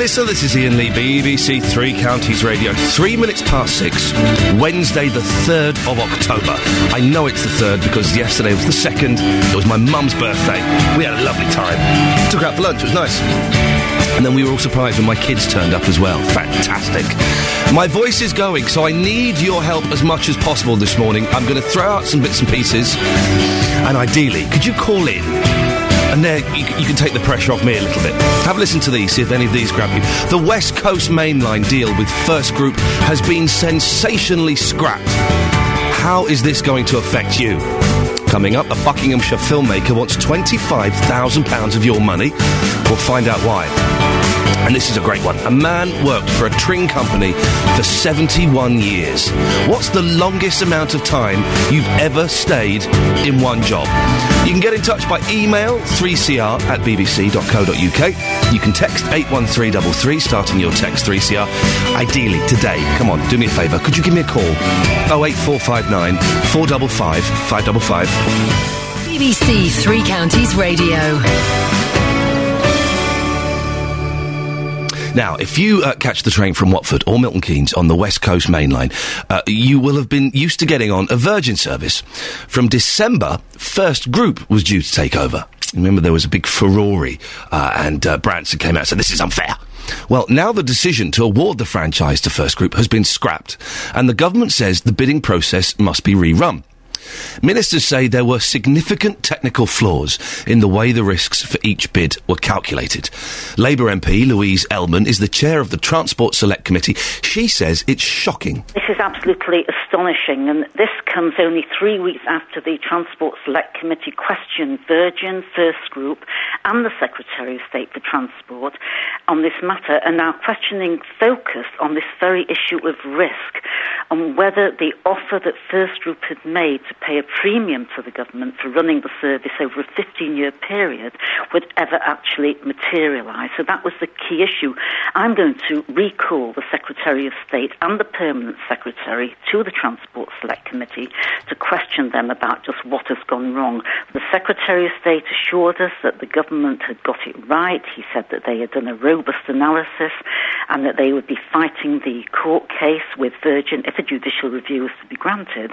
listener, this is Ian Lee, BBC Three Counties Radio. 6:03, Wednesday the 3rd of October. I know it's the 3rd because yesterday was the 2nd. It was my mum's birthday. We had a lovely time. Took her out for lunch, it was nice. And then we were all surprised when my kids turned up as well. Fantastic. My voice is going, so I need your help as much as possible this morning. I'm going to throw out some bits and pieces. And ideally, could you call in? And there, you can take the pressure off me a little bit. Have a listen to these, see if any of these grab you. The West Coast mainline deal with First Group has been sensationally scrapped. How is this going to affect you? Coming up, a Buckinghamshire filmmaker wants £25,000 of your money. We'll find out why. And this is a great one. A man worked for a train company for 71 years. What's the longest amount of time you've ever stayed in one job? You can get in touch by email, 3cr@bbc.co.uk. You can text 81333, starting your text 3CR. Ideally, today, come on, do me a favour. Could you give me a call? 08459 455 555. BBC Three Counties Radio. Now, if you catch the train from Watford or Milton Keynes on the West Coast mainline, you will have been used to getting on a Virgin service. From December, First Group was due to take over. Remember, there was a big furore, and Branson came out and said, this is unfair. Well, now the decision to award the franchise to First Group has been scrapped, and the government says the bidding process must be rerun. Ministers say there were significant technical flaws in the way the risks for each bid were calculated. Labour MP Louise Ellman is the chair of the Transport Select Committee. She says it's shocking. This is absolutely astonishing, and this comes only 3 weeks after the Transport Select Committee questioned Virgin, First Group and the Secretary of State for Transport on this matter, and now questioning focus on this very issue of risk and whether the offer that First Group had made to pay a premium to the government for running the service over a 15-year period would ever actually materialise. So that was the key issue. I'm going to recall the Secretary of State and the Permanent Secretary to the Transport Select Committee to question them about just what has gone wrong. The Secretary of State assured us that the government had got it right. He said that they had done a robust analysis and that they would be fighting the court case with Virgin if a judicial review was to be granted,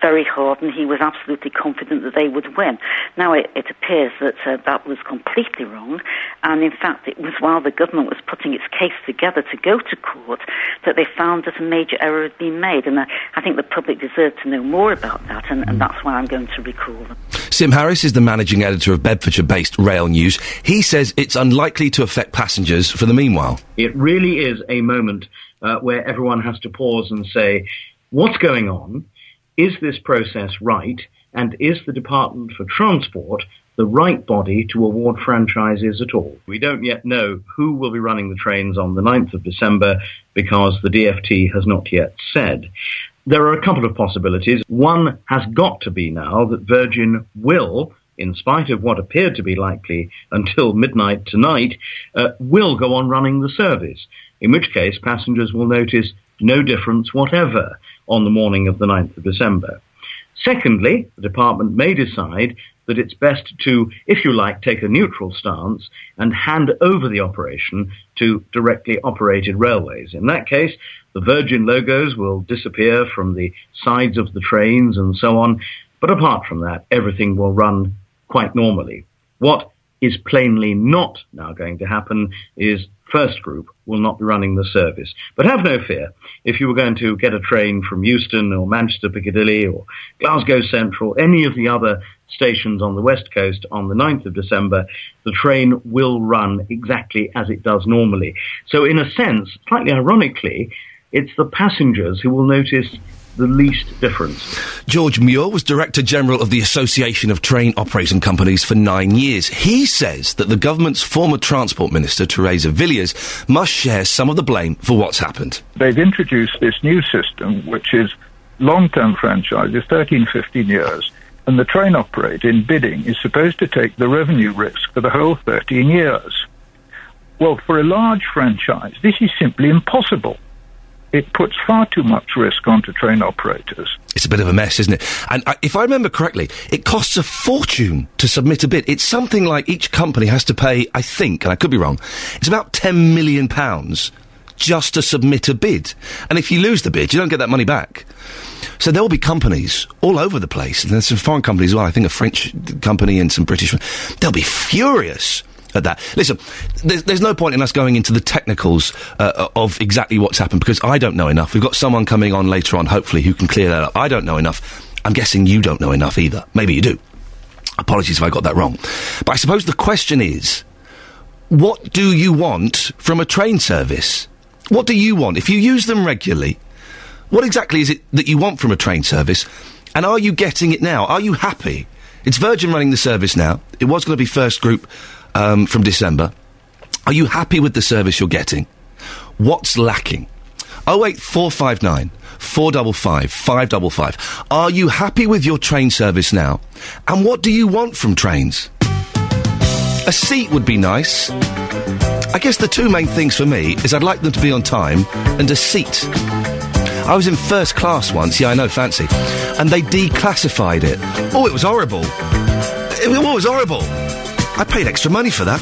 very hard, and he was absolutely confident that they would win. Now, it appears that that was completely wrong, and in fact, it was while the government was putting its case together to go to court that they found that a major error had been made, and I think the public deserved to know more about that, and that's why I'm going to recall them. Sim Harris is the managing editor of Bedfordshire-based Rail News. He says it's unlikely to affect passengers for the meanwhile. It really is a moment where everyone has to pause and say, what's going on? Is this process right, and is the Department for Transport the right body to award franchises at all? We don't yet know who will be running the trains on the 9th of December because the DFT has not yet said. There are a couple of possibilities. One has got to be now that Virgin will, in spite of what appeared to be likely until midnight tonight, will go on running the service, in which case passengers will notice no difference whatever on the morning of the 9th of December. Secondly, the department may decide that it's best to, if you like, take a neutral stance and hand over the operation to Directly Operated Railways. In that case, the Virgin logos will disappear from the sides of the trains and so on, but apart from that, everything will run quite normally. What is plainly not now going to happen is First Group will not be running the service. But have no fear. If you were going to get a train from Euston or Manchester Piccadilly or Glasgow Central, any of the other stations on the West Coast on the 9th of December, the train will run exactly as it does normally. So in a sense, slightly ironically, it's the passengers who will notice the least difference. George Muir was Director General of the Association of Train Operating Companies for 9 years. He says that the government's former Transport Minister, Theresa Villiers, must share some of the blame for what's happened. They've introduced this new system, which is long-term franchises, 13, 15 years, and the train operator in bidding is supposed to take the revenue risk for the whole 13 years. Well, for a large franchise, this is simply impossible. it puts far too much risk onto train operators. It's a bit of a mess, isn't it? And if I remember correctly, it costs a fortune to submit a bid. It's something like each company has to pay, I think, and I could be wrong, it's about £10 million just to submit a bid. And if you lose the bid, you don't get that money back. So there will be companies all over the place, and there's some foreign companies as well, I think a French company and some British ones. They'll be furious at that. Listen, there's no point in us going into the technicals of exactly what's happened, because I don't know enough. We've got someone coming on later on, hopefully, who can clear that up. I don't know enough. I'm guessing you don't know enough either. Maybe you do. Apologies if I got that wrong. But I suppose the question is, what do you want from a train service? What do you want? If you use them regularly, what exactly is it that you want from a train service? And are you getting it now? Are you happy? It's Virgin running the service now. It was going to be First Group from December. Are you happy with the service you're getting? What's lacking? 08459 455 555. Are you happy with your train service now? And what do you want from trains? A seat would be nice. I guess the two main things for me is I'd like them to be on time and a seat. I was in first class once, yeah, I know, fancy. And they declassified it. Oh, it was horrible. It was horrible. I paid extra money for that.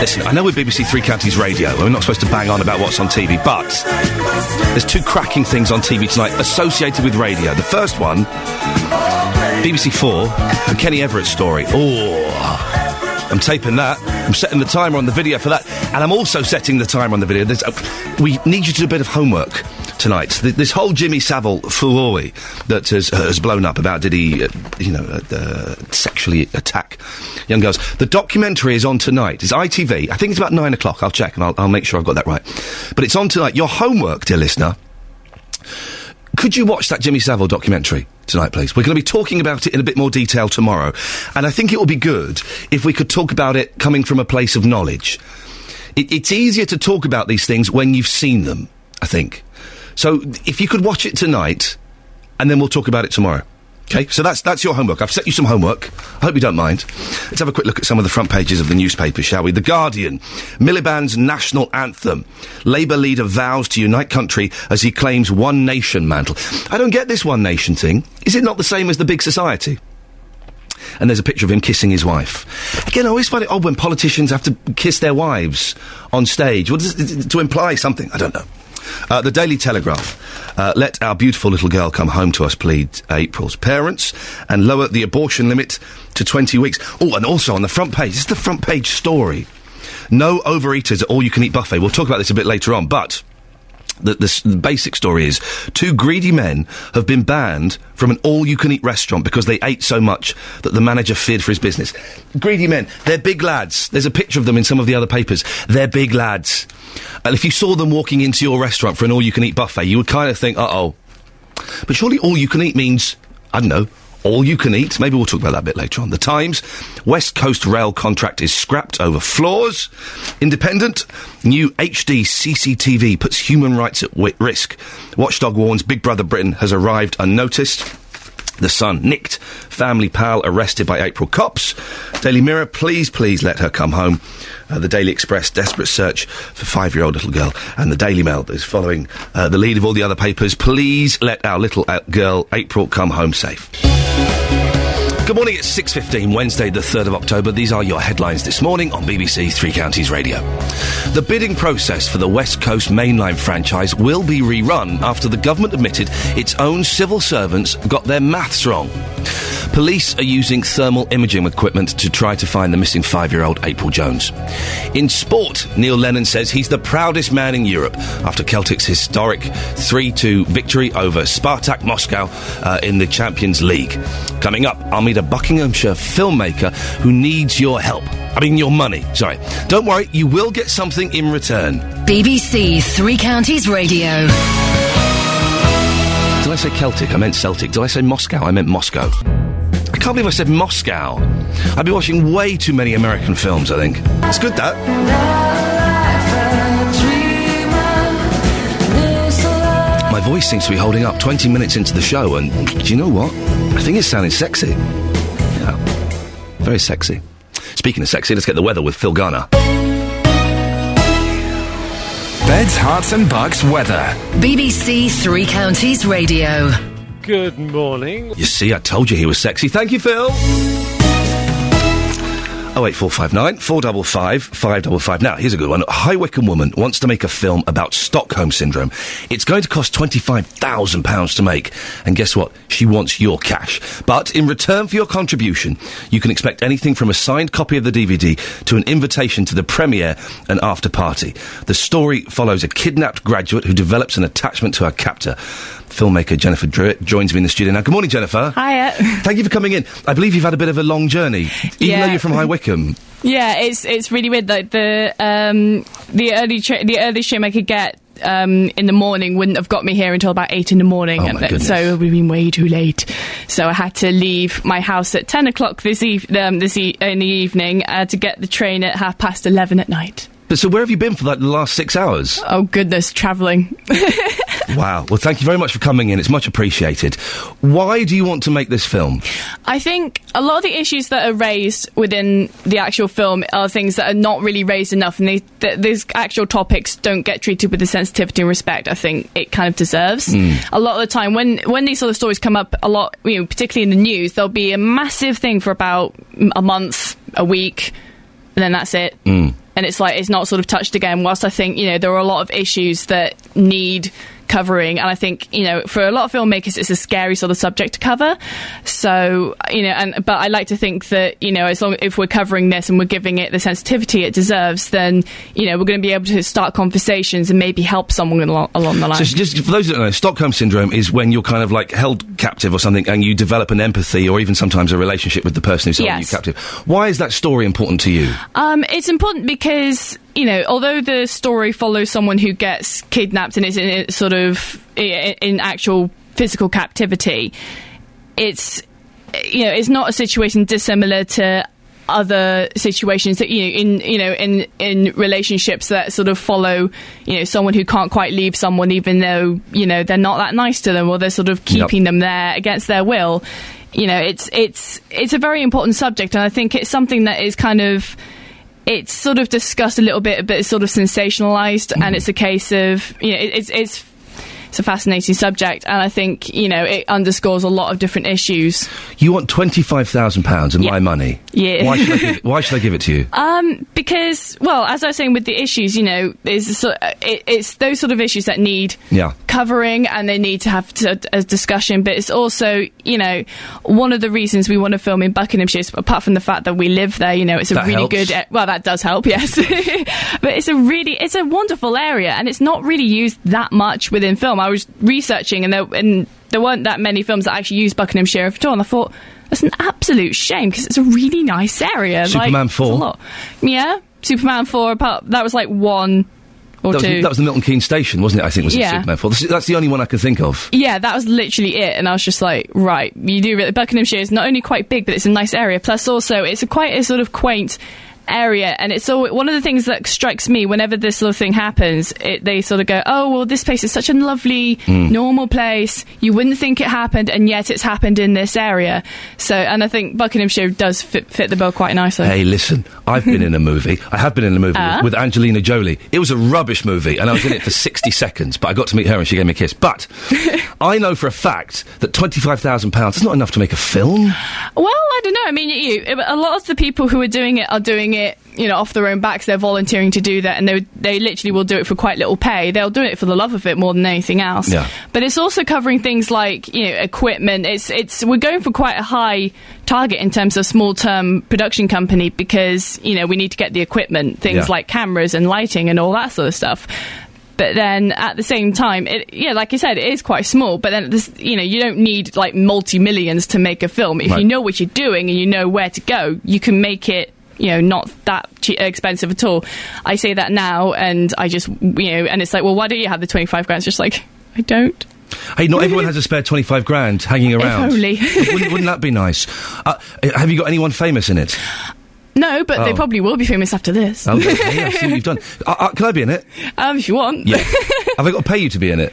Listen, I know we're BBC Three Counties Radio, and we're not supposed to bang on about what's on TV, but there's two cracking things on TV tonight associated with radio. The first one, BBC Four, the Kenny Everett story. Oh, I'm taping that. I'm setting the timer on the video for that. And I'm also setting the timer on the video. We need you to do a bit of homework tonight. This whole Jimmy Savile furore that has blown up about, did he, sexually attack young girls. The documentary is on tonight. It's ITV. I think it's about 9 o'clock. I'll check and I'll make sure I've got that right. But it's on tonight. Your homework, dear listener. Could you watch that Jimmy Savile documentary tonight, please? We're going to be talking about it in a bit more detail tomorrow. And I think it would be good if we could talk about it coming from a place of knowledge. It's easier to talk about these things when you've seen them, I think. So if you could watch it tonight, and then we'll talk about it tomorrow. OK? So that's your homework. I've set you some homework. I hope you don't mind. Let's have a quick look at some of the front pages of the newspapers, shall we? The Guardian. Miliband's national anthem. Labour leader vows to unite country as he claims one nation mantle. I don't get this one nation thing. Is it not the same as the big society? And there's a picture of him kissing his wife. Again, I always find it odd when politicians have to kiss their wives on stage. What does it, to imply something? I don't know. The Daily Telegraph. Let our beautiful little girl come home to us, plead April's parents, and lower the abortion limit to 20 weeks. Oh, and also on the front page, this is the front page story. No overeaters at all-you-can-eat buffet. We'll talk about this a bit later on, but the basic story is two greedy men have been banned from an all-you-can-eat restaurant because they ate so much that the manager feared for his business. Greedy men. They're big lads. There's a picture of them in some of the other papers. They're big lads. And if you saw them walking into your restaurant for an all-you-can-eat buffet, you would kind of think, uh-oh. But surely all-you-can-eat means, I don't know, all-you-can-eat. Maybe we'll talk about that a bit later on. The Times. West Coast Rail contract is scrapped over flaws. Independent. New HD CCTV puts human rights at risk. Watchdog warns Big Brother Britain has arrived unnoticed. The Sun. Nicked. Family pal arrested by April cops. Daily Mirror. Please, please let her come home. The Daily Express. Desperate search for five-year-old little girl. And the Daily Mail is following the lead of all the other papers. Please let our little girl April come home safe. Good morning. It's 6:15, Wednesday, the 3rd of October. These are your headlines this morning on BBC Three Counties Radio. The bidding process for the West Coast mainline franchise will be rerun after the government admitted its own civil servants got their maths wrong. Police are using thermal imaging equipment to try to find the missing five-year-old April Jones. In sport, Neil Lennon says he's the proudest man in Europe after Celtic's historic 3-2 victory over Spartak Moscow in the Champions League. Coming up, I'll meet a Buckinghamshire filmmaker who needs your help. I mean, your money. Sorry. Don't worry, you will get something in return. BBC Three Counties Radio. Did I say Celtic? I meant Celtic. Did I say Moscow? I meant Moscow. I can't believe I said Moscow. I've been watching way too many American films, I think. It's good, that. My voice seems to be holding up 20 minutes into the show, and do you know what? I think it's sounding sexy. Yeah. Very sexy. Speaking of sexy, let's get the weather with Phil Garner. Beds, hearts and bucks weather. BBC Three Counties Radio. Good morning. You see, I told you he was sexy. Thank you, Phil. 08459 455 555. Now, here's a good one. A High Wycombe woman wants to make a film about Stockholm Syndrome. It's going to cost £25,000 to make. And guess what? She wants your cash. But in return for your contribution, you can expect anything from a signed copy of the DVD to an invitation to the premiere and after party. The story follows a kidnapped graduate who develops an attachment to her captor. Filmmaker Jennifer Drewitt joins me in the studio now. Good morning, Jennifer. Hiya. Thank you for coming in. I believe you've had a bit of a long journey, even though you're from High Wycombe. Yeah, it's really weird. Like the earliest train I could get in the morning wouldn't have got me here until about 8 in the morning, so it would have been way too late. So I had to leave my house at 10 o'clock in the evening to get the train at 11:30 at night. But so where have you been for like the last 6 hours? Oh goodness, travelling. Wow. Well, thank you very much for coming in. It's much appreciated. Why do you want to make this film? I think a lot of the issues that are raised within the actual film are things that are not really raised enough, and these actual topics don't get treated with the sensitivity and respect I think it kind of deserves. A lot of the time when these sort of stories come up a lot, you know, particularly in the news, there'll be a massive thing for about a month, a week, and then that's it. And it's like, it's not sort of touched again, whilst I think, you know, there are a lot of issues that need covering, and I think, you know, for a lot of filmmakers it's a scary sort of subject to cover. So, you know, but I like to think that, you know, as long if we're covering this and we're giving it the sensitivity it deserves, then, you know, we're going to be able to start conversations and maybe help someone along the line. So just for those that don't know, Stockholm Syndrome is when you're kind of like held captive or something and you develop an empathy or even sometimes a relationship with the person who's holding you captive. Why is that story important to you? It's important because, you know, although the story follows someone who gets kidnapped and is in sort of in actual physical captivity, it's, you know, it's not a situation dissimilar to other situations that, you know, in relationships that sort of follow, you know, someone who can't quite leave someone even though, you know, they're not that nice to them or they're sort of keeping them there against their will. You know, it's a very important subject, and I think it's something that is kind of, it's sort of discussed a little bit, but it's sort of sensationalised, and it's a case of, you know, it's a fascinating subject, and I think, you know, it underscores a lot of different issues. You want £25,000 of my money? Yeah. Why should I give it to you? Because, well, as I was saying with the issues, you know, it's those sort of issues that need covering, and they need to have a discussion, but it's also, you know, one of the reasons we want to film in Buckinghamshire is, apart from the fact that we live there, you know, it's a that really helps. Good... Well, that does help, yes. But it's a wonderful area, and it's not really used that much within film. I was researching, and there weren't that many films that actually used Buckinghamshire at all, and I thought, that's an absolute shame, because it's a really nice area. Superman 4. It's a lot. Yeah, Superman 4, apart, that was like one or that two. That was the Milton Keynes station, wasn't it, I think, was it Superman 4? That's the only one I could think of. Yeah, that was literally it, and I was just like, right, you do really... Buckinghamshire is not only quite big, but it's a nice area, plus also, it's quite a sort of quaint area, and it's all one of the things that strikes me whenever this sort of thing happens, they sort of go, oh well, this place is such a lovely normal place, you wouldn't think it happened, and yet it's happened in this area. So, and I think Buckinghamshire does fit the bill quite nicely. Hey, listen, I've been in a movie with Angelina Jolie. It was a rubbish movie, and I was in it for 60 seconds, but I got to meet her and she gave me a kiss. But I know for a fact that £25,000 is not enough to make a film. Well, I don't know, I mean, a lot of the people who are doing it are doing it, you know, off their own backs. They're volunteering to do that, and they literally will do it for quite little pay. They'll do it for the love of it more than anything else. But it's also covering things like, you know, equipment. We're going for quite a high target in terms of small term production company, because, you know, we need to get the equipment, things like cameras and lighting and all that sort of stuff. But then at the same time, like you said, it is quite small, but then, you know, you don't need like multi-millions to make a film. If you know what you're doing and you know where to go, you can make it, you know, not that expensive at all. I say that now, and I just, you know, and it's like, well, why don't you have the 25 grand? It's just like, I don't. Hey, not everyone has a spare 25 grand hanging around. If only. Wouldn't that be nice? Have you got anyone famous in it? No, but they probably will be famous after this. Okay, I see what you've done. Can I be in it? If you want. Yeah. Have I got to pay you to be in it?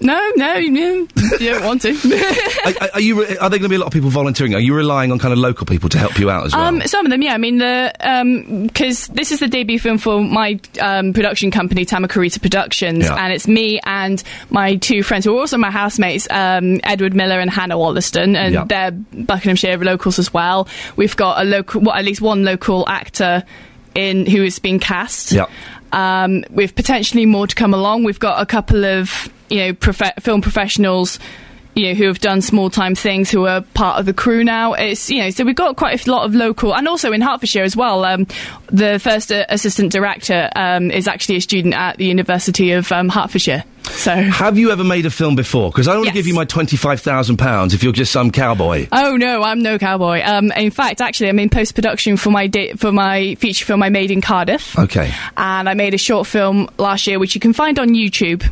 No, you don't want to. Are there going to be a lot of people volunteering? Are you relying on kind of local people to help you out as well? Some of them, yeah. I mean, because this is the debut film for my production company, Tamakarita Productions, and it's me and my two friends who are also my housemates, Edward Miller and Hannah Wollaston, and they're Buckinghamshire locals as well. We've got a local, well, at least one local actor in who is being cast. With potentially more to come along. We've got a couple of film professionals, who have done small-time things, who are part of the crew now. It's, so we've got quite a lot of local, and also in Hertfordshire as well. The first assistant director is actually a student at the University of Hertfordshire. So, have you ever made a film before? Because I don't want to give you my £25,000 if you're just some cowboy. Oh no, I'm no cowboy. In fact, actually, I'm in post-production for my feature film I made in Cardiff. Okay. And I made a short film last year, which you can find on YouTube.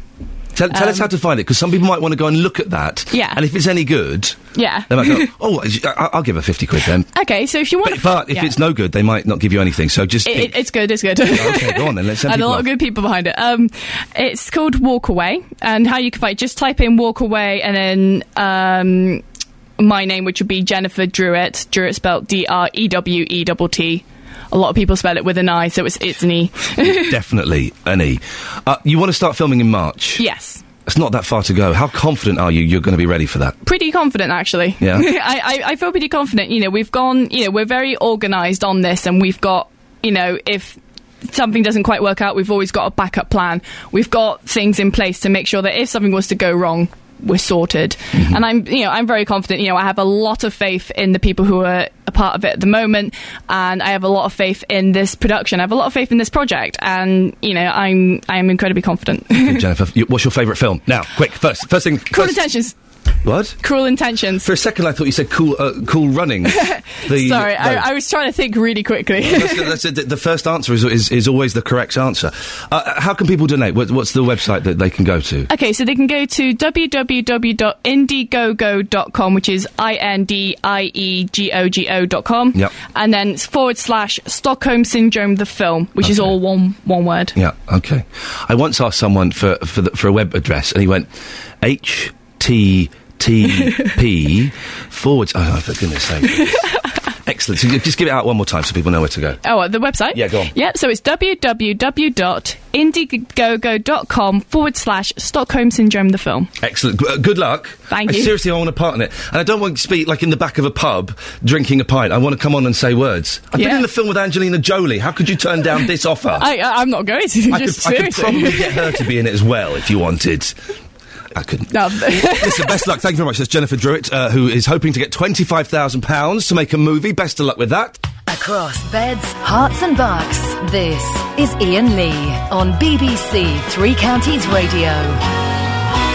Tell us how to find it, because some people might want to go and look at that. Yeah. And if it's any good... Yeah. They might go, I'll give her 50 quid then. Okay, so if you want... But if it's no good, they might not give you anything, so just... It's good. Okay, go on then, let's send people. And a lot of good people behind it. It's called Walk Away, and how you can find... Just type in Walk Away, and then my name, which would be Jennifer Drewitt. Drewitt spelled Drewett. A lot of people spell it with an I, so it's an E. Definitely an E. You want to start filming in March? Yes. It's not that far to go. How confident are you you're going to be ready for that? Pretty confident, actually. Yeah? I feel pretty confident. We've gone... we're very organised on this, and we've got, if... something doesn't quite work out, we've always got a backup plan. We've got things in place to make sure that if something was to go wrong, we're sorted. Mm-hmm. And I'm very confident. I have a lot of faith in the people who are a part of it at the moment, and I have a lot of faith in this production. I have a lot of faith in this project, and I'm incredibly confident. Okay, Jennifer, what's your favourite film? Now, quick, first thing. Cruel Intentions. What? Cruel Intentions. For a second, I thought you said Cool Runnings. Sorry, I was trying to think really quickly. The first answer is always the correct answer. How can people donate? What's the website that they can go to? Okay, so they can go to www.indiegogo.com, which is INDIEGOGO.com. Yep. And then it's / Stockholm Syndrome, the film, which is all one word. Yeah, okay. I once asked someone for a web address, and he went, HTTP / Oh, for goodness sake. Excellent. So just give it out one more time so people know where to go. Oh, the website? Yeah, go on. Yeah, so it's www.indiegogo.com / Stockholm Syndrome, the film. Excellent. Good luck. Thank you. Seriously, I want to part in it. And I don't want to speak like in the back of a pub drinking a pint. I want to come on and say words. I've been in the film with Angelina Jolie. How could you turn down this offer? I'm not going to. I could probably get her to be in it as well if you wanted. I couldn't. No. Listen, best of luck. Thank you very much. That's Jennifer Drewitt, who is hoping to get £25,000 to make a movie. Best of luck with that. Across beds, hearts and bucks, this is Ian Lee on BBC Three Counties Radio.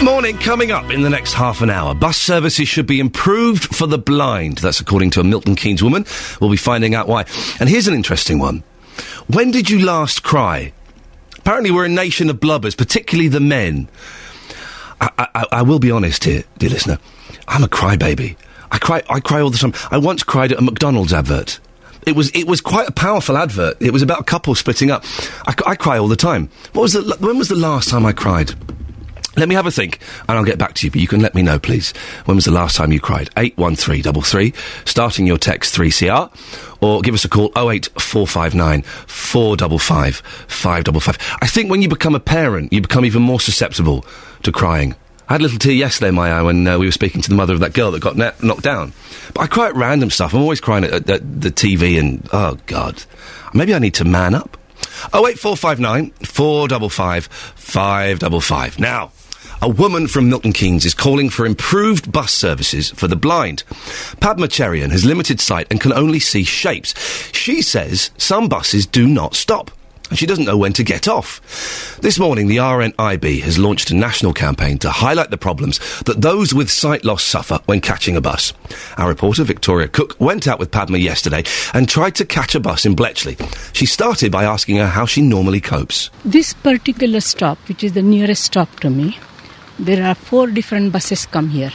Morning, coming up in the next half an hour. Bus services should be improved for the blind. That's according to a Milton Keynes woman. We'll be finding out why. And here's an interesting one. When did you last cry? Apparently we're a nation of blubbers, particularly the men. I will be honest here, dear listener. I'm a crybaby. I cry all the time. I once cried at a McDonald's advert. It was quite a powerful advert. It was about a couple splitting up. I cry all the time. When was the last time I cried? Let me have a think, and I'll get back to you, but you can let me know, please. When was the last time you cried? 81333, starting your text 3CR, or give us a call 08459 455 555. I think when you become a parent, you become even more susceptible to crying. I had a little tear yesterday in my eye when we were speaking to the mother of that girl that got knocked down. But I cry at random stuff. I'm always crying at the TV and, oh, God. Maybe I need to man up. 08459 455 555. Now, a woman from Milton Keynes is calling for improved bus services for the blind. Padma Cherian has limited sight and can only see shapes. She says some buses do not stop, and she doesn't know when to get off. This morning, the RNIB has launched a national campaign to highlight the problems that those with sight loss suffer when catching a bus. Our reporter, Victoria Cook, went out with Padma yesterday and tried to catch a bus in Bletchley. She started by asking her how she normally copes. This particular stop, which is the nearest stop to me, there are 4 different buses come here.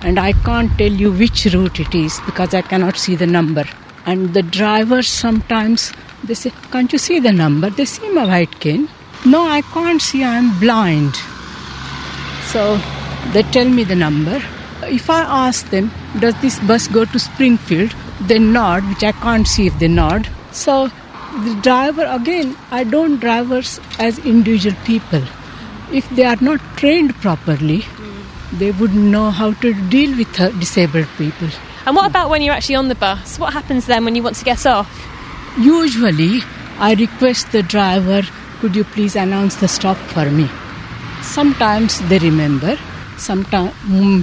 And I can't tell you which route it is because I cannot see the number. And the drivers sometimes... They say, can't you see the number? They see my white cane. No, I can't see. I'm blind. So They tell me the number. If I ask them, does this bus go to Springfield? They nod, which I can't see if they nod. So the driver, again, I don't drivers as individual people. If they are not trained properly, they wouldn't know how to deal with disabled people. And what about when you're actually on the bus? What happens then when you want to get off? Usually, I request the driver, could you please announce the stop for me? Sometimes they remember. Sometimes,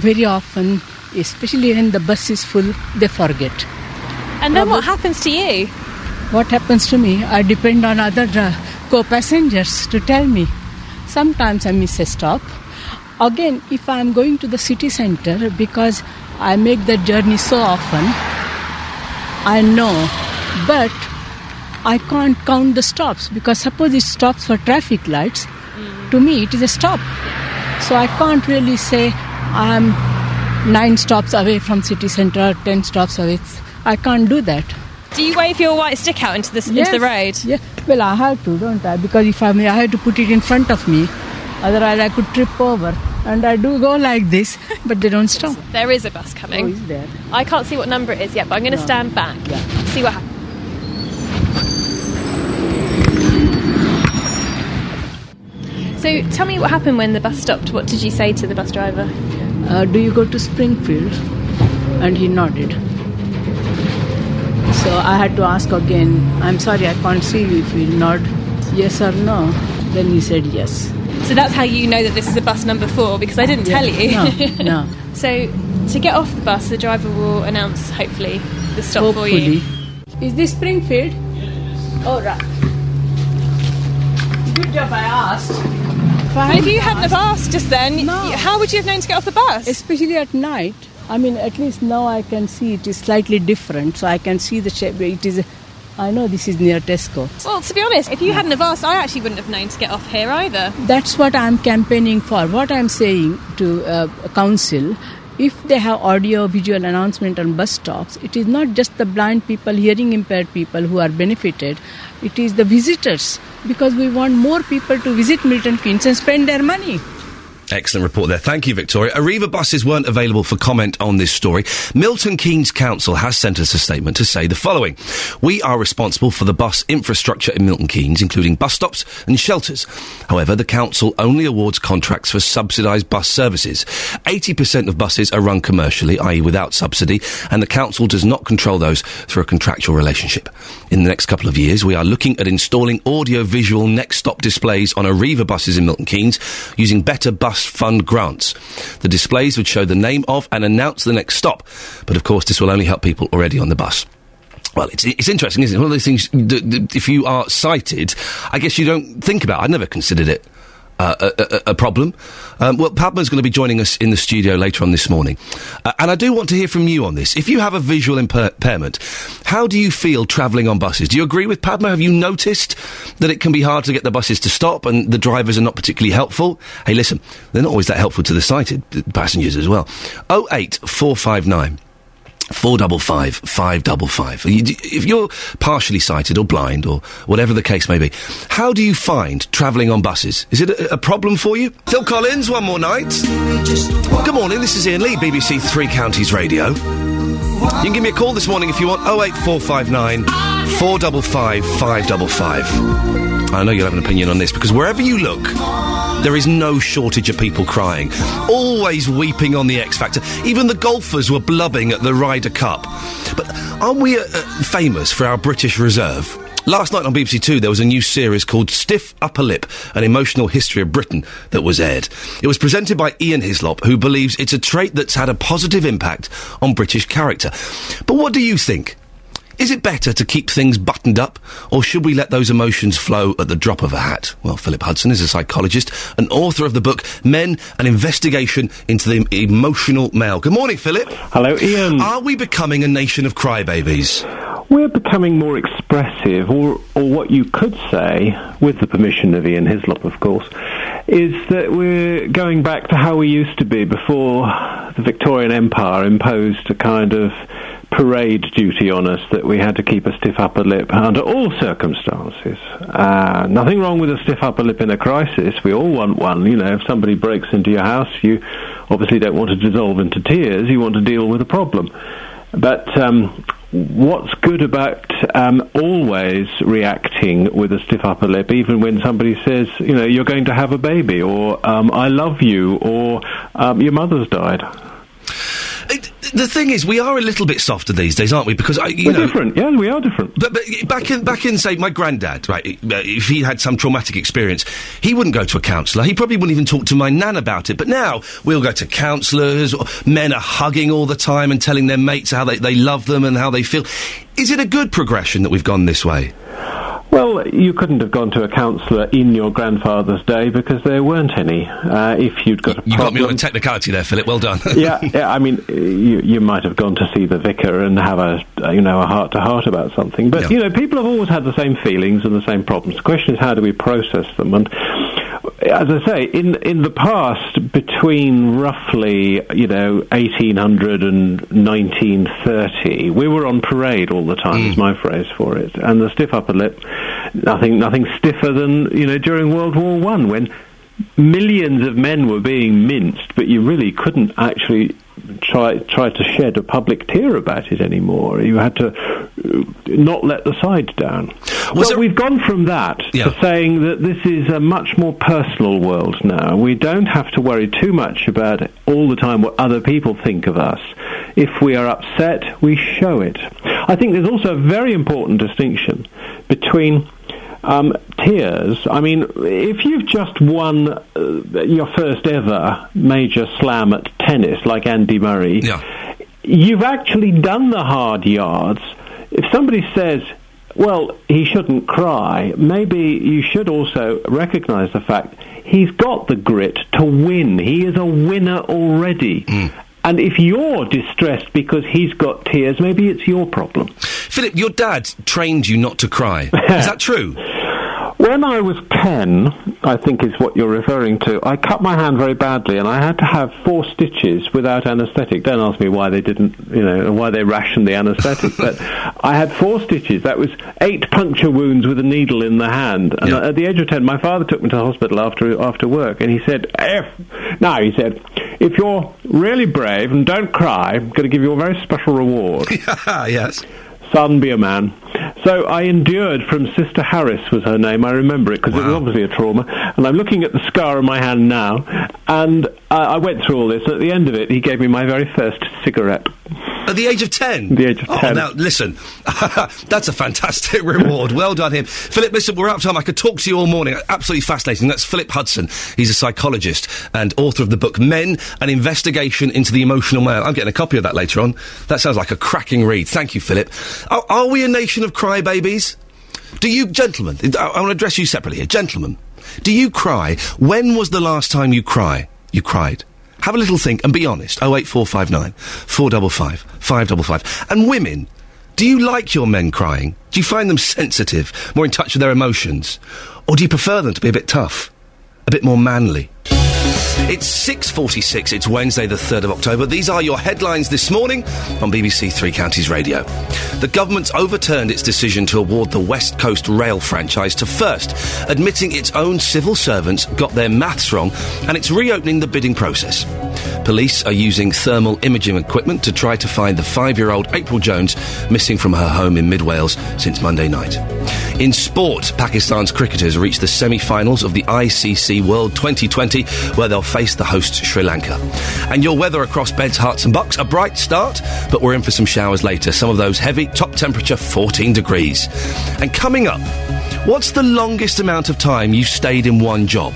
very often, especially when the bus is full, they forget. And then what happens to you? What happens to me? I depend on other co-passengers to tell me. Sometimes I miss a stop. Again, if I'm going to the city centre, because I make the journey so often, I know. But I can't count the stops, because suppose it stops for traffic lights, to me it is a stop. So I can't really say I'm 9 stops away from city centre, 10 stops away. I can't do that. Do you wave your white stick out into the road? Yes. Well, I have to, don't I? Because if I have to put it in front of me. Otherwise, I could trip over. And I do go like this, but they don't stop. There is a bus coming. Oh, is there? I can't see what number it is yet, but I'm going to stand back. Yeah. See what happens. So, tell me what happened when the bus stopped. What did you say to the bus driver? Do you go to Springfield? And he nodded. So I had to ask again, I'm sorry, I can't see you, if you nod yes or no. Then he said yes. So that's how you know that this is a bus number 4, because I didn't tell you. No, no. So to get off the bus, the driver will announce, hopefully, the stop for you. Is this Springfield? Yes. Oh, right. Good job I asked. Maybe you hadn't have asked just then, how would you have known to get off the bus? Especially at night. I mean, at least now I can see it is slightly different, so I can see the shape. It is, I know this is near Tesco. Well, to be honest, if you hadn't have asked, I actually wouldn't have known to get off here either. That's what I'm campaigning for. What I'm saying to council, if they have audio-visual announcement on bus stops, it is not just the blind people, hearing-impaired people who are benefited. It is the visitors, because we want more people to visit Milton Keynes and spend their money. Excellent report there. Thank you, Victoria. Arriva buses weren't available for comment on this story. Milton Keynes Council has sent us a statement to say the following. We are responsible for the bus infrastructure in Milton Keynes, including bus stops and shelters. However, the council only awards contracts for subsidised bus services. 80% of buses are run commercially, i.e. without subsidy, and the council does not control those through a contractual relationship. In the next couple of years, we are looking at installing audio-visual next-stop displays on Arriva buses in Milton Keynes using better bus fund grants. The displays would show the name of and announce the next stop, but of course this will only help people already on the bus. Well, it's interesting, isn't it? One of those things that if you are sighted, I guess you don't think about. I never considered it a problem. Well, Padma's going to be joining us in the studio later on this morning, and I do want to hear from you on this. If you have a visual impairment, how do you feel travelling on buses? Do you agree with Padma? Have you noticed that it can be hard to get the buses to stop and the drivers are not particularly helpful? Hey, listen, they're not always that helpful to the sighted passengers as well. 08459 455 555. If you're partially sighted or blind or whatever the case may be, how do you find travelling on buses? Is it a problem for you? Phil Collins, one more night. Good morning, this is Ian Lee, BBC Three Counties Radio. You can give me a call this morning if you want, 08459 455 555. I know you'll have an opinion on this, because wherever you look, there is no shortage of people crying. Always weeping on the X Factor. Even the golfers were blubbing at the Ryder Cup. But aren't we famous for our British reserve? Last night on BBC Two, there was a new series called Stiff Upper Lip, an emotional history of Britain that was aired. It was presented by Ian Hislop, who believes it's a trait that's had a positive impact on British character. But what do you think? Is it better to keep things buttoned up, or should we let those emotions flow at the drop of a hat? Well, Philip Hudson is a psychologist and author of the book Men, An Investigation into the Emotional Male. Good morning, Philip. Hello, Ian. Are we becoming a nation of crybabies? We're becoming more expressive, or what you could say, with the permission of Ian Hislop, of course, is that we're going back to how we used to be before the Victorian Empire imposed a kind of parade duty on us that we had to keep a stiff upper lip under all circumstances. Nothing wrong with a stiff upper lip in a crisis. We all want one. You know, if somebody breaks into your house, you obviously don't want to dissolve into tears. You want to deal with a problem. But what's good about always reacting with a stiff upper lip, even when somebody says, you know, you're going to have a baby, or I love you, or your mother's died? The thing is, we are a little bit softer these days, aren't we? Because we're different. Yeah, we are different. But back in, say, my granddad, right? If he had some traumatic experience, he wouldn't go to a counsellor. He probably wouldn't even talk to my nan about it. But now we'll go to counsellors. Men are hugging all the time and telling their mates how they love them and how they feel. Is it a good progression that we've gone this way? Well, you couldn't have gone to a counsellor in your grandfather's day because there weren't any. If you'd got a problem... You got me on a technicality there, Philip. Well done. yeah. I mean, you might have gone to see the vicar and have a heart-to-heart about something. But, you know, people have always had the same feelings and the same problems. The question is, how do we process them? And as I say, in the past, between roughly, 1800 and 1930, we were on parade all the time, is my phrase for it. And the stiff upper lip... Nothing stiffer than, during World War One, when millions of men were being minced, but you really couldn't actually try to shed a public tear about it anymore. You had to not let the sides down. We've gone from that to saying that this is a much more personal world now. We don't have to worry too much about all the time what other people think of us. If we are upset, we show it. I think there's also a very important distinction between tears. I mean, if you've just won your first ever major slam at tennis, like Andy Murray, you've actually done the hard yards. If somebody says, well, he shouldn't cry, maybe you should also recognise the fact he's got the grit to win. He is a winner already. And if you're distressed because he's got tears, maybe it's your problem. Philip, your dad trained you not to cry. Is that true? When I was 10, I think is what you're referring to, I cut my hand very badly and I had to have 4 stitches without anaesthetic. Don't ask me why they didn't, why they rationed the anaesthetic, but I had 4 stitches. That was 8 puncture wounds with a needle in the hand. And at the age of 10, my father took me to the hospital after work and he said, if you're really brave and don't cry, I'm going to give you a very special reward. Yes. Son, be a man. So I endured from Sister Harris was her name. I remember it because it was obviously a trauma. And I'm looking at the scar on my hand now. And I went through all this. At the end of it, he gave me my very first cigarette. At the age of 10? The age of 10. Now, listen, that's a fantastic reward. Well done, him. Philip, listen, we're out of time. I could talk to you all morning. Absolutely fascinating. That's Philip Hudson. He's a psychologist and author of the book Men, An Investigation into the Emotional Male. I'm getting a copy of that later on. That sounds like a cracking read. Thank you, Philip. Are we a nation of crybabies? Do you, gentlemen, I want to address you separately here. Gentlemen, do you cry? When was the last time you cried? Have a little think and be honest. 08459 455 555. And women, do you like your men crying? Do you find them sensitive, more in touch with their emotions? Or do you prefer them to be a bit tough, a bit more manly? It's 6:46, it's Wednesday the 3rd of October. These are your headlines this morning on BBC Three Counties Radio. The government's overturned its decision to award the West Coast Rail franchise to First, admitting its own civil servants got their maths wrong, and it's reopening the bidding process. Police are using thermal imaging equipment to try to find the 5-year-old April Jones missing from her home in Mid Wales since Monday night. In sport, Pakistan's cricketers reached the semi-finals of the ICC World 2020, where they'll face the host Sri Lanka. And your weather across Beds, Herts and Bucks, a bright start, but we're in for some showers later. Some of those heavy, top temperature 14 degrees. And coming up, what's the longest amount of time you've stayed in one job?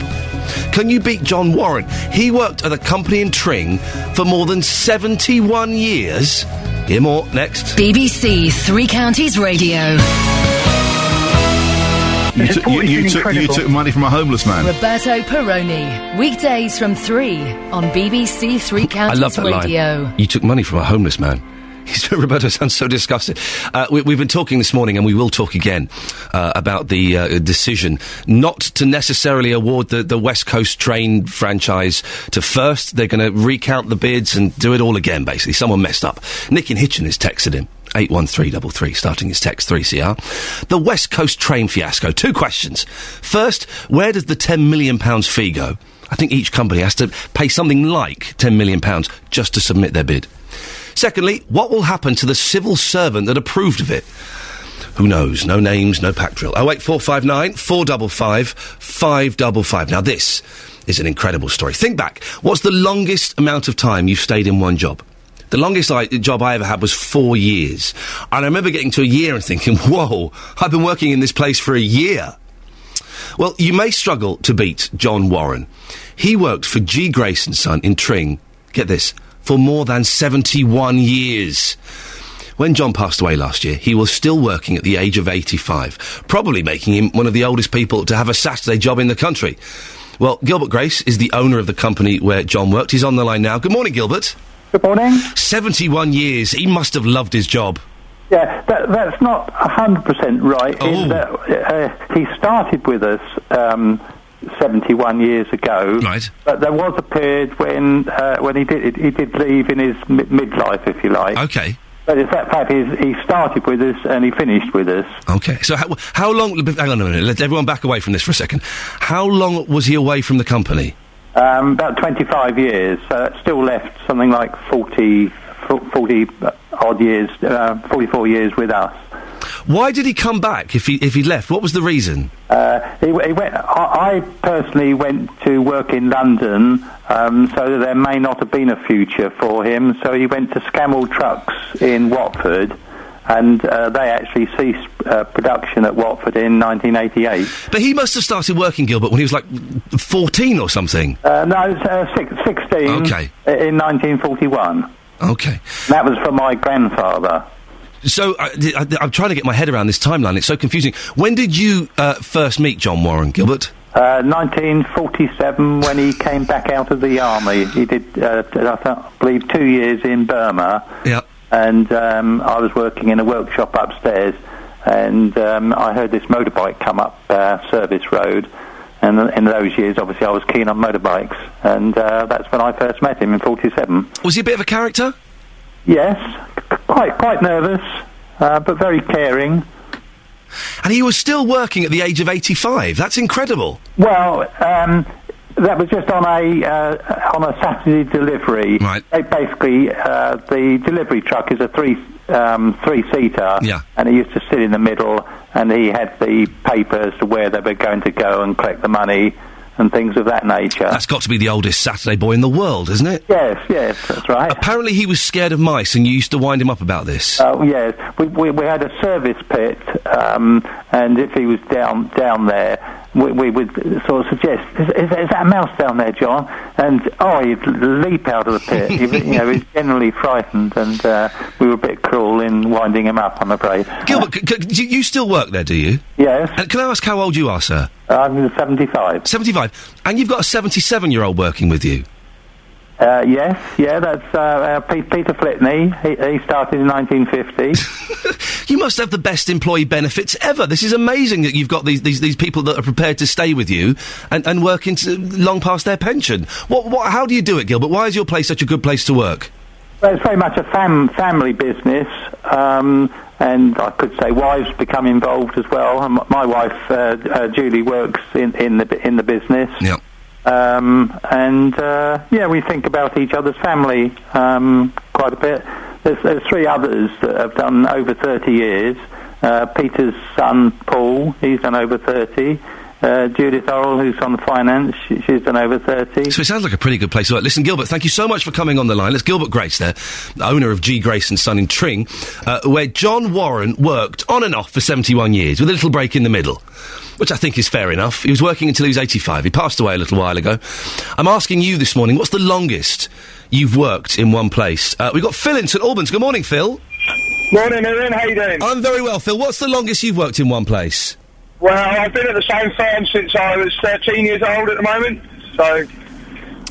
Can you beat John Warren? He worked at a company in Tring for more than 71 years. Hear more next. BBC Three Counties Radio. You took money from a homeless man. Roberto Peroni. Weekdays from 3 on BBC Three Counties Radio. I love that line. You took money from a homeless man. Roberto sounds so disgusted. We've been talking this morning, and we will talk again about the decision not to necessarily award the West Coast train franchise to First. They're going to recount the bids and do it all again, basically. Someone messed up. Nick in Hitchin has texted him. 81333, starting his text 3CR. The West Coast train fiasco. 2 questions. First, where does the £10 million fee go? I I think each company has to pay something like £10 million just to submit their bid. Secondly, what will happen to the civil servant that approved of it? Who knows? No names, no pack drill. 08459 455 555. Now, this is an incredible story. Think back. What's the longest amount of time you've stayed in one job? The longest job I ever had was 4 years. And I remember getting to a year and thinking, whoa, I've been working in this place for a year. Well, you may struggle to beat John Warren. He worked for G. Grace and Son in Tring, get this, for more than 71 years. When John passed away last year, he was still working at the age of 85, probably making him one of the oldest people to have a Saturday job in the country. Well, Gilbert Grace is the owner of the company where John worked. He's on the line now. Good morning, Gilbert. Good morning. 71 years. He must have loved his job. Yeah, that's not 100% right. Oh. In that, he started with us 71 years ago. Right. But there was a period when he did leave in his midlife, if you like. Okay. But it's that fact is he started with us and he finished with us. Okay. So how long... Hang on a minute. Let everyone back away from this for a second. How long was he away from the company? About 25 years. So that still left something like 40-odd years, 44 years with us. Why did he come back if he left? What was the reason? He went. I personally went to work in London, so that there may not have been a future for him. So he went to Scammell Trucks in Watford, and they actually ceased production at Watford in 1988. But he must have started working, Gilbert, when he was like 14 or something. No, it was, 16. Okay. In 1941. Okay. That was for my grandfather. So, I'm trying to get my head around this timeline. It's so confusing. When did you first meet John Warren, Gilbert? 1947, when he came back out of the army. He did, I believe, 2 years in Burma. Yeah. And I was working in a workshop upstairs, and I heard this motorbike come up Service Road. And in those years, obviously, I was keen on motorbikes. And that's when I first met him, in 47. Was he a bit of a character? Yes, quite nervous, but very caring. And he was still working at the age of 85. That's incredible. Well, that was just on a Saturday delivery. Right. Basically, the delivery truck is a three-seater, yeah. And he used to sit in the middle, and he had the paper as to where they were going to go and collect the money and things of that nature. That's got to be the oldest Saturday boy in the world, isn't it? Yes, that's right. Apparently he was scared of mice, and you used to wind him up about this. Oh, yes. We had a service pit, and if he was down there, we would sort of suggest, is that a mouse down there, John? And, he'd leap out of the pit. He's generally frightened, and we were a bit cruel in winding him up, I'm afraid. Gilbert, you still work there, do you? Yes. And can I ask how old you are, sir? I'm 75. 75. And you've got a 77-year-old working with you? Yes. Yeah, that's Peter Flitney. He started in 1950. You must have the best employee benefits ever. This is amazing that you've got these people that are prepared to stay with you and work into long past their pension. How do you do it, Gilbert? Why is your place such a good place to work? Well, it's very much a family business, and I could say wives become involved as well. My wife, Julie, works in the business. Yeah. We think about each other's family quite a bit. There's three others that have done over 30 years. Peter's son, Paul, he's done over 30. Judith Orrell, who's on finance, she's done over 30. So it sounds like a pretty good place to work. Listen, Gilbert, thank you so much for coming on the line. That's Gilbert Grace there, owner of G. Grace and Son in Tring, where John Warren worked on and off for 71 years, with a little break in the middle, which I think is fair enough. He was working until he was 85. He passed away a little while ago. I'm asking you this morning, what's the longest you've worked in one place? We've got Phil in St Albans. Good morning, Phil. Morning, Erin. How you doing? I'm very well, Phil. What's the longest you've worked in one place? Well, I've been at the same firm since I was 13 years old at the moment, so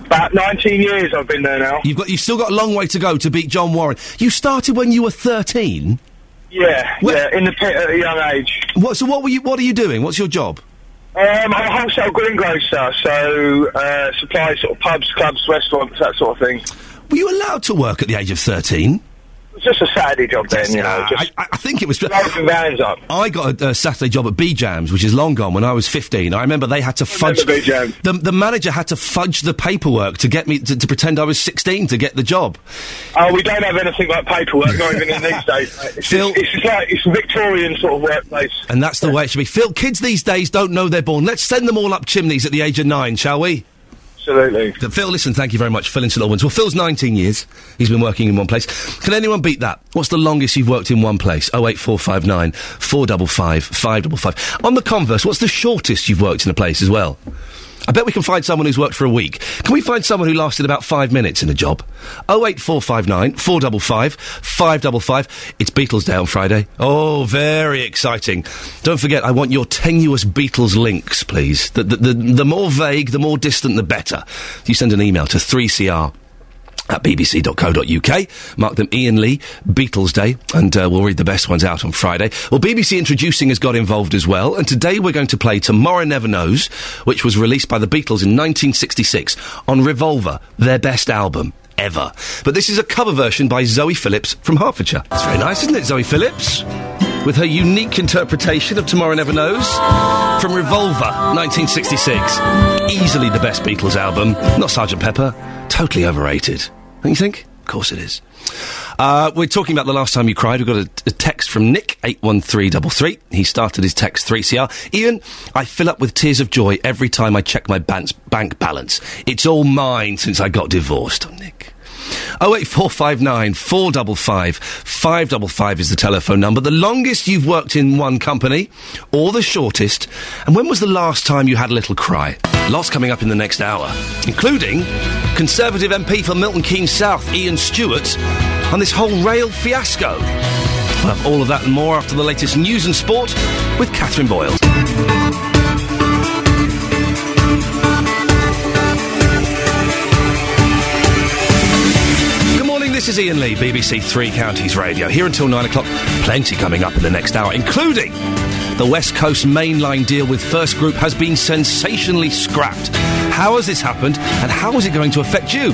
about 19 years I've been there now. You've still got a long way to go to beat John Warren. You started when you were 13? Yeah, in the pit at a young age. So what are you doing? What's your job? I'm a wholesale greengrocer, so supply sort of pubs, clubs, restaurants, that sort of thing. Were you allowed to work at the age of 13? just a Saturday job then, you know. Just I think it was... Up. I got a Saturday job at B-Jams, which is long gone, when I was 15. I remember they had to fudge... The manager had to fudge the paperwork to get me... to pretend I was 16 to get the job. Oh, we don't have anything like paperwork, not even in these days. Mate. It's Victorian sort of workplace. And that's the way it should be. Phil, kids these days don't know they're born. Let's send them all up chimneys at the age of 9, shall we? Absolutely. Phil, listen, thank you very much. Phil in St Albans. Well, Phil's 19 years. He's been working in one place. Can anyone beat that? What's the longest you've worked in one place? 08459 455 555. On the converse, what's the shortest you've worked in a place as well? I bet we can find someone who's worked for a week. Can we find someone who lasted about 5 minutes in a job? 08459 455 555. It's Beatles Day on Friday. Oh, very exciting. Don't forget, I want your tenuous Beatles links, please. The more vague, the more distant, the better. If you send an email to 3cr@bbc.co.uk, mark them Ian Lee, Beatles Day, and we'll read the best ones out on Friday. Well, BBC Introducing has got involved as well, and today we're going to play Tomorrow Never Knows, which was released by the Beatles in 1966 on Revolver, their best album ever. But this is a cover version by Zoe Phillips from Hertfordshire. It's very nice, isn't it, Zoe Phillips? With her unique interpretation of Tomorrow Never Knows from Revolver, 1966. Easily the best Beatles album. Not Sgt. Pepper. Totally overrated. Don't you think? Of course it is. We're talking about the last time you cried. We've got a text from Nick, 81333. He started his text 3CR. Ian, I fill up with tears of joy every time I check my bank balance. It's all mine since I got divorced. I'm Nick. 08459 455 555 is the telephone number. The longest you've worked in one company, or the shortest, and when was the last time you had a little cry? Lots coming up in the next hour, including Conservative MP for Milton Keynes South, Ian Stewart, and this whole rail fiasco. We'll have all of that and more after the latest news and sport with Catherine Boyle. This is Ian Lee, BBC Three Counties Radio. Here until 9 o'clock, plenty coming up in the next hour, including the West Coast mainline deal with First Group has been sensationally scrapped. How has this happened, and how is it going to affect you?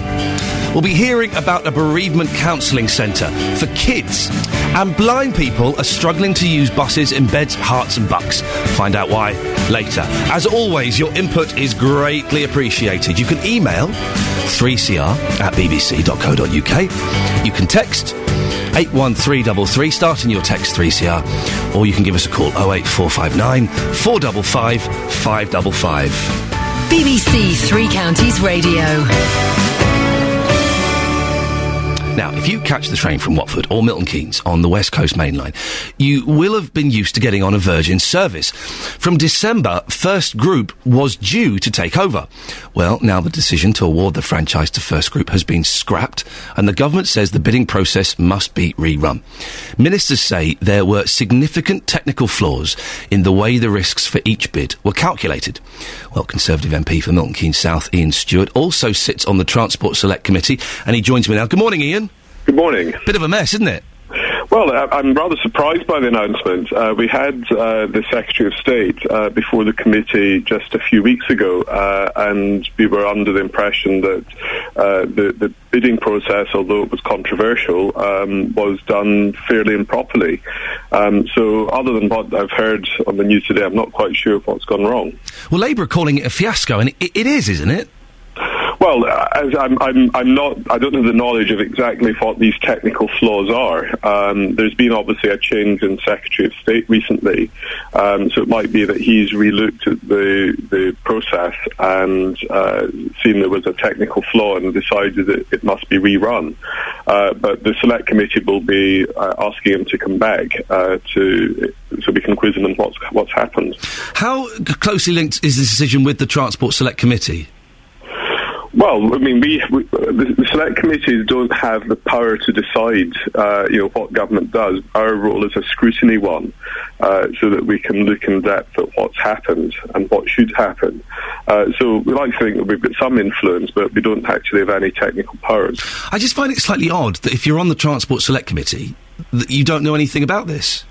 We'll be hearing about a bereavement counselling centre for kids, and blind people are struggling to use buses in Beds, Herts and Bucks. Find out why later. As always, your input is greatly appreciated. You can email 3cr@bbc.co.uk. You can text 81333, starting your text 3CR, or you can give us a call 08459 455 555. BBC Three Counties Radio. Now, if you catch the train from Watford or Milton Keynes on the West Coast mainline, you will have been used to getting on a Virgin service. From December, First Group was due to take over. Well, now the decision to award the franchise to First Group has been scrapped, and the government says the bidding process must be rerun. Ministers say there were significant technical flaws in the way the risks for each bid were calculated. Well, Conservative MP for Milton Keynes South, Ian Stewart, also sits on the Transport Select Committee, and he joins me now. Good morning, Ian. Good morning. Bit of a mess, isn't it? Well, I'm rather surprised by the announcement. We had the Secretary of State before the committee just a few weeks ago, and we were under the impression that the bidding process, although it was controversial, was done fairly and properly. So other than what I've heard on the news today, I'm not quite sure what's gone wrong. Well, Labour are calling it a fiasco, and it is, isn't it? Well, as I'm not. I don't have the knowledge of exactly what these technical flaws are. There's been obviously a change in Secretary of State recently, so it might be that he's re-looked at the process and seen there was a technical flaw and decided that it must be rerun. But the Select Committee will be asking him to come back so we can quiz him on what's happened. How closely linked is this decision with the Transport Select Committee? Well, I mean, the Select Committees don't have the power to decide, what government does. Our role is a scrutiny one, so that we can look in depth at what's happened and what should happen. So we like to think that we've got some influence, but we don't actually have any technical powers. I just find it slightly odd that if you're on the Transport Select Committee, that you don't know anything about this.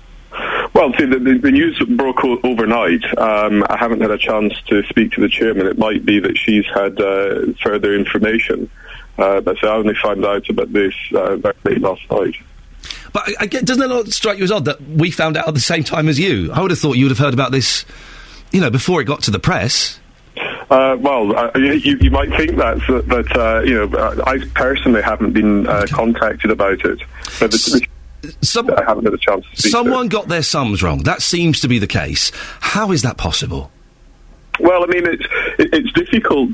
Well, see, the news broke overnight. I haven't had a chance to speak to the chairman. It might be that she's had further information. But I only found out about this very late last night. But doesn't it not strike you as odd that we found out at the same time as you? I would have thought you would have heard about this, you know, before it got to the press. You might think that, but you know, I personally haven't been contacted about it. But I haven't had a chance to speak. Someone got their sums wrong. That seems to be the case. How is that possible? Well, I mean, it's difficult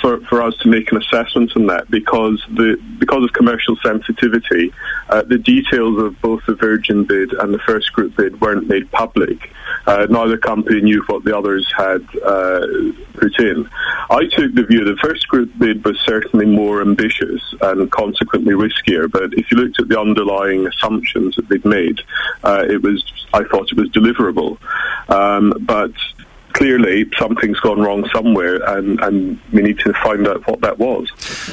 for us to make an assessment on that because of commercial sensitivity. The details of both the Virgin bid and the First Group bid weren't made public. Neither company knew what the others had put in. I took the view the First Group bid was certainly more ambitious and consequently riskier. But if you looked at the underlying assumptions that they'd made, I thought it was deliverable, but. Clearly, something's gone wrong somewhere, and we need to find out what that was.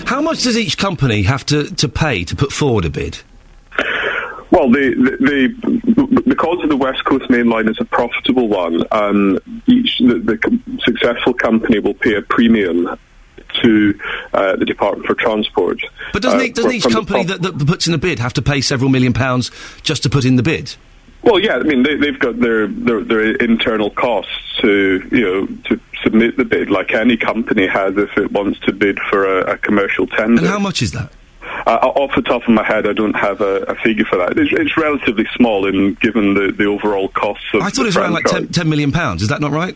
How much does each company have to pay to put forward a bid? Well, because of the West Coast mainline is a profitable one, the successful company will pay a premium to the Department for Transport. But doesn't each company that puts in a bid have to pay several £1 million just to put in the bid? Well, yeah, I mean, they've got their internal costs to submit the bid, like any company has if it wants to bid for a commercial tender. And how much is that? Off the top of my head, I don't have a figure for that. It's relatively small, given the overall costs of. I thought it was around like £10 million. Is that not right?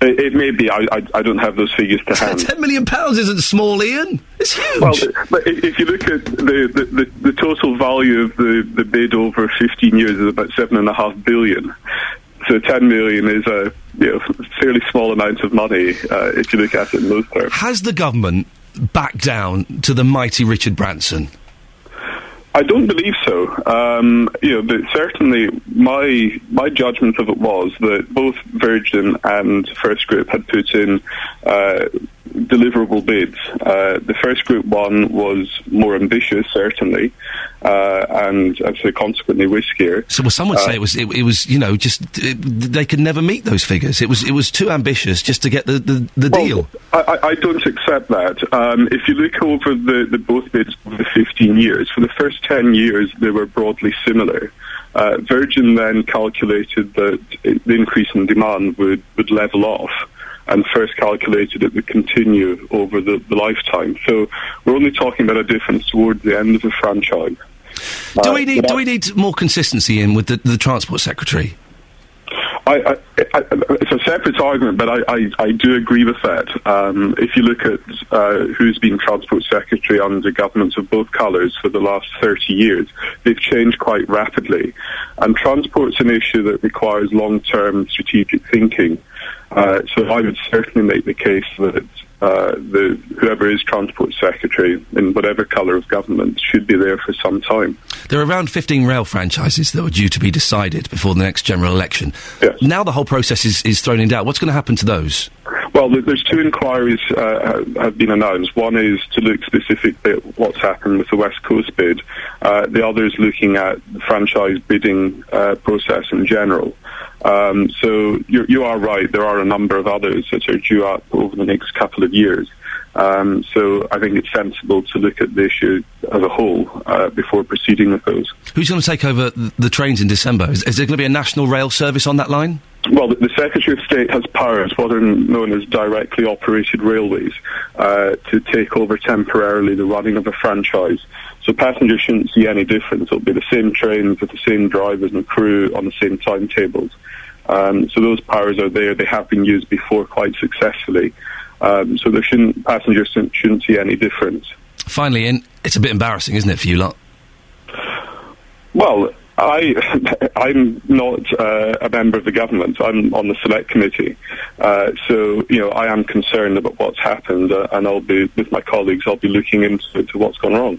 It may be. I don't have those figures to hand. £10 million isn't small, Ian. It's huge. Well, but if you look at the total value of the bid over 15 years is about $7.5 billion. So $10 million is a fairly small amount of money if you look at it in those terms. Has the government backed down to the mighty Richard Branson? I don't believe so. But certainly my judgment of it was that both Virgin and First Group had put in deliverable bids. The First Group one was more ambitious, certainly, and so consequently riskier. So, well, some would say it was they could never meet those figures. It was too ambitious just to get the deal. I don't accept that. If you look over the both bids for the 15 years, for the first 10 years they were broadly similar. Virgin then calculated that the increase in demand would level off. And first calculated it would continue over the lifetime. So we're only talking about a difference towards the end of the franchise. Do we need more consistency in with the Transport Secretary? It's a separate argument, but I do agree with that. If you look at who's been Transport Secretary under governments of both colours for the last 30 years, they've changed quite rapidly. And transport's an issue that requires long-term strategic thinking. So I would certainly make the case that whoever is Transport Secretary, in whatever colour of government, should be there for some time. There are around 15 rail franchises that were due to be decided before the next general election. Yes. Now the whole process is thrown in doubt. What's going to happen to those? Well, there's two inquiries have been announced. One is to look specifically at what's happened with the West Coast bid. The other is looking at the franchise bidding process in general. So you are right, there are a number of others that are due up over the next couple of years. So I think it's sensible to look at the issue as a whole before proceeding with those. Who's going to take over the trains in December? Is there going to be a national rail service on that line? Well, the Secretary of State has powers, what are known as Directly Operated Railways, to take over temporarily the running of a franchise. So passengers shouldn't see any difference. It'll be the same trains with the same drivers and crew on the same timetables. So those powers are there. They have been used before quite successfully. So passengers shouldn't see any difference. Finally, Ian, it's a bit embarrassing, isn't it, for you lot? Well, I'm not a member of the government. I'm on the Select Committee. So I am concerned about what's happened, and I'll be, with my colleagues, I'll be looking into what's gone wrong.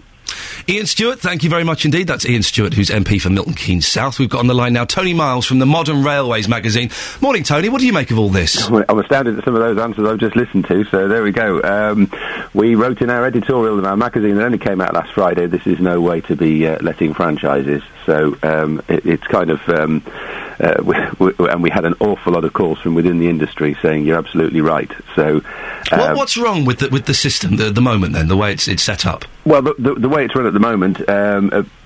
Ian Stewart, thank you very much indeed. That's Ian Stewart, who's MP for Milton Keynes South. We've got on the line now Tony Miles from the Modern Railways magazine. Morning, Tony. What do you make of all this? Well, I'm astounded at some of those answers I've just listened to, so there we go. We wrote in our editorial in our magazine that only came out last Friday, this is no way to be letting franchises. So it's kind of... and we had an awful lot of calls from within the industry saying, you're absolutely right. So What's wrong with the system at the moment, then, the way it's set up? Well, the way it's run at the moment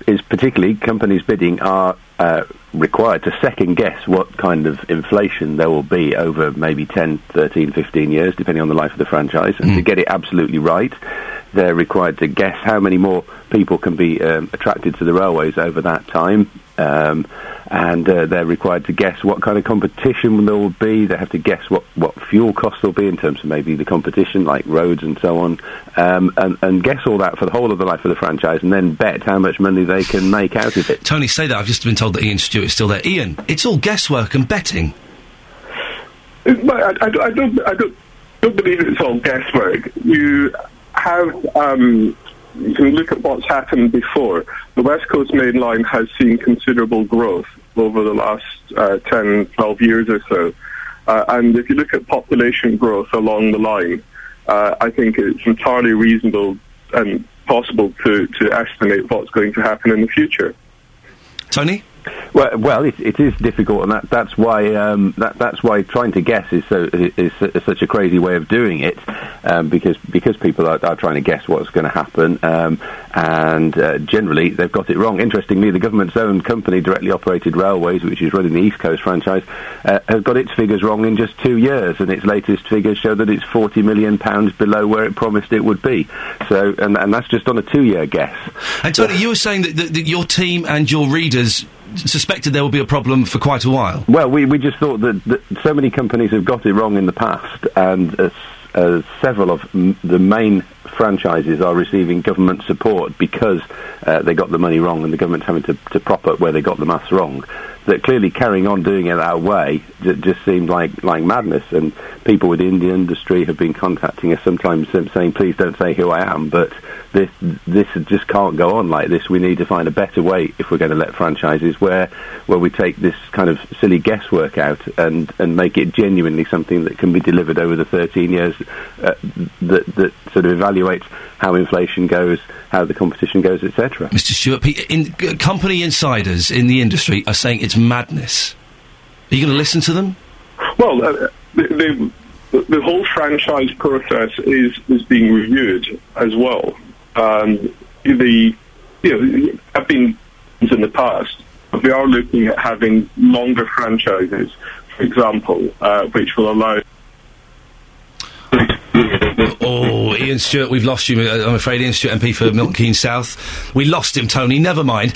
is particularly companies bidding are required to second-guess what kind of inflation there will be over maybe 10, 13, 15 years, depending on the life of the franchise. And to get it absolutely right, they're required to guess how many more people can be attracted to the railways over that time. And they're required to guess what kind of competition there will be. They have to guess what fuel costs will be in terms of maybe the competition, like roads and so on, and guess all that for the whole of the life of the franchise, and then bet how much money they can make out of it. Tony, say that. I've just been told that Ian Stewart is still there. Ian, it's all guesswork and betting. I don't believe it's all guesswork. You have... You can look at what's happened before. The West Coast mainline has seen considerable growth over the last 10, 12 years or so. And if you look at population growth along the line, I think it's entirely reasonable and possible to estimate what's going to happen in the future. Tony? Well, it is difficult, and that's why trying to guess is such a crazy way of doing it, because people are trying to guess what's going to happen, and generally they've got it wrong. Interestingly, the government's own company, Directly Operated Railways, which is running the East Coast franchise, has got its figures wrong in just 2 years, and its latest figures show that it's £40 million below where it promised it would be. So, and that's just on a 2-year guess. And Tony, you were saying that your team and your readers suspected there will be a problem for quite a while. Well, we just thought that so many companies have got it wrong in the past, and several of the main franchises are receiving government support because they got the money wrong, and the government's having to prop up where they got the maths wrong. That clearly carrying on doing it that way just seemed like madness, and people within the industry have been contacting us sometimes saying, please don't say who I am, but this just can't go on like this. We need to find a better way if we're going to let franchises where we take this kind of silly guesswork out and make it genuinely something that can be delivered over the 13 years that sort of evaluates how inflation goes, how the competition goes, etc. Mr. Stewart, company insiders in the industry are saying it's madness. Are you going to listen to them? Well, the whole franchise process is being reviewed as well. I've been in the past, but we are looking at having longer franchises, for example, which will allow... Oh, Ian Stewart, we've lost you, I'm afraid. Ian Stewart, MP for Milton Keynes South. We lost him, Tony, never mind.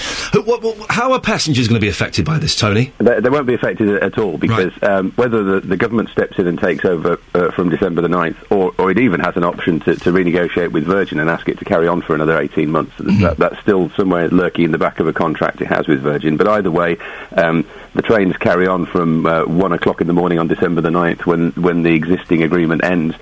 How are passengers going to be affected by this, Tony? They won't be affected at all, because right. Whether the government steps in and takes over from December the 9th, or it even has an option to renegotiate with Virgin and ask it to carry on for another 18 months, that's still somewhere lurking in the back of a contract it has with Virgin. But either way, the trains carry on from 1 o'clock in the morning on December the 9th when the existing agreement ends.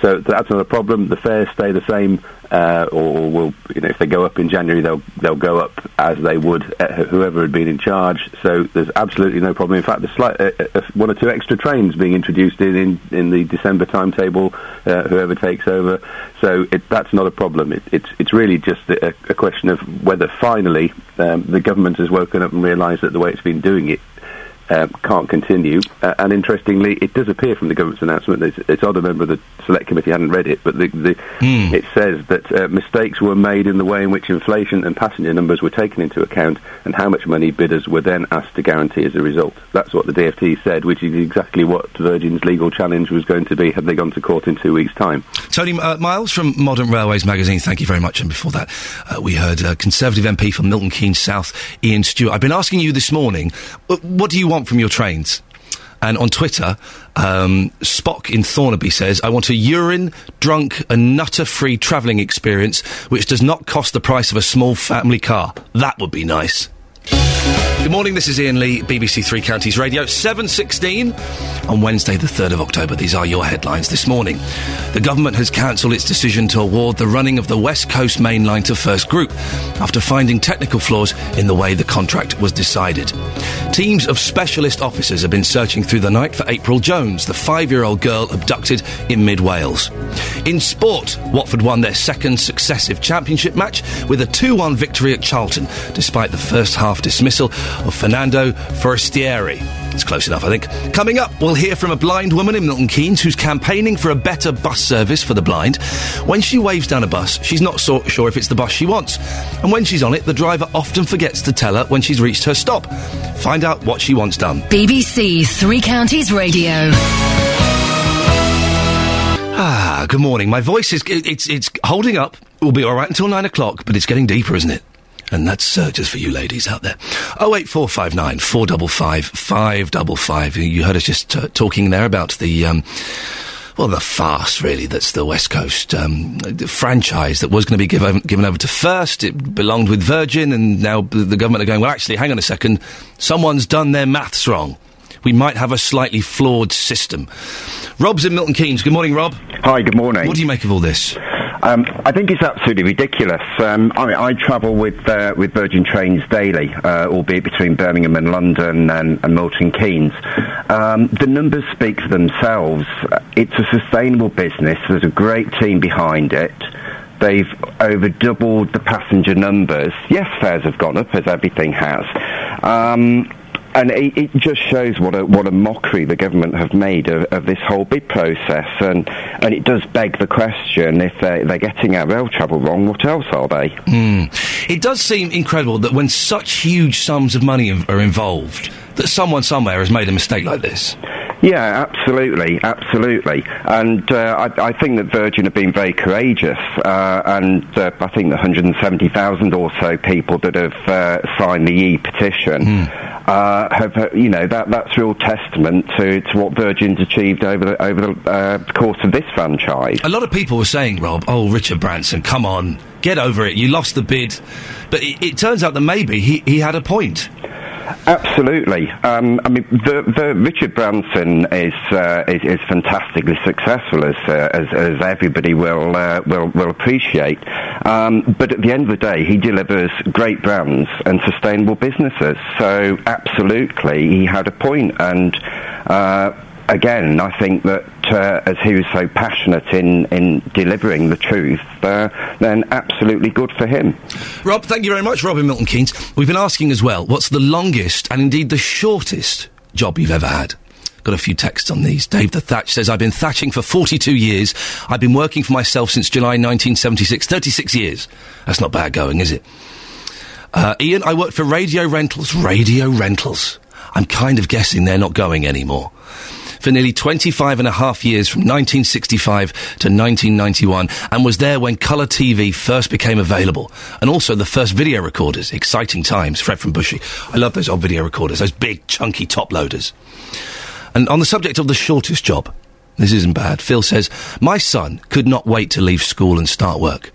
So that's not a problem. The fares stay the same, or will, if they go up in January, they'll go up as they would whoever had been in charge. So there's absolutely no problem. In fact, there's one or two extra trains being introduced in the December timetable, whoever takes over. So that's not a problem. It's really just a question of whether finally the government has woken up and realised that the way it's been doing it can't continue, and interestingly, it does appear from the government's announcement that it's odd a member of the Select Committee hadn't read it, but it says that mistakes were made in the way in which inflation and passenger numbers were taken into account, and how much money bidders were then asked to guarantee as a result. That's what the DFT said, which is exactly what Virgin's legal challenge was going to be had they gone to court in 2 weeks' time. Tony Miles from Modern Railways magazine, thank you very much. And before that, we heard Conservative MP from Milton Keynes South, Ian Stewart. I've been asking you this morning, what do you want from your trains? And on Twitter, Spock in Thornaby says, I want a urine, drunk and nutter-free travelling experience which does not cost the price of a small family car. That would be nice. Good morning, this is Ian Lee, BBC Three Counties Radio, 7:16 on Wednesday the 3rd of October. These are your headlines this morning. The government has cancelled its decision to award the running of the West Coast mainline to First Group after finding technical flaws in the way the contract was decided. Teams of specialist officers have been searching through the night for April Jones, the 5-year-old girl abducted in Mid Wales. In sport, Watford won their second successive championship match with a 2-1 victory at Charlton, despite the first half dismissal of Fernando Forestieri. It's close enough, I think. Coming up, we'll hear from a blind woman in Milton Keynes who's campaigning for a better bus service for the blind. When she waves down a bus, she's not so sure if it's the bus she wants. And when she's on it, the driver often forgets to tell her when she's reached her stop. Find out what she wants done. BBC Three Counties Radio. Ah, good morning. My voice is... It's holding up. We'll be all right until 9 o'clock, but it's getting deeper, isn't it? And that's just for you ladies out there. 08459 455 555. You heard us just talking there about the... the farce, really, that's the West Coast franchise that was going to be given over to First. It belonged with Virgin, and now the government are going, well, actually, hang on a second, someone's done their maths wrong. We might have a slightly flawed system. Rob's in Milton Keynes. Good morning, Rob. Hi, good morning. What do you make of all this? I think it's absolutely ridiculous. I travel with Virgin trains daily, albeit between Birmingham and London and Milton Keynes. The numbers speak for themselves. It's a sustainable business. There's a great team behind it. They've over doubled the passenger numbers. Yes, fares have gone up, as everything has. And it just shows what a mockery the government have made of this whole bid process, and it does beg the question, if they're getting our rail travel wrong, what else are they? Mm. It does seem incredible that when such huge sums of money are involved, that someone somewhere has made a mistake like this. Yeah, absolutely. And I think that Virgin have been very courageous, and I think the 170,000 or so people that have signed the e-petition have, that's real testament to what Virgin's achieved over the course of this franchise. A lot of people were saying, Rob, oh, Richard Branson, come on, get over it, you lost the bid. But it turns out that maybe he had a point. Absolutely. The Richard Branson is fantastically successful, as everybody will appreciate. But at the end of the day, he delivers great brands and sustainable businesses. So absolutely, he had a point. And again, I think that as he was so passionate in delivering the truth, then absolutely good for him. Rob, thank you very much. Rob in Milton Keynes. We've been asking as well, what's the longest and indeed the shortest job you've ever had? Got a few texts on these. Dave the Thatch says, I've been thatching for 42 years. I've been working for myself since July 1976. 36 years. That's not bad going, is it? Ian, I worked for radio rentals. Radio rentals. I'm kind of guessing they're not going anymore. For nearly 25 and a half years, from 1965 to 1991, and was there when colour TV first became available, and also the first video recorders. Exciting times, Fred from Bushy. I love those old video recorders, those big, chunky top loaders. And on the subject of the shortest job, this isn't bad, Phil says, my son could not wait to leave school and start work.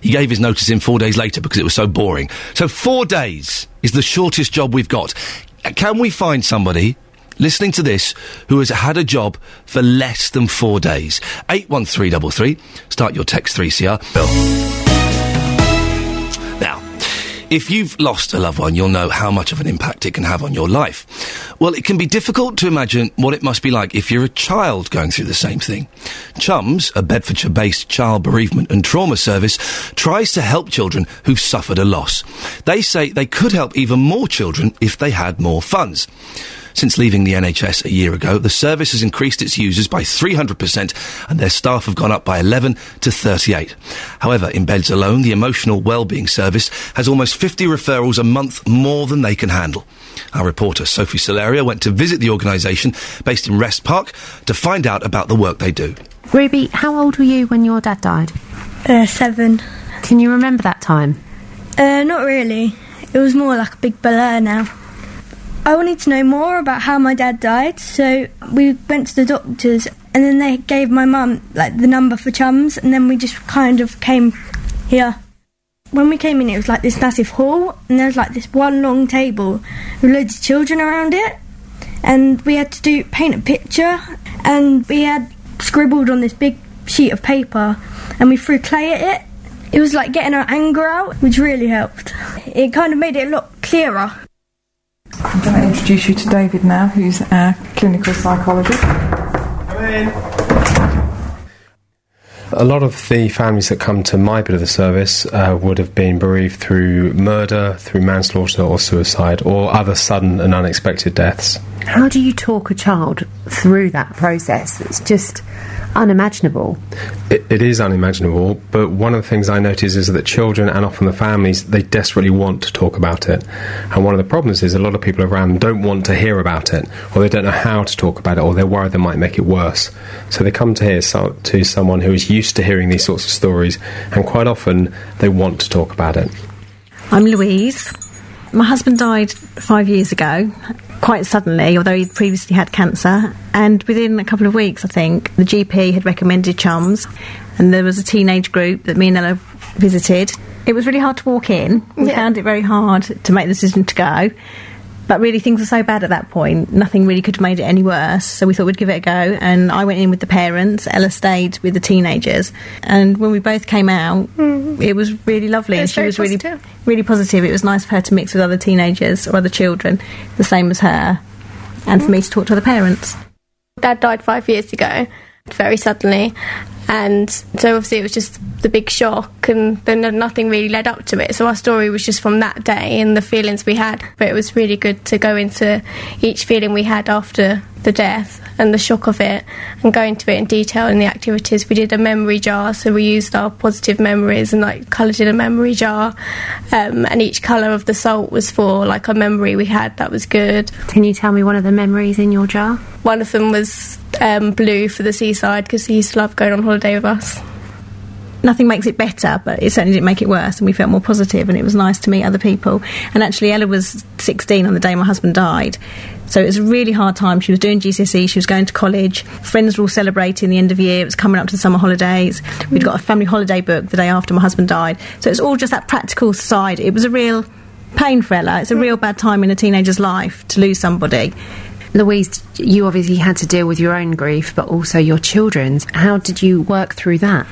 He gave his notice in 4 days later because it was so boring. So 4 days is the shortest job we've got. Can we find somebody... listening to this, who has had a job for less than 4 days. 81333. Start your text 3CR. Bill. Now, if you've lost a loved one, you'll know how much of an impact it can have on your life. Well, it can be difficult to imagine what it must be like if you're a child going through the same thing. Chums, a Bedfordshire-based child bereavement and trauma service, tries to help children who've suffered a loss. They say they could help even more children if they had more funds. Since leaving the NHS a year ago, the service has increased its users by 300% and their staff have gone up by 11 to 38. However, in beds alone, the emotional wellbeing service has almost 50 referrals a month more than they can handle. Our reporter, Sophie Solaria, went to visit the organisation based in Rest Park to find out about the work they do. Ruby, how old were you when your dad died? 7. Can you remember that time? Not really. It was more like a big blur now. I wanted to know more about how my dad died, so we went to the doctors and then they gave my mum the number for Chums, and then we just kind of came here. When we came in, it was this massive hall, and there was this one long table with loads of children around it, and we had to paint a picture, and we had scribbled on this big sheet of paper and we threw clay at it. It was like getting our anger out, which really helped. It kind of made it a lot clearer. I'm going to introduce you to David now, who's our clinical psychologist. Come in. A lot of the families that come to my bit of the service would have been bereaved through murder, through manslaughter or suicide, or other sudden and unexpected deaths. How do you talk a child through that process? It's just unimaginable. It is unimaginable, but one of the things I notice is that children, and often the families, they desperately want to talk about it. And one of the problems is a lot of people around them don't want to hear about it, or they don't know how to talk about it, or they're worried they might make it worse. So they come to someone who is used to hearing these sorts of stories, and quite often they want to talk about it. I'm Louise. My husband died 5 years ago, quite suddenly, although he'd previously had cancer. And within a couple of weeks, I think, the GP had recommended Chums. And there was a teenage group that me and Ella visited. It was really hard to walk in. We found it very hard to make the decision to go. But really, things were so bad at that point, nothing really could have made it any worse. So we thought we'd give it a go. And I went in with the parents, Ella stayed with the teenagers. And when we both came out, it was really lovely. And she was really positive. It was nice for her to mix with other teenagers or other children, the same as her, and for me to talk to the parents. Dad died 5 years ago, very suddenly. And so obviously it was just the big shock, and then nothing really led up to it. So our story was just from that day and the feelings we had. But it was really good to go into each feeling we had after the death and the shock of it, and go into it in detail in the activities. We did a memory jar, so we used our positive memories and like coloured in a memory jar. And each colour of the salt was for like a memory we had that was good. Can you tell me one of the memories in your jar? One of them was blue for the seaside, because he used to love going on holiday with us. Nothing makes it better, but it certainly didn't make it worse, and we felt more positive, and it was nice to meet other people. And actually Ella was 16 on the day my husband died, so it was a really hard time. She was doing GCSE, she was going to college, friends were all celebrating the end of year, it was coming up to the summer holidays, we'd got a family holiday booked the day after my husband died, so it's all just that practical side. It was a real pain for Ella. It's a real bad time in a teenager's life to lose somebody. Louise, you obviously had to deal with your own grief, but also your children's. How did you work through that?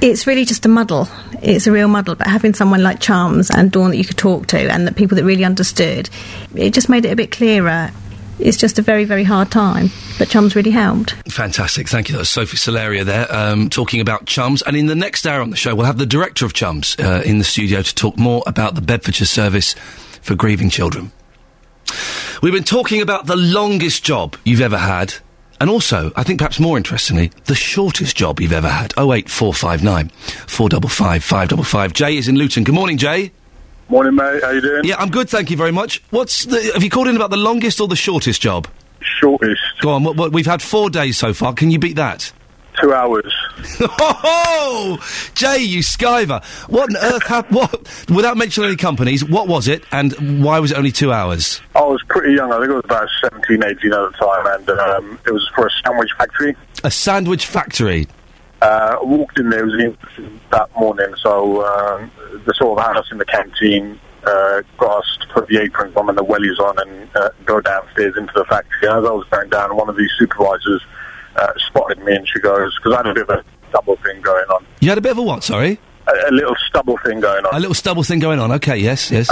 It's really just a muddle. It's a real muddle, but having someone like Chums and Dawn that you could talk to, and the people that really understood, it just made it a bit clearer. It's just a very, very hard time, but Chums really helped. Fantastic, thank you. That was Sophie Solaria there, talking about Chums. And in the next hour on the show, we'll have the director of Chums in the studio to talk more about the Bedfordshire service for grieving children. We've been talking about the longest job you've ever had, and also, I think perhaps more interestingly, the shortest job you've ever had. 08459 455 555. Jay is in Luton. Good morning, Jay. Morning, mate. How you doing? Yeah, I'm good, thank you very much. Have you called in about the longest or the shortest job? Shortest. Go on, we've had 4 days so far. Can you beat that? 2 hours. Oh, Jay, you skiver. What on earth happened? Without mentioning any companies, what was it, and why was it only 2 hours? I was pretty young. I think I was about 17, 18 at the time, and it was for a sandwich factory. A sandwich factory? I walked in there, it was that morning, so they sort of had us in the canteen, got us to put the aprons on and the wellies on, and go downstairs into the factory. And as I was going down, one of these supervisors spotted me, and she goes, because I had a bit of a stubble thing going on. You had a bit of a what, sorry? A little stubble thing going on. A little stubble thing going on, okay, yes. And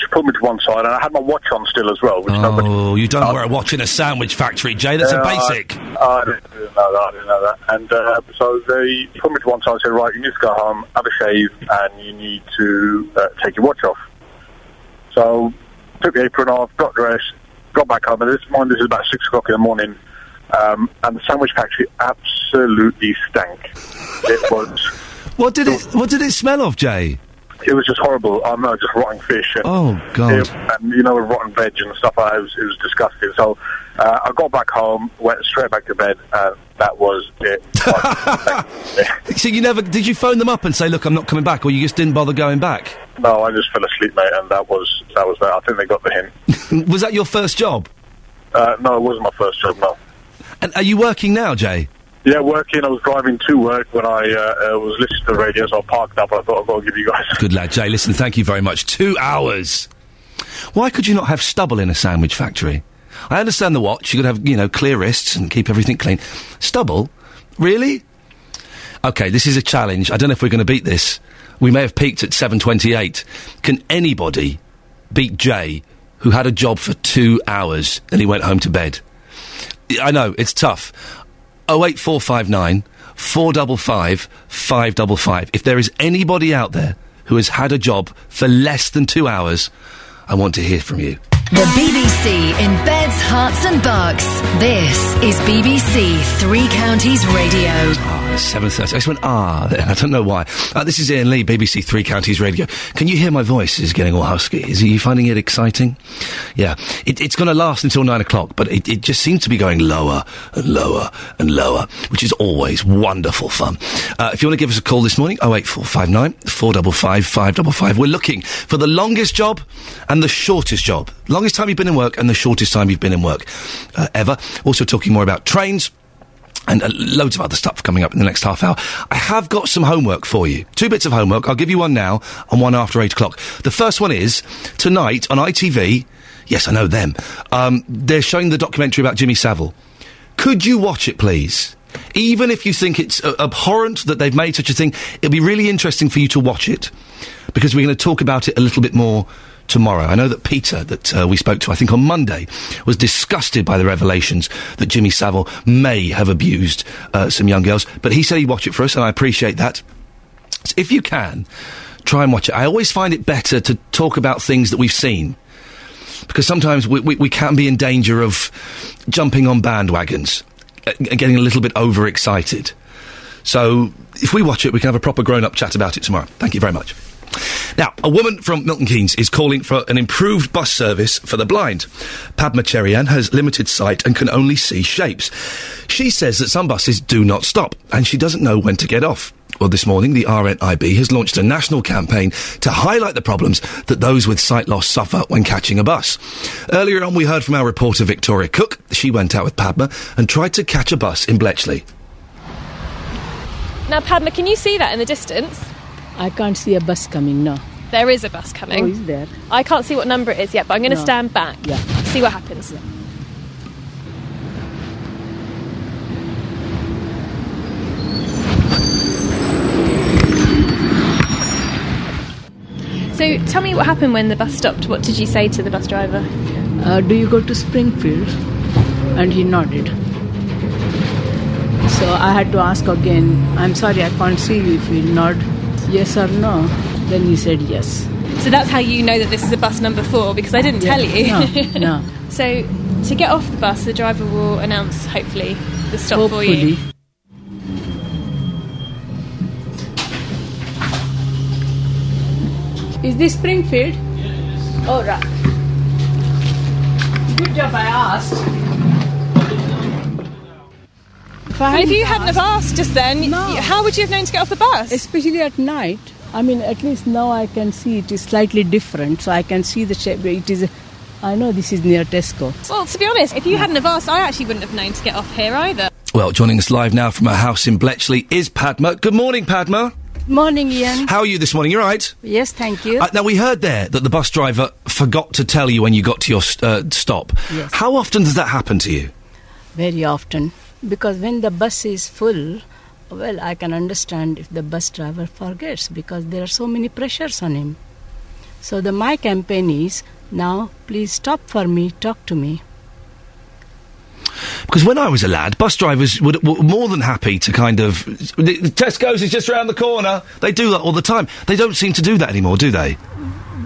she pulled me to one side, and I had my watch on still as well. You don't wear a watch in a sandwich factory, Jay, that's a basic. I didn't know that. And so they put me to one side and said, right, you need to go home, have a shave, and you need to take your watch off. So, took the apron off, got dressed, got back home, and this is about 6 o'clock in the morning. And the sandwich factory absolutely stank. It was. What did it smell of, Jay? It was just horrible. I know, just rotting fish. And, oh God! And you know, rotten veg and stuff. It was disgusting. So I got back home, went straight back to bed, and that was it. So you never did you phone them up and say, "Look, I'm not coming back," or you just didn't bother going back? No, I just fell asleep, mate, and that was that. I think they got the hint. Was that your first job? No, it wasn't my first job. No. And are you working now, Jay? Yeah, working. I was driving to work when I was listening to the radio, so I parked up. I thought I'd go give you guys... Good lad, Jay. Listen, thank you very much. 2 hours. Why could you not have stubble in a sandwich factory? I understand the watch. You could have, clear wrists and keep everything clean. Stubble? Really? OK, this is a challenge. I don't know if we're going to beat this. We may have peaked at 7:28. Can anybody beat Jay, who had a job for 2 hours and he went home to bed? I know, it's tough. 08459 455 555. If there is anybody out there who has had a job for less than 2 hours, I want to hear from you. The BBC in beds, hearts and bucks. This is BBC Three Counties Radio. 7:30. I just went, there. I don't know why. This is Ian Lee, BBC Three Counties Radio. Can you hear my voice is getting all husky? Are you finding it exciting? Yeah. It's going to last until 9 o'clock, but it just seems to be going lower and lower and lower, which is always wonderful fun. If you want to give us a call this morning, 08459 455 555. We're looking for the longest job and the shortest job. Longest time you've been in work and the shortest time you've been in work ever. Also talking more about trains and loads of other stuff coming up in the next half hour. I have got some homework for you. Two bits of homework. I'll give you one now and one after 8 o'clock. The first one is, tonight on ITV, yes, I know them, they're showing the documentary about Jimmy Savile. Could you watch it, please? Even if you think it's abhorrent that they've made such a thing, it'll be really interesting for you to watch it, because we're going to talk about it a little bit more tomorrow. I know that Peter, that we spoke to, I think on Monday, was disgusted by the revelations that Jimmy Savile may have abused some young girls. But he said he'd watch it for us, and I appreciate that. So if you can, try and watch it. I always find it better to talk about things that we've seen, because sometimes we can be in danger of jumping on bandwagons and getting a little bit overexcited. So if we watch it, we can have a proper grown-up chat about it tomorrow. Thank you very much. Now, a woman from Milton Keynes is calling for an improved bus service for the blind. Padma Cherian has limited sight and can only see shapes. She says that some buses do not stop, and she doesn't know when to get off. Well, this morning, the RNIB has launched a national campaign to highlight the problems that those with sight loss suffer when catching a bus. Earlier on, we heard from our reporter, Victoria Cook. She went out with Padma and tried to catch a bus in Bletchley. Now, Padma, can you see that in the distance? I can't see a bus coming, no. There is a bus coming. Oh, is there? I can't see what number it is yet, but I'm going to stand back. Yeah. See what happens. Yeah. So, tell me what happened when the bus stopped. What did you say to the bus driver? Do you go to Springfield? And he nodded. So, I had to ask again, I'm sorry, I can't see you, if you nod. Yes or no? Then he said yes. So that's how you know that this is a bus number 4, because I didn't tell you. No, no. So to get off the bus, the driver will announce, hopefully, the stop for you. Is this Springfield? Yes. Oh, right. Good job I asked. If you hadn't have asked just then, how would you have known to get off the bus? Especially at night. I mean, at least now I can see it is slightly different, so I can see the shape. It is. I know this is near Tesco. Well, to be honest, if you hadn't have asked, I actually wouldn't have known to get off here either. Well, joining us live now from her house in Bletchley is Padma. Good morning, Padma. Morning, Ian. How are you this morning? You all right? Yes, thank you. Now, we heard there that the bus driver forgot to tell you when you got to your stop. Yes. How often does that happen to you? Very often. Because when the bus is full, well, I can understand if the bus driver forgets, because there are so many pressures on him. So my campaign is, now, please stop for me, talk to me. Because when I was a lad, bus drivers were more than happy to kind of... Tesco's is just round the corner. They do that all the time. They don't seem to do that anymore, do they?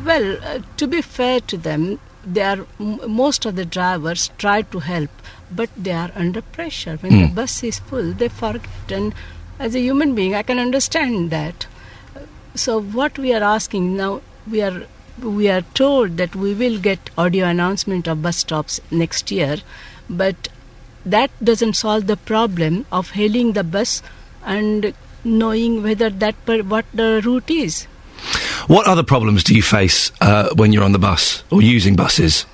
Well, to be fair to them, they are, most of the drivers try to help, but they are under pressure. When the bus is full, they forget. And as a human being, I can understand that. So what we are asking now, we are told that we will get audio announcement of bus stops next year, but that doesn't solve the problem of hailing the bus and knowing whether what the route is. What other problems do you face when you're on the bus or using buses?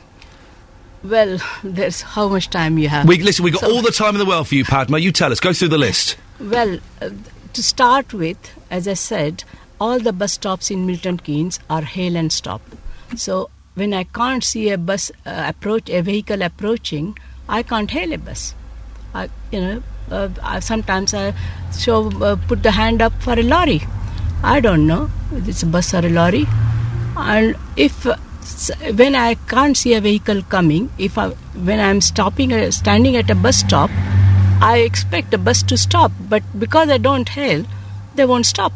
Well, there's how much time you have. Listen, we've got all the time in the world for you, Padma. You tell us. Go through the list. Well, to start with, as I said, all the bus stops in Milton Keynes are hail and stop. So when I can't see a bus approaching, I can't hail a bus. Sometimes I put the hand up for a lorry. I don't know if it's a bus or a lorry. And if... when I can't see a vehicle coming, when I'm standing at a bus stop, I expect the bus to stop, but because I don't hail, they won't stop.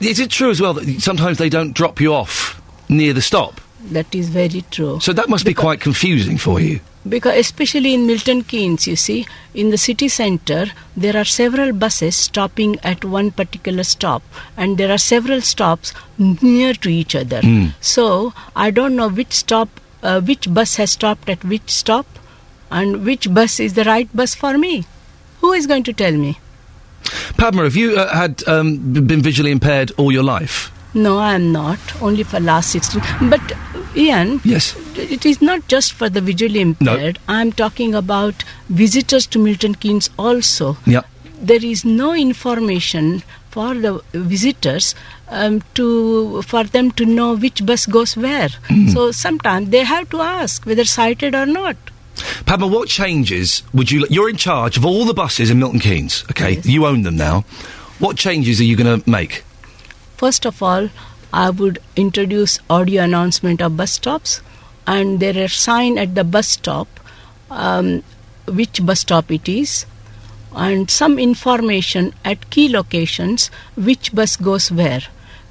Is it true as well that sometimes they don't drop you off near the stop? That is very true. So that must be quite confusing for you. Because especially in Milton Keynes, you see, in the city centre, there are several buses stopping at one particular stop, and there are several stops near to each other. Mm. So I don't know which bus has stopped at which stop, and which bus is the right bus for me. Who is going to tell me? Padma, have you been visually impaired all your life? No, I am not. Only for last 16. But, Ian, yes, it is not just for the visually impaired. No. I am talking about visitors to Milton Keynes also. Yep. There is no information for the visitors for them to know which bus goes where. Mm. So sometimes they have to ask whether sighted or not. Padma, what changes would you... You're in charge of all the buses in Milton Keynes, OK? Yes. You own them now. What changes are you going to make? First of all, I would introduce audio announcement of bus stops, and there are sign at the bus stop, which bus stop it is, and some information at key locations, which bus goes where,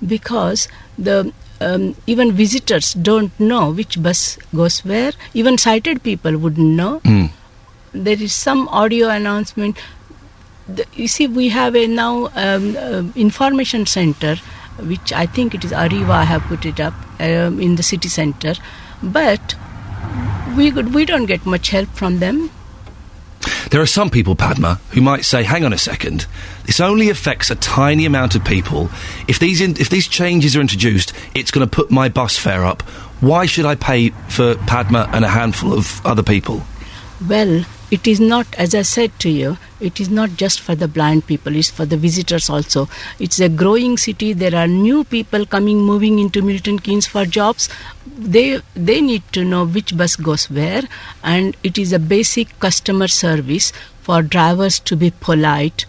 because the even visitors don't know which bus goes where. Even sighted people wouldn't know. Mm. There is some audio announcement. You see, we have a now information centre, which I think it is Arriva, I have put it up in the city centre, but we don't get much help from them. There are some people, Padma, who might say, hang on a second, this only affects a tiny amount of people. If these changes are introduced, it's going to put my bus fare up. Why should I pay for Padma and a handful of other people? Well, it is not, as I said to you, it is not just for the blind people, it's for the visitors also. It's a growing city. There are new people moving into Milton Keynes for jobs. They need to know which bus goes where, and it is a basic customer service for drivers to be polite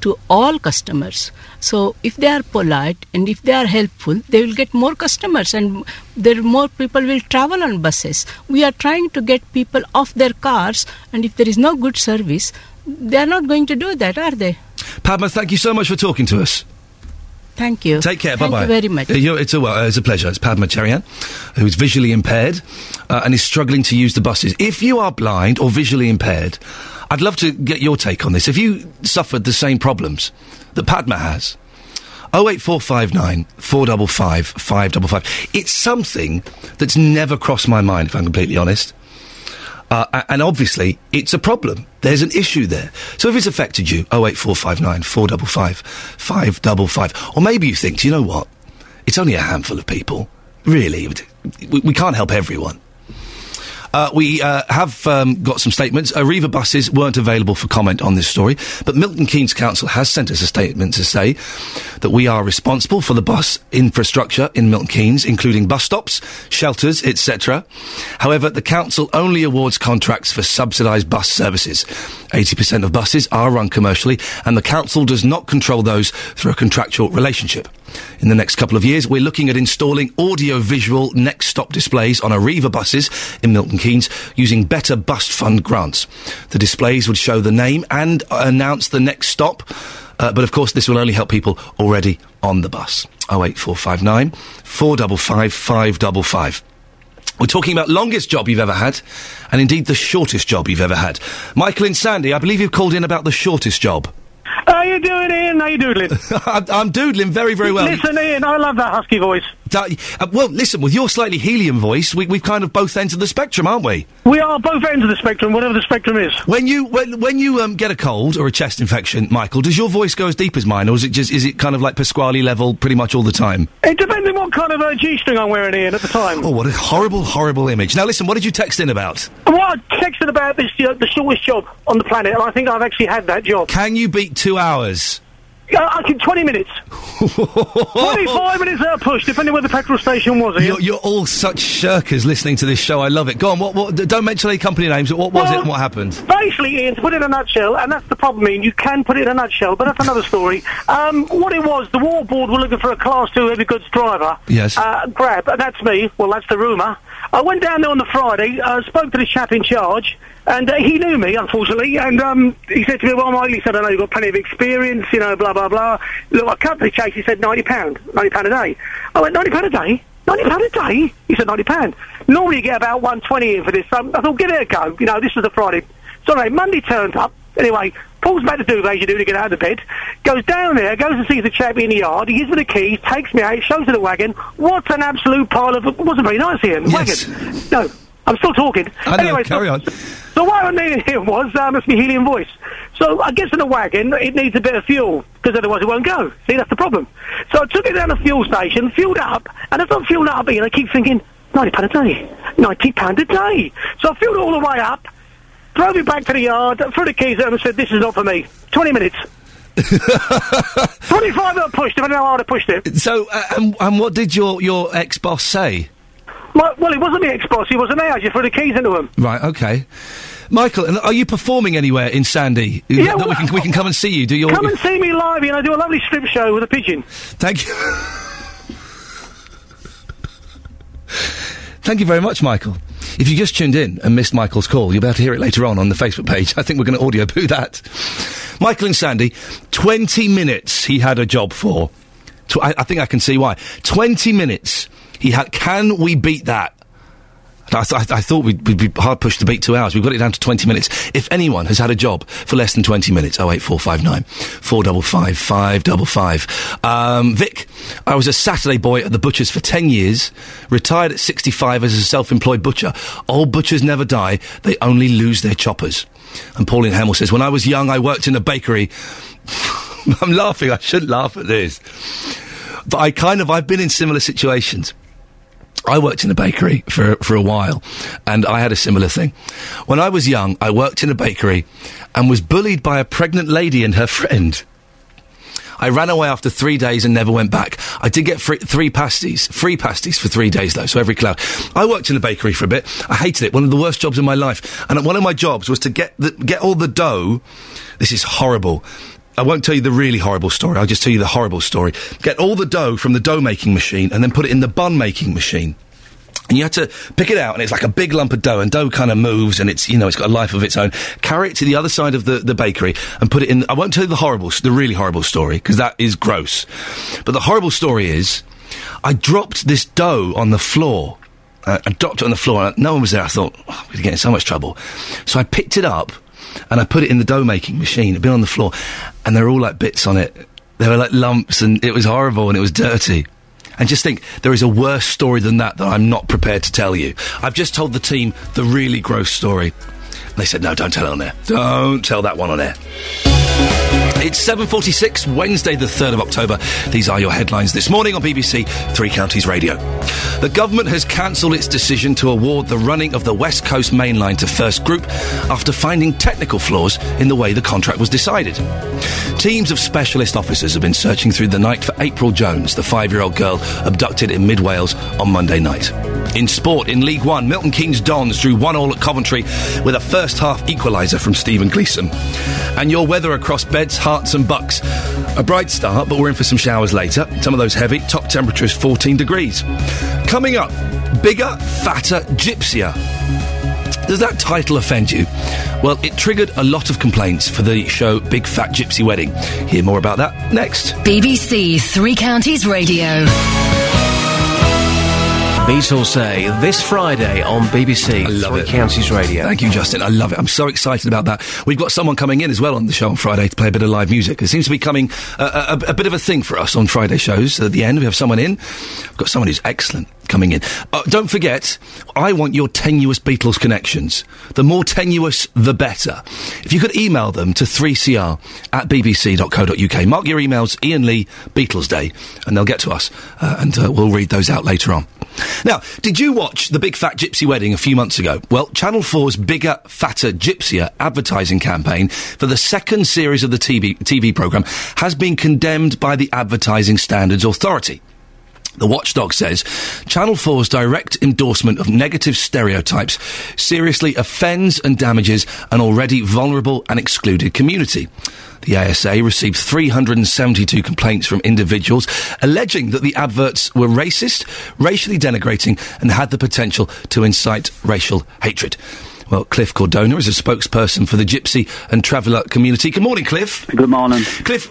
to all customers. So if they are polite and if they are helpful, they will get more customers, and there more people will travel on buses. We are trying to get people off their cars, and if there is no good service, they are not going to do that, are they? Padma, thank you so much for talking to us. Thank you. Take care. Bye-bye. Thank you very much. It's a pleasure. It's Padma Cherian, who's visually impaired and is struggling to use the buses. If you are blind or visually impaired, I'd love to get your take on this. Have you suffered the same problems that Padma has? 08459 455 555. It's something that's never crossed my mind, if I'm completely honest. And obviously, it's a problem. There's an issue there. So if it's affected you, 08459 455 555. Or maybe you think, do you know what? It's only a handful of people. Really, we can't help everyone. We have got some statements. Arriva buses weren't available for comment on this story, but Milton Keynes Council has sent us a statement to say that we are responsible for the bus infrastructure in Milton Keynes, including bus stops, shelters, etc. However, the council only awards contracts for subsidised bus services. 80% of buses are run commercially, and the council does not control those through a contractual relationship. In the next couple of years, we're looking at installing audio-visual next-stop displays on Arriva buses in Milton Keynes using better bus fund grants. The displays would show the name and announce the next stop, but of course this will only help people already on the bus. 08459 455 555. We're talking about longest job you've ever had, and indeed the shortest job you've ever had. Michael in Sandy, I believe you've called in about the shortest job. How you doing, Ian? How you doodling? I'm doodling very, very well. Listen, Ian, I love that husky voice. Well, listen, with your slightly helium voice, we've kind of both ends of the spectrum, aren't we? We are both ends of the spectrum, whatever the spectrum is. When you get a cold or a chest infection, Michael, does your voice go as deep as mine, or is it kind of like Pasquale level pretty much all the time? It depends on what kind of G-string I'm wearing, Ian, at the time. Oh, what a horrible, horrible image. Now, listen, what did you text in about? Well, I texted about this, the shortest job on the planet, and I think I've actually had that job. Can you beat 2 hours? I think 20 minutes. 25 minutes at a push, depending where the petrol station was. You're all such shirkers listening to this show. I love it. Go on, what, don't mention any company names, but what was it and what happened? Basically, Ian, to put it in a nutshell, and that's the problem, Ian, you can put it in a nutshell, but that's another story. What it was, the War Board were looking for a Class 2 heavy goods driver. Yes. Grab, and that's me. Well, that's the rumour. I went down there on the Friday, spoke to the chap in charge, and he knew me, unfortunately, and he said to me, well, Mike, he said, I know you've got plenty of experience, you know, blah, blah, blah. Look, I cut the chase, he said, £90, £90 a day. I went, £90 a day? £90 a day? He said, £90. Normally you get about £120 in for this, so I thought, give it a go. You know, this was a Friday. So anyway, Monday turns up. Anyway, pulls back the duvet as you do to get out of bed, goes down there, goes and sees the chap in the yard, he gives me the keys, takes me out, shows me the wagon. What an absolute pile of... It wasn't very nice here, the wagon. No, I'm still talking. I know, anyway, carry on. So what I needed here was, that's my helium voice. So I guess in a wagon, it needs a bit of fuel, because otherwise it won't go. See, that's the problem. So I took it down to the fuel station, fueled up, and as I'm fueled up, I keep thinking, £90 a day, £90 a day. So I fueled all the way up, drove me back to the yard, threw the keys out and said, this is not for me. 20 minutes. 25 I pushed it, I don't know how hard I pushed it. So, and what did your ex-boss say? Well, he wasn't the ex-boss, he was an agent. You threw the keys into him. Right, OK. Michael, are you performing anywhere in Sandy? Yeah, well, we can come and see you, do your... Come and see me live, and I do a lovely strip show with a pigeon. Thank you. Thank you very much, Michael. If you just tuned in and missed Michael's call, you'll be able to hear it later on the Facebook page. I think we're going to audio poo that. Michael and Sandy, 20 minutes he had a job for. I think I can see why. 20 minutes he had. Can we beat that? I thought we'd be hard pushed to beat 2 hours. We've got it down to 20 minutes. If anyone has had a job for less than 20 minutes, 08459 455 555. Vic, I was a Saturday boy at the butcher's for 10 years, retired at 65 as a self-employed butcher. Old butchers never die, they only lose their choppers. And Pauline Hamill says, when I was young, I worked in a bakery. I'm laughing, I shouldn't laugh at this. But I've been in similar situations. I worked in a bakery for a while, and I had a similar thing. When I was young, I worked in a bakery and was bullied by a pregnant lady and her friend. I ran away after 3 days and never went back. I did get free pasties for 3 days, though, so every cloud. I worked in a bakery for a bit. I hated it. One of the worst jobs in my life. And one of my jobs was to get all the dough. This is horrible. I won't tell you the really horrible story. I'll just tell you the horrible story. Get all the dough from the dough-making machine and then put it in the bun-making machine. And you had to pick it out, and it's like a big lump of dough, and dough kind of moves, and it's, it's got a life of its own. Carry it to the other side of the bakery and put it in... I won't tell you the really horrible story, because that is gross. But the horrible story is, I dropped this dough on the floor. I dropped it on the floor, and no one was there. I thought, I'm going to get in so much trouble. So I picked it up, and I put it in the dough-making machine. It'd been on the floor, and there were all, bits on it. There were, lumps, and it was horrible, and it was dirty. And just think, there is a worse story than that I'm not prepared to tell you. I've just told the team the really gross story. And they said, no, don't tell it on air. Don't tell that one on air. It's 7:46, Wednesday the 3rd of October. These are your headlines this morning on BBC Three Counties Radio. The government has cancelled its decision to award the running of the West Coast mainline to First Group after finding technical flaws in the way the contract was decided. Teams of specialist officers have been searching through the night for April Jones, the 5-year-old girl abducted in Mid Wales on Monday night. In sport, in League One, Milton Keynes Dons drew 1-1 at Coventry with a first-half equaliser from Stephen Gleeson. And your weather across Beds, Hearts and Bucks. A bright start, but we're in for some showers later. Some of those heavy. Top temperature is 14 degrees. Coming up, bigger, fatter, gypsier. Does that title offend you? Well, it triggered a lot of complaints for the show Big Fat Gypsy Wedding. Hear more about that next. BBC Three Counties Radio. Beatles Say, this Friday on BBC Three Counties Radio. Thank you, Justin. I love it. I'm so excited about that. We've got someone coming in as well on the show on Friday to play a bit of live music. It seems to be coming a bit of a thing for us on Friday shows. At the end, we have someone in. We've got someone who's excellent coming in. Don't forget, I want your tenuous Beatles connections. The more tenuous, the better. If you could email them to 3cr@bbc.co.uk. Mark your emails, Ian Lee, Beatles Day, and they'll get to us, and we'll read those out later on. Now, did you watch The Big Fat Gypsy Wedding a few months ago? Well, Channel 4's Bigger, Fatter, Gypsier advertising campaign for the second series of the TV programme has been condemned by the Advertising Standards Authority. The watchdog says Channel 4's direct endorsement of negative stereotypes seriously offends and damages an already vulnerable and excluded community. The ASA received 372 complaints from individuals alleging that the adverts were racist, racially denigrating, and had the potential to incite racial hatred. Well, Cliff Cordona is a spokesperson for the Gypsy and Traveller community. Good morning, Cliff. Good morning. Cliff,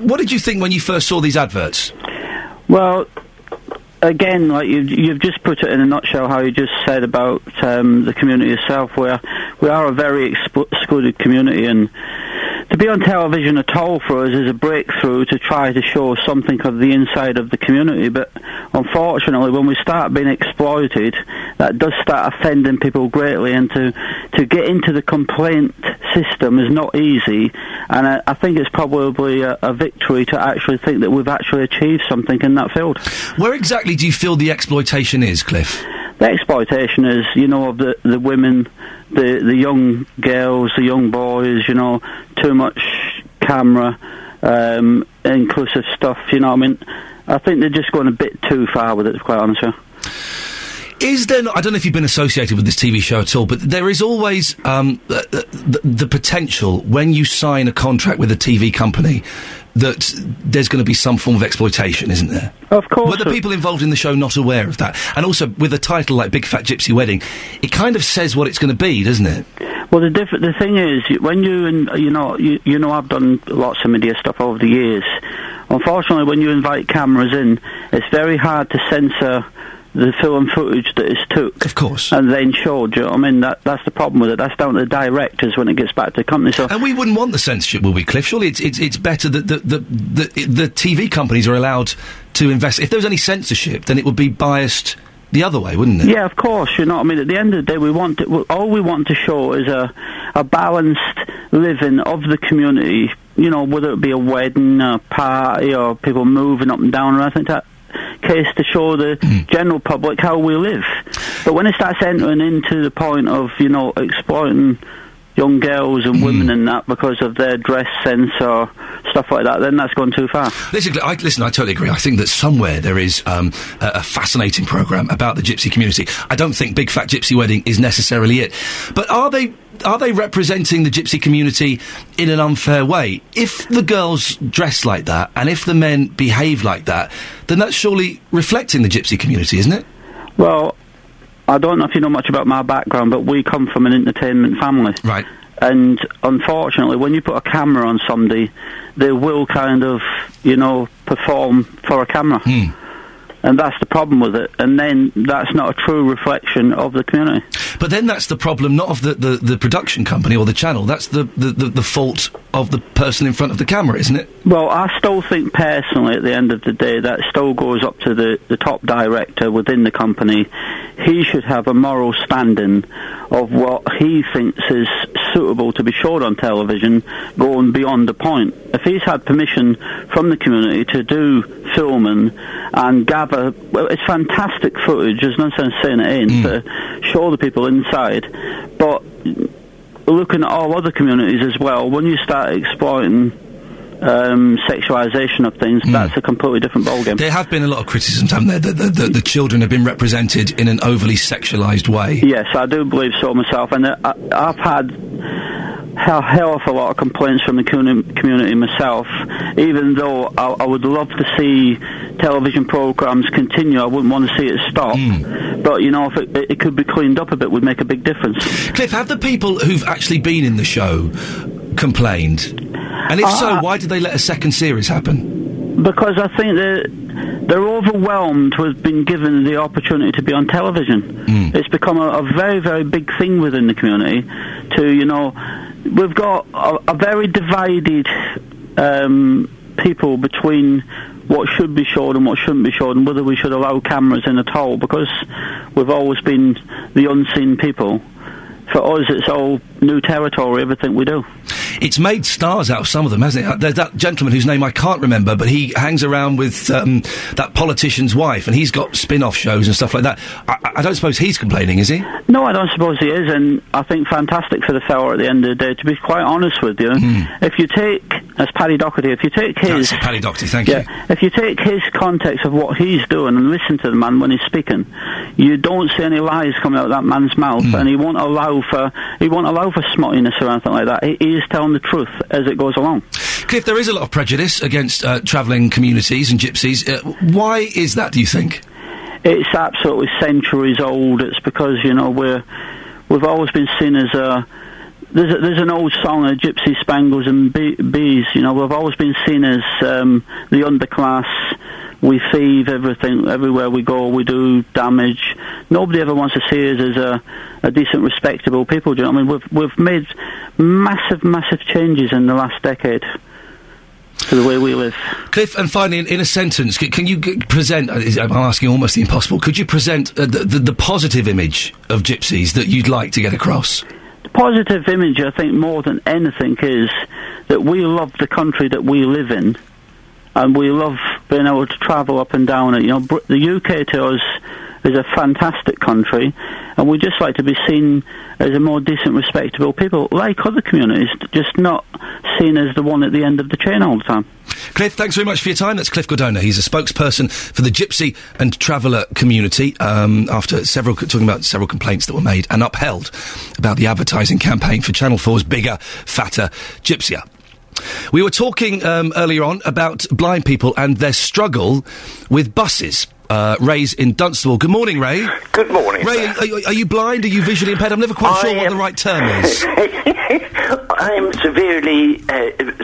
what did you think when you first saw these adverts? Well... again, like you've just put it in a nutshell, how you just said about the community itself, where we are a very excluded community, and to be on television at all for us is a breakthrough to try to show something of the inside of the community. But unfortunately, when we start being exploited, that does start offending people greatly, and to get into the complaint system is not easy. And I think it's probably a victory to actually think that we've actually achieved something in that field. Where exactly do you feel the exploitation is, Cliff? The exploitation is, you know, of the women, the young girls, the young boys, you know, too much camera, inclusive stuff, you know what I mean? I think they're just going a bit too far with it, to be quite honest with you. Is there not, I don't know if you've been associated with this TV show at all, but there is always the potential, when you sign a contract with a TV company, that there's going to be some form of exploitation, isn't there? Of course. Were the people involved in the show not aware of that? And also, with a title like Big Fat Gypsy Wedding, it kind of says what it's going to be, doesn't it? Well, the thing is, when you know, I've done lots of media stuff over the years. Unfortunately, when you invite cameras in, it's very hard to censor the film footage that is took. Of course. And then showed, you know what I mean? That's the problem with it. That's down to the directors when it gets back to the company. So, and we wouldn't want the censorship, would we, Cliff? Surely it's better that the TV companies are allowed to invest. If there was any censorship, then it would be biased the other way, wouldn't it? Yeah, of course, you know what I mean? At the end of the day, all we want to show is a balanced living of the community, you know, whether it be a wedding, a party, or people moving up and down, and I think that case to show the general public how we live. But when it starts entering into the point of, you know, exploiting young girls and women and that because of their dress sense or stuff like that, then that's gone too far. Listen, I totally agree. I think that somewhere there is a fascinating programme about the gypsy community. I don't think Big Fat Gypsy Wedding is necessarily it. But are they representing the gypsy community in an unfair way? If the girls dress like that and if the men behave like that, then that's surely reflecting the gypsy community, isn't it? Well, I don't know if you know much about my background, but we come from an entertainment family. Right. And unfortunately, when you put a camera on somebody, they will kind of, you know, perform for a camera. Mm. And that's the problem with it. And then that's not a true reflection of the community. But then that's the problem, not of the production company or the channel. That's the fault of the person in front of the camera, isn't it? Well, I still think personally, at the end of the day, that still goes up to the top director within the company. He should have a moral standing of what he thinks is suitable to be showed on television, going beyond the point. If he's had permission from the community to do filming and gather, well, it's fantastic footage, there's no sense saying it ain't, to show the people inside. But looking at all other communities as well, when you start exploiting sexualisation of things, that's a completely different ballgame. There have been a lot of criticisms, haven't there, that the children have been represented in an overly sexualised way? Yes, I do believe so myself, and I've had a hell of a lot of complaints from the community myself, even though I would love to see television programmes continue. I wouldn't want to see it stop. But, you know, if it could be cleaned up a bit, it would make a big difference. Cliff, have the people who've actually been in the show complained? And if so, why did they let a second series happen? Because I think they're overwhelmed with being given the opportunity to be on television. It's become a very, very big thing within the community to, you know, we've got a very divided people between what should be showed and what shouldn't be showed, and whether we should allow cameras in at all, because we've always been the unseen people. For us, it's all new territory, everything we do. It's made stars out of some of them, hasn't it? There's that gentleman whose name I can't remember, but he hangs around with that politician's wife, and he's got spin-off shows and stuff like that. I don't suppose he's complaining, is he? No, I don't suppose he is, and I think fantastic for the fella at the end of the day, to be quite honest with you. If you take... That's Paddy Doherty. If you take his... That's Paddy Doherty, thank you. If you take his context of what he's doing and listen to the man when he's speaking, you don't see any lies coming out of that man's mouth, and he won't allow for smuttiness or anything like that. He is telling the truth as it goes along. Cliff, there is a lot of prejudice against travelling communities and gypsies. Why is that, do you think? It's absolutely centuries old. It's because, you know, we've always been seen as a... There's an old song of Gypsy Spangles and Bees, you know, we've always been seen as the underclass, We thieve everything, everywhere we go, we do damage. Nobody ever wants to see us as a decent, respectable people, do you know what I mean? We've made massive, massive changes in the last decade to the way we live. Cliff, and finally, in a sentence, can you present, I'm asking almost the impossible, could you present the positive image of gypsies that you'd like to get across? The positive image, I think, more than anything is that we love the country that we live in, and we love being able to travel up and down it. You know, the UK to us is a fantastic country, and we just like to be seen as a more decent, respectable people, like other communities, just not seen as the one at the end of the chain all the time. Cliff, thanks very much for your time. That's Cliff Godona. He's a spokesperson for the Gypsy and Traveller community, after talking about several complaints that were made and upheld about the advertising campaign for Channel 4's Bigger, Fatter Gypsier. We were talking earlier on about blind people and their struggle with buses. Ray's in Dunstable. Good morning, Ray. Good morning. Ray, are you blind? Are you visually impaired? I'm never quite sure what the right term is. I'm severely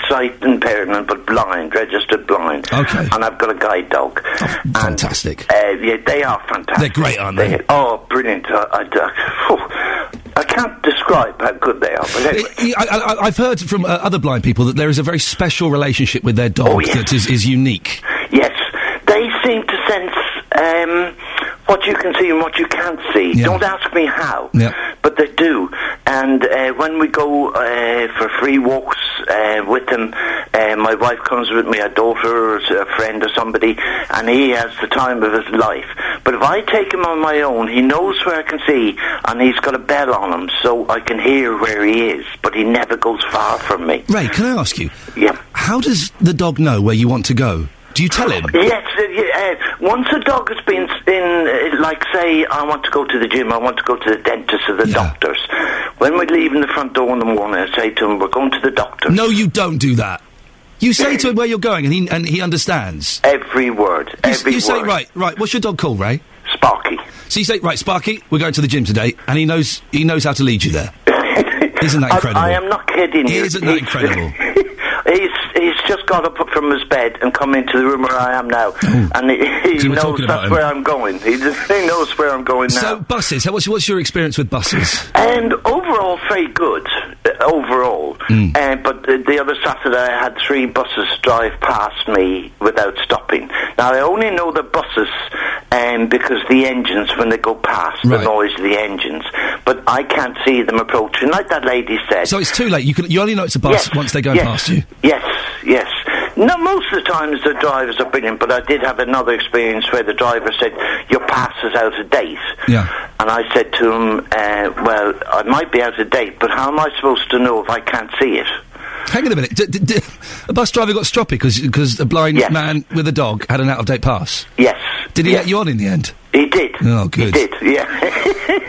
sight impairment, but blind, registered blind. Okay. And I've got a guide dog. Oh, fantastic. And, yeah, they are fantastic. They're great, aren't they? Oh, brilliant. I can't describe how good they are. But anyway. I've heard from other blind people that there is a very special relationship with their dog that is unique. Yes. They seem to sense what you can see and what you can't see. Yeah. Don't ask me how, but they do. And when we go for free walks with them, my wife comes with me, a daughter or a friend or somebody, and he has the time of his life. But if I take him on my own, he knows where I can see, and he's got a bell on him, so I can hear where he is, but he never goes far from me. Ray, can I ask you? Yeah. How does the dog know where you want to go? Do you tell him? Yes. Once a dog has been in, like, say, I want to go to the gym, I want to go to the dentist or the doctors. When we leave in the front door in the morning, I say to him, we're going to the doctor. No, you don't do that. You say to him where you're going, and he understands. Every word. Every word. You say, right, what's your dog called, Ray? Sparky. So you say, right, Sparky, we're going to the gym today, and he knows how to lead you there. Isn't that incredible? I am not kidding you. Isn't that incredible? He's just got up from his bed and come into the room where I am now. Oh. And he knows that's where I'm going. He knows where I'm going now. So, buses. What's your experience with buses? And overall, very good. Overall. But the other Saturday, I had three buses drive past me without stopping. Now, I only know the buses because the engines, when they go past, the noise of the engines. But I can't see them approaching, like that lady said. So it's too late. You only know it's a bus once they go past you. Yes. No, most of the times the drivers are brilliant, but I did have another experience where the driver said, your pass is out of date. Yeah. And I said to him, well, I might be out of date, but how am I supposed to know if I can't see it? Hang on a minute. A bus driver got stroppy because a blind man with a dog had an out-of-date pass? Yes. Did he let you on in the end? He did. Oh, good. He did, yeah.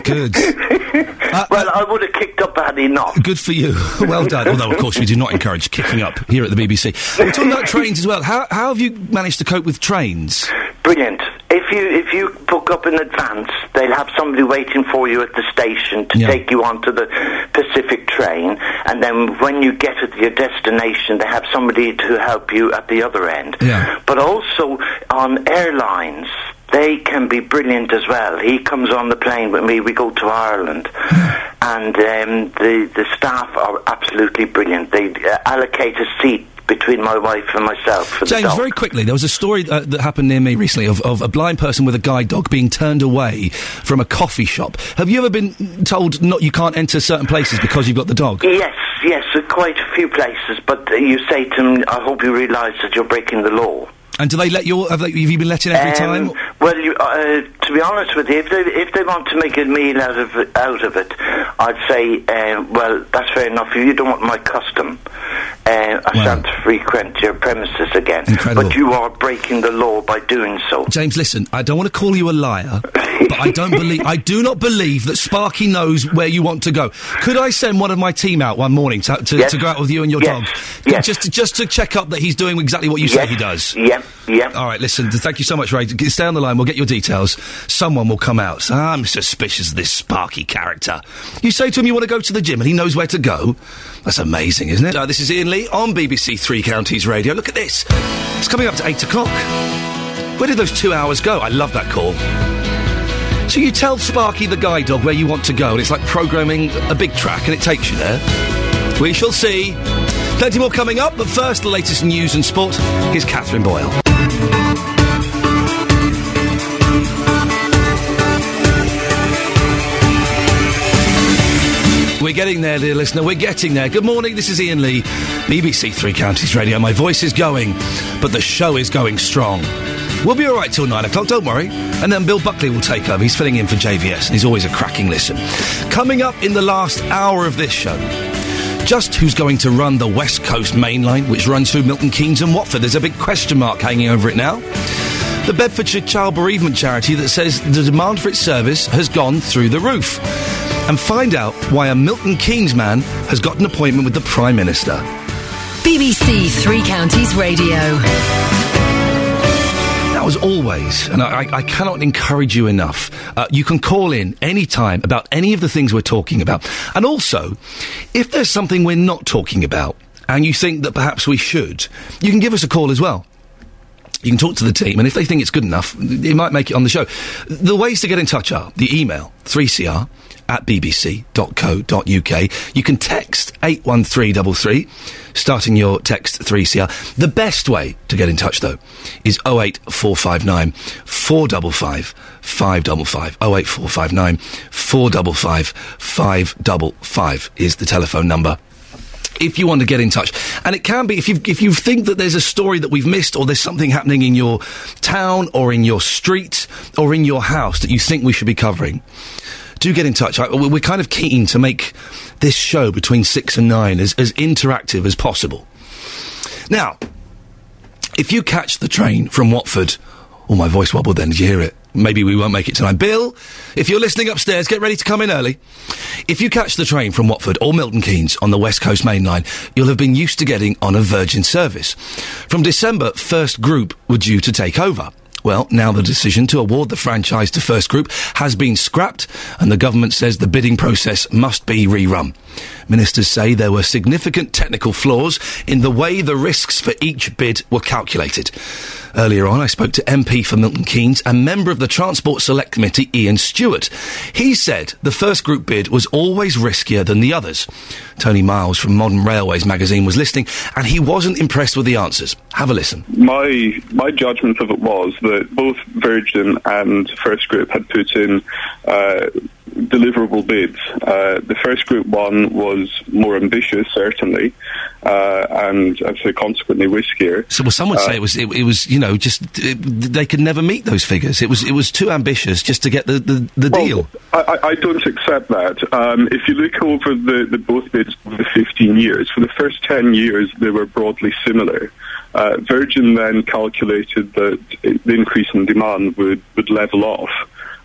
Good. Well, I would have kicked up had he not. Good for you. Well done. Although, of course, we do not encourage kicking up here at the BBC. We're talking about trains as well. How have you managed to cope with trains? Brilliant. If you book up in advance, they'll have somebody waiting for you at the station to take you onto the Pacific train, and then when you get at your destination, they have somebody to help you at the other end. Yeah. But also on airlines, they can be brilliant as well. He comes on the plane with me, we go to Ireland, and the staff are absolutely brilliant. They allocate a seat between my wife and myself for the dog. Very quickly, there was a story that happened near me recently of a blind person with a guide dog being turned away from a coffee shop. Have you ever been told you can't enter certain places because you've got the dog? Yes, quite a few places, but you say to them, I hope you realise that you're breaking the law. And do they let you? Have you been let in every time? Well, to be honest with you, if they want to make a meal out of it, I'd say, well, that's fair enough. You don't want my custom. I shan't frequent your premises again. Incredible. But you are breaking the law by doing so. James, listen, I don't want to call you a liar, but I do not believe that Sparky knows where you want to go. Could I send one of my team out one morning to go out with you and your dog? Yes. Just to check up that he's doing exactly what you say he does. Yep. All right, listen, thank you so much, Ray. Stay on the line, we'll get your details. Someone will come out. I'm suspicious of this Sparky character. You say to him you want to go to the gym and he knows where to go. That's amazing, isn't it? This is Ian Lee on BBC Three Counties Radio. Look at this. It's coming up to 8 o'clock. Where did those 2 hours go? I love that call. So you tell Sparky the guide dog where you want to go, and it's like programming a big track, and it takes you there. We shall see. Plenty more coming up, but first, the latest news and sport. Here's Catherine Boyle. We're getting there, dear listener. We're getting there. Good morning. This is Ian Lee, BBC Three Counties Radio. My voice is going, but the show is going strong. We'll be all right till 9 o'clock, don't worry. And then Bill Buckley will take over. He's filling in for JVS, and he's always a cracking listen. Coming up in the last hour of this show, just who's going to run the West Coast mainline, which runs through Milton Keynes and Watford. There's a big question mark hanging over it now. The Bedfordshire Child Bereavement Charity that says the demand for its service has gone through the roof. And find out why a Milton Keynes man has got an appointment with the Prime Minister. BBC Three Counties Radio. Now, as always, and I cannot encourage you enough, you can call in any time about any of the things we're talking about. And also, if there's something we're not talking about and you think that perhaps we should, you can give us a call as well. You can talk to the team, and if they think it's good enough, it might make it on the show. The ways to get in touch are the email, 3cr@bbc.co.uk. You can text 81333, starting your text 3CR. The best way to get in touch, though, is 08459 455 555. 08459 455 555 is the telephone number. If you want to get in touch. And it can be, if you think that there's a story that we've missed, or there's something happening in your town or in your street or in your house that you think we should be covering, do get in touch. We're kind of keen to make this show between 6 and 9 as interactive as possible. Now, if you catch the train from Watford... Oh, my voice wobbled then. Did you hear it? Maybe we won't make it tonight. Bill, if you're listening upstairs, get ready to come in early. If you catch the train from Watford or Milton Keynes on the West Coast mainline, you'll have been used to getting on a Virgin service. From December, First Group were due to take over. Well, now the decision to award the franchise to First Group has been scrapped, and the government says the bidding process must be rerun. Ministers say there were significant technical flaws in the way the risks for each bid were calculated. Earlier on, I spoke to MP for Milton Keynes and member of the Transport Select Committee, Ian Stewart. He said the First Group bid was always riskier than the others. Tony Miles from Modern Railways magazine was listening, and he wasn't impressed with the answers. Have a listen. My judgment of it was that both Virgin and First Group had put in deliverable bids. The First Group one was more ambitious, certainly, and I'd say consequently riskier. So, well, some would say it was, you know, just they could never meet those figures. It was too ambitious just to get the deal. I don't accept that. If you look over the both bids over the 15 years, for the first 10 years they were broadly similar. Virgin then calculated that the increase in demand would level off,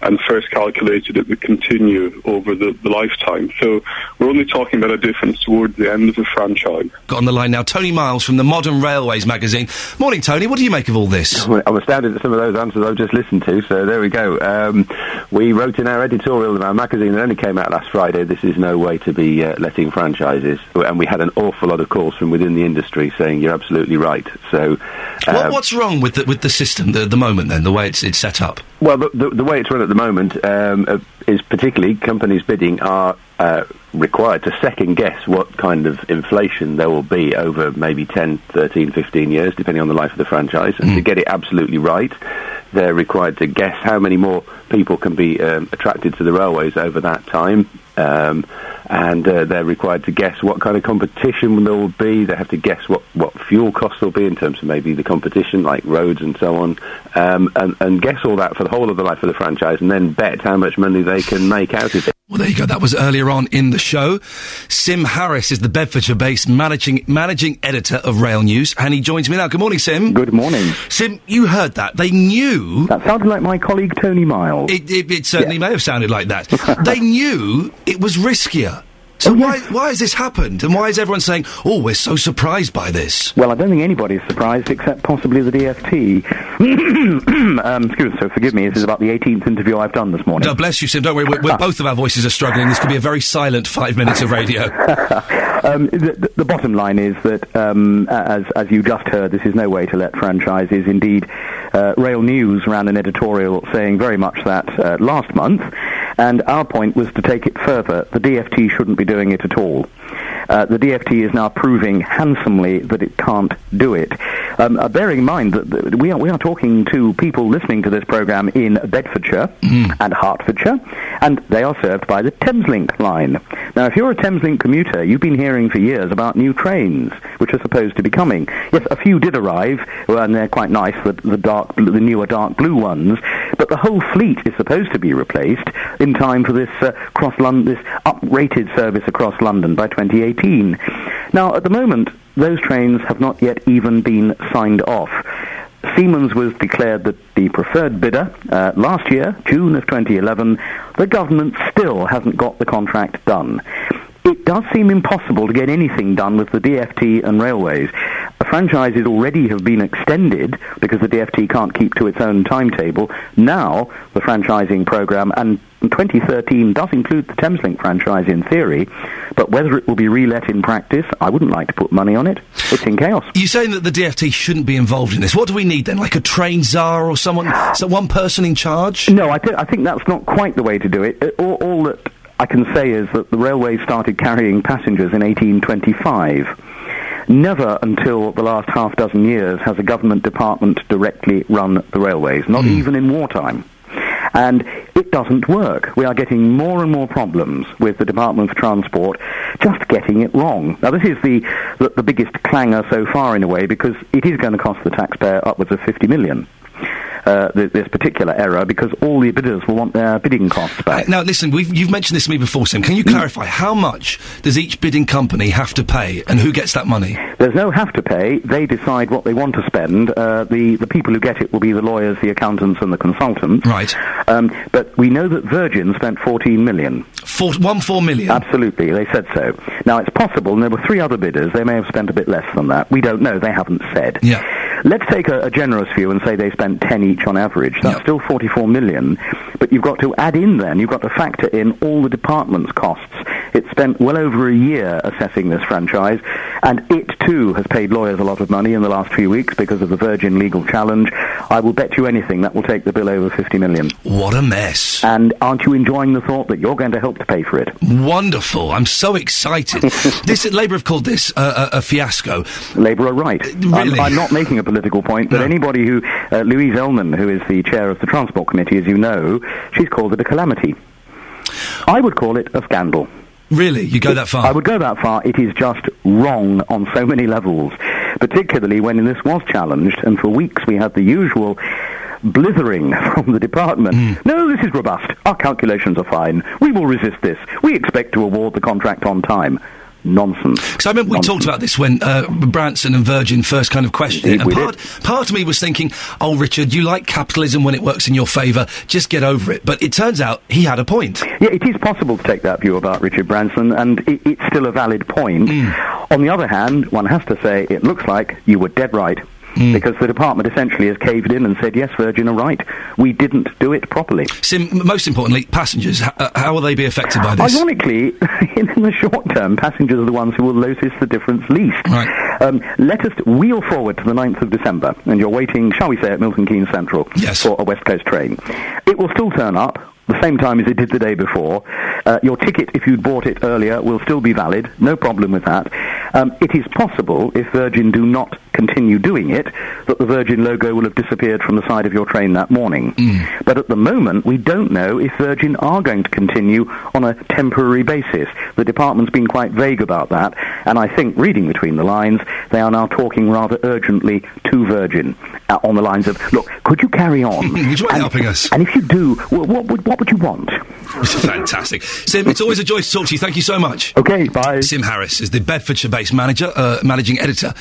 and First calculated it would continue over the lifetime. So we're only talking about a difference towards the end of the franchise. Got on the line now, Tony Miles from the Modern Railways magazine. Morning, Tony. What do you make of all this? Well, I'm astounded at some of those answers I've just listened to, so there we go. We wrote in our editorial in our magazine that only came out last Friday, this is no way to be letting franchises, and we had an awful lot of calls from within the industry saying you're absolutely right. So, what's wrong with the system at the moment, then, the way it's set up? Well, the way it's run at the moment is particularly companies bidding are required to second guess what kind of inflation there will be over maybe 10, 13, 15 years, depending on the life of the franchise. And to get it absolutely right, they're required to guess how many more people can be attracted to the railways over that time. And they're required to guess what kind of competition there will be. They have to guess what fuel costs will be in terms of maybe the competition, like roads and so on, and guess all that for the whole of the life of the franchise, and then bet how much money they can make out of it. Well, there you go. That was earlier on in the show. Sim Harris is the Bedfordshire-based managing editor of Rail News, and he joins me now. Good morning, Sim. Good morning. Sim, you heard that. They knew... That sounded like my colleague Tony Miles. It certainly may have sounded like that. They knew it was riskier. So why has this happened? And why is everyone saying, oh, we're so surprised by this? Well, I don't think anybody's surprised except possibly the DfT. Excuse me, so forgive me, this is about the 18th interview I've done this morning. No, bless you, Sim, don't worry, we're both of our voices are struggling. This could be a very silent 5 minutes of radio. The bottom line is that, as you just heard, this is no way to let franchises. Indeed, Rail News ran an editorial saying very much that last month, and our point was to take it further. The DfT shouldn't be doing it at all. The DfT is now proving handsomely that it can't do it. Bearing in mind that we are talking to people listening to this programme in Bedfordshire and Hertfordshire, and they are served by the Thameslink line. Now, if you're a Thameslink commuter, you've been hearing for years about new trains, which are supposed to be coming. Yes, a few did arrive, and they're quite nice, the newer dark blue ones, but the whole fleet is supposed to be replaced in time for this this uprated service across London by 2018. Now, at the moment, those trains have not yet even been signed off. Siemens was declared the preferred bidder last year, June of 2011. The government still hasn't got the contract done. It does seem impossible to get anything done with the DfT and railways. Franchises already have been extended because the DfT can't keep to its own timetable. Now, the franchising programme, and 2013 does include the Thameslink franchise in theory, but whether it will be re-let in practice, I wouldn't like to put money on it. It's in chaos. You're saying that the DfT shouldn't be involved in this. What do we need then? Like a train czar or someone, so one person in charge? No, I think that's not quite the way to do it. All that I can say is that the railways started carrying passengers in 1825. Never until the last half dozen years has a government department directly run the railways, not even in wartime. And it doesn't work. We are getting more and more problems with the Department for Transport just getting it wrong. Now, this is the biggest clangor so far, in a way, because it is going to cost the taxpayer upwards of $50 million. This particular error, because all the bidders will want their bidding costs back. Now, listen, you've mentioned this to me before, Sim. Can you clarify how much does each bidding company have to pay, and who gets that money? There's no have to pay. They decide what they want to spend. The people who get it will be the lawyers, the accountants, and the consultants. Right. But we know that Virgin spent $14 million. 14 million? Absolutely. They said so. Now, it's possible, and there were three other bidders. They may have spent a bit less than that. We don't know. They haven't said. Yeah. Let's take a generous view and say they spent 10 each on average. That's still $44 million, but you've got to add in then, you've got to factor in all the department's costs. It spent well over a year assessing this franchise, and it too has paid lawyers a lot of money in the last few weeks because of the Virgin legal challenge. I will bet you anything that will take the bill over $50 million. What a mess. And aren't you enjoying the thought that you're going to help to pay for it? Wonderful. I'm so excited. Labour have called this a fiasco. Labour are right. Really? I'm not making a political point, but anybody who... Louise Ellman, who is the chair of the Transport Committee, as you know, she's called it a calamity. I would call it a scandal. Really? You go that far? I would go that far. It is just wrong on so many levels, particularly when this was challenged, and for weeks we had the usual blithering from the department. No, this is robust. Our calculations are fine. We will resist this. We expect to award the contract on time. Nonsense. Because I remember we talked about this when Branson and Virgin first kind of questioned it. And part of me was thinking, oh, Richard, you like capitalism when it works in your favour. Just get over it. But it turns out he had a point. Yeah, it is possible to take that view about Richard Branson, and it's still a valid point. On the other hand, one has to say, it looks like you were dead right. Because the department essentially has caved in and said, yes, Virgin are right. We didn't do it properly. Sim, most importantly, passengers, how will they be affected by this? Ironically, in the short term, passengers are the ones who will notice the difference least. Right. Let us wheel forward to the 9th of December, and you're waiting, shall we say, at Milton Keynes Central for a West Coast train. It will still turn up the same time as it did the day before. Your ticket, if you'd bought it earlier, will still be valid. No problem with that. It is possible, if Virgin do not continue doing it, that the Virgin logo will have disappeared from the side of your train that morning. But at the moment, we don't know if Virgin are going to continue on a temporary basis. The department's been quite vague about that, and I think, reading between the lines, they are now talking rather urgently to Virgin on the lines of, look, could you carry on? You're helping us. And if you do, what would you want? Fantastic. Sim, it's always a joy to talk to you. Thank you so much. OK, bye. Sim Harris is the Bedfordshire-based managing editor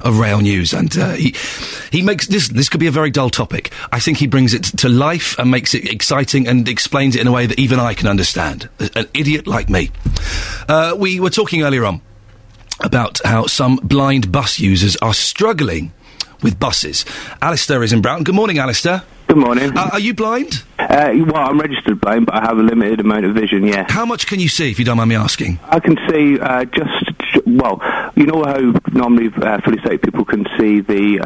of Rail News. And he makes this... This could be a very dull topic. I think he brings it to life and makes it exciting and explains it in a way that even I can understand. An idiot like me. We were talking earlier on about how some blind bus users are struggling with buses. Alistair is in Broughton. Good morning, Alistair. Good morning. Are you blind? Well, I'm registered blind, but I have a limited amount of vision, yeah. How much can you see, if you don't mind me asking? I can see well, you know how normally fully sighted people can see the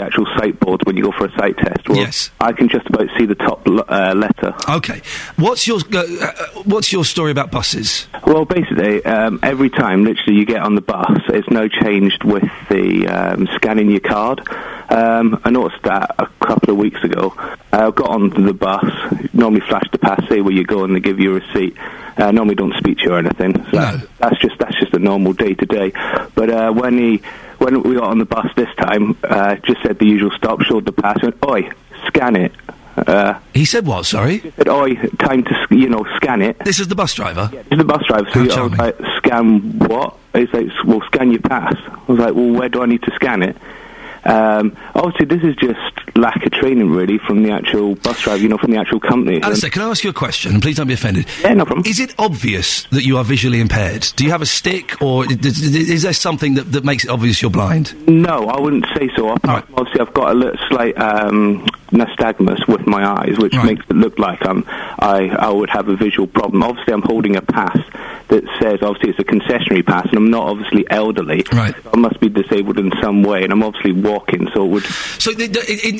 actual sight board when you go for a sight test? Well, yes. I can just about see the top letter. OK. What's your story about buses? Well, basically, every time, literally, you get on the bus, it's now changed with the scanning your card. I noticed that a couple of weeks ago. I got onto the bus, normally flash the pass, say where you go, and they give you a receipt. Normally don't speak to you or anything. So no. That's just a normal day-to-day. But when we got on the bus this time, just said the usual stop, showed the pass, and oi, scan it. He said what, sorry? He said, oi, time to, scan it. This is the bus driver? Yeah, this is the bus driver. So I was like, scan what? He's like, well, scan your pass. I was like, well, where do I need to scan it? Obviously, this is just lack of training, really, from the actual bus driver, from the actual company. Alistair, can I ask you a question? Please don't be offended. Yeah, no problem. Is it obvious that you are visually impaired? Do you have a stick, or is there something that makes it obvious you're blind? No, I wouldn't say so. Obviously, I've got a little slight nystagmus with my eyes, which makes it look like I would have a visual problem. Obviously, I'm holding a pass that says, obviously, it's a concessionary pass, and I'm not obviously elderly. Right. So I must be disabled in some way, and I'm obviously walking, so it would... So,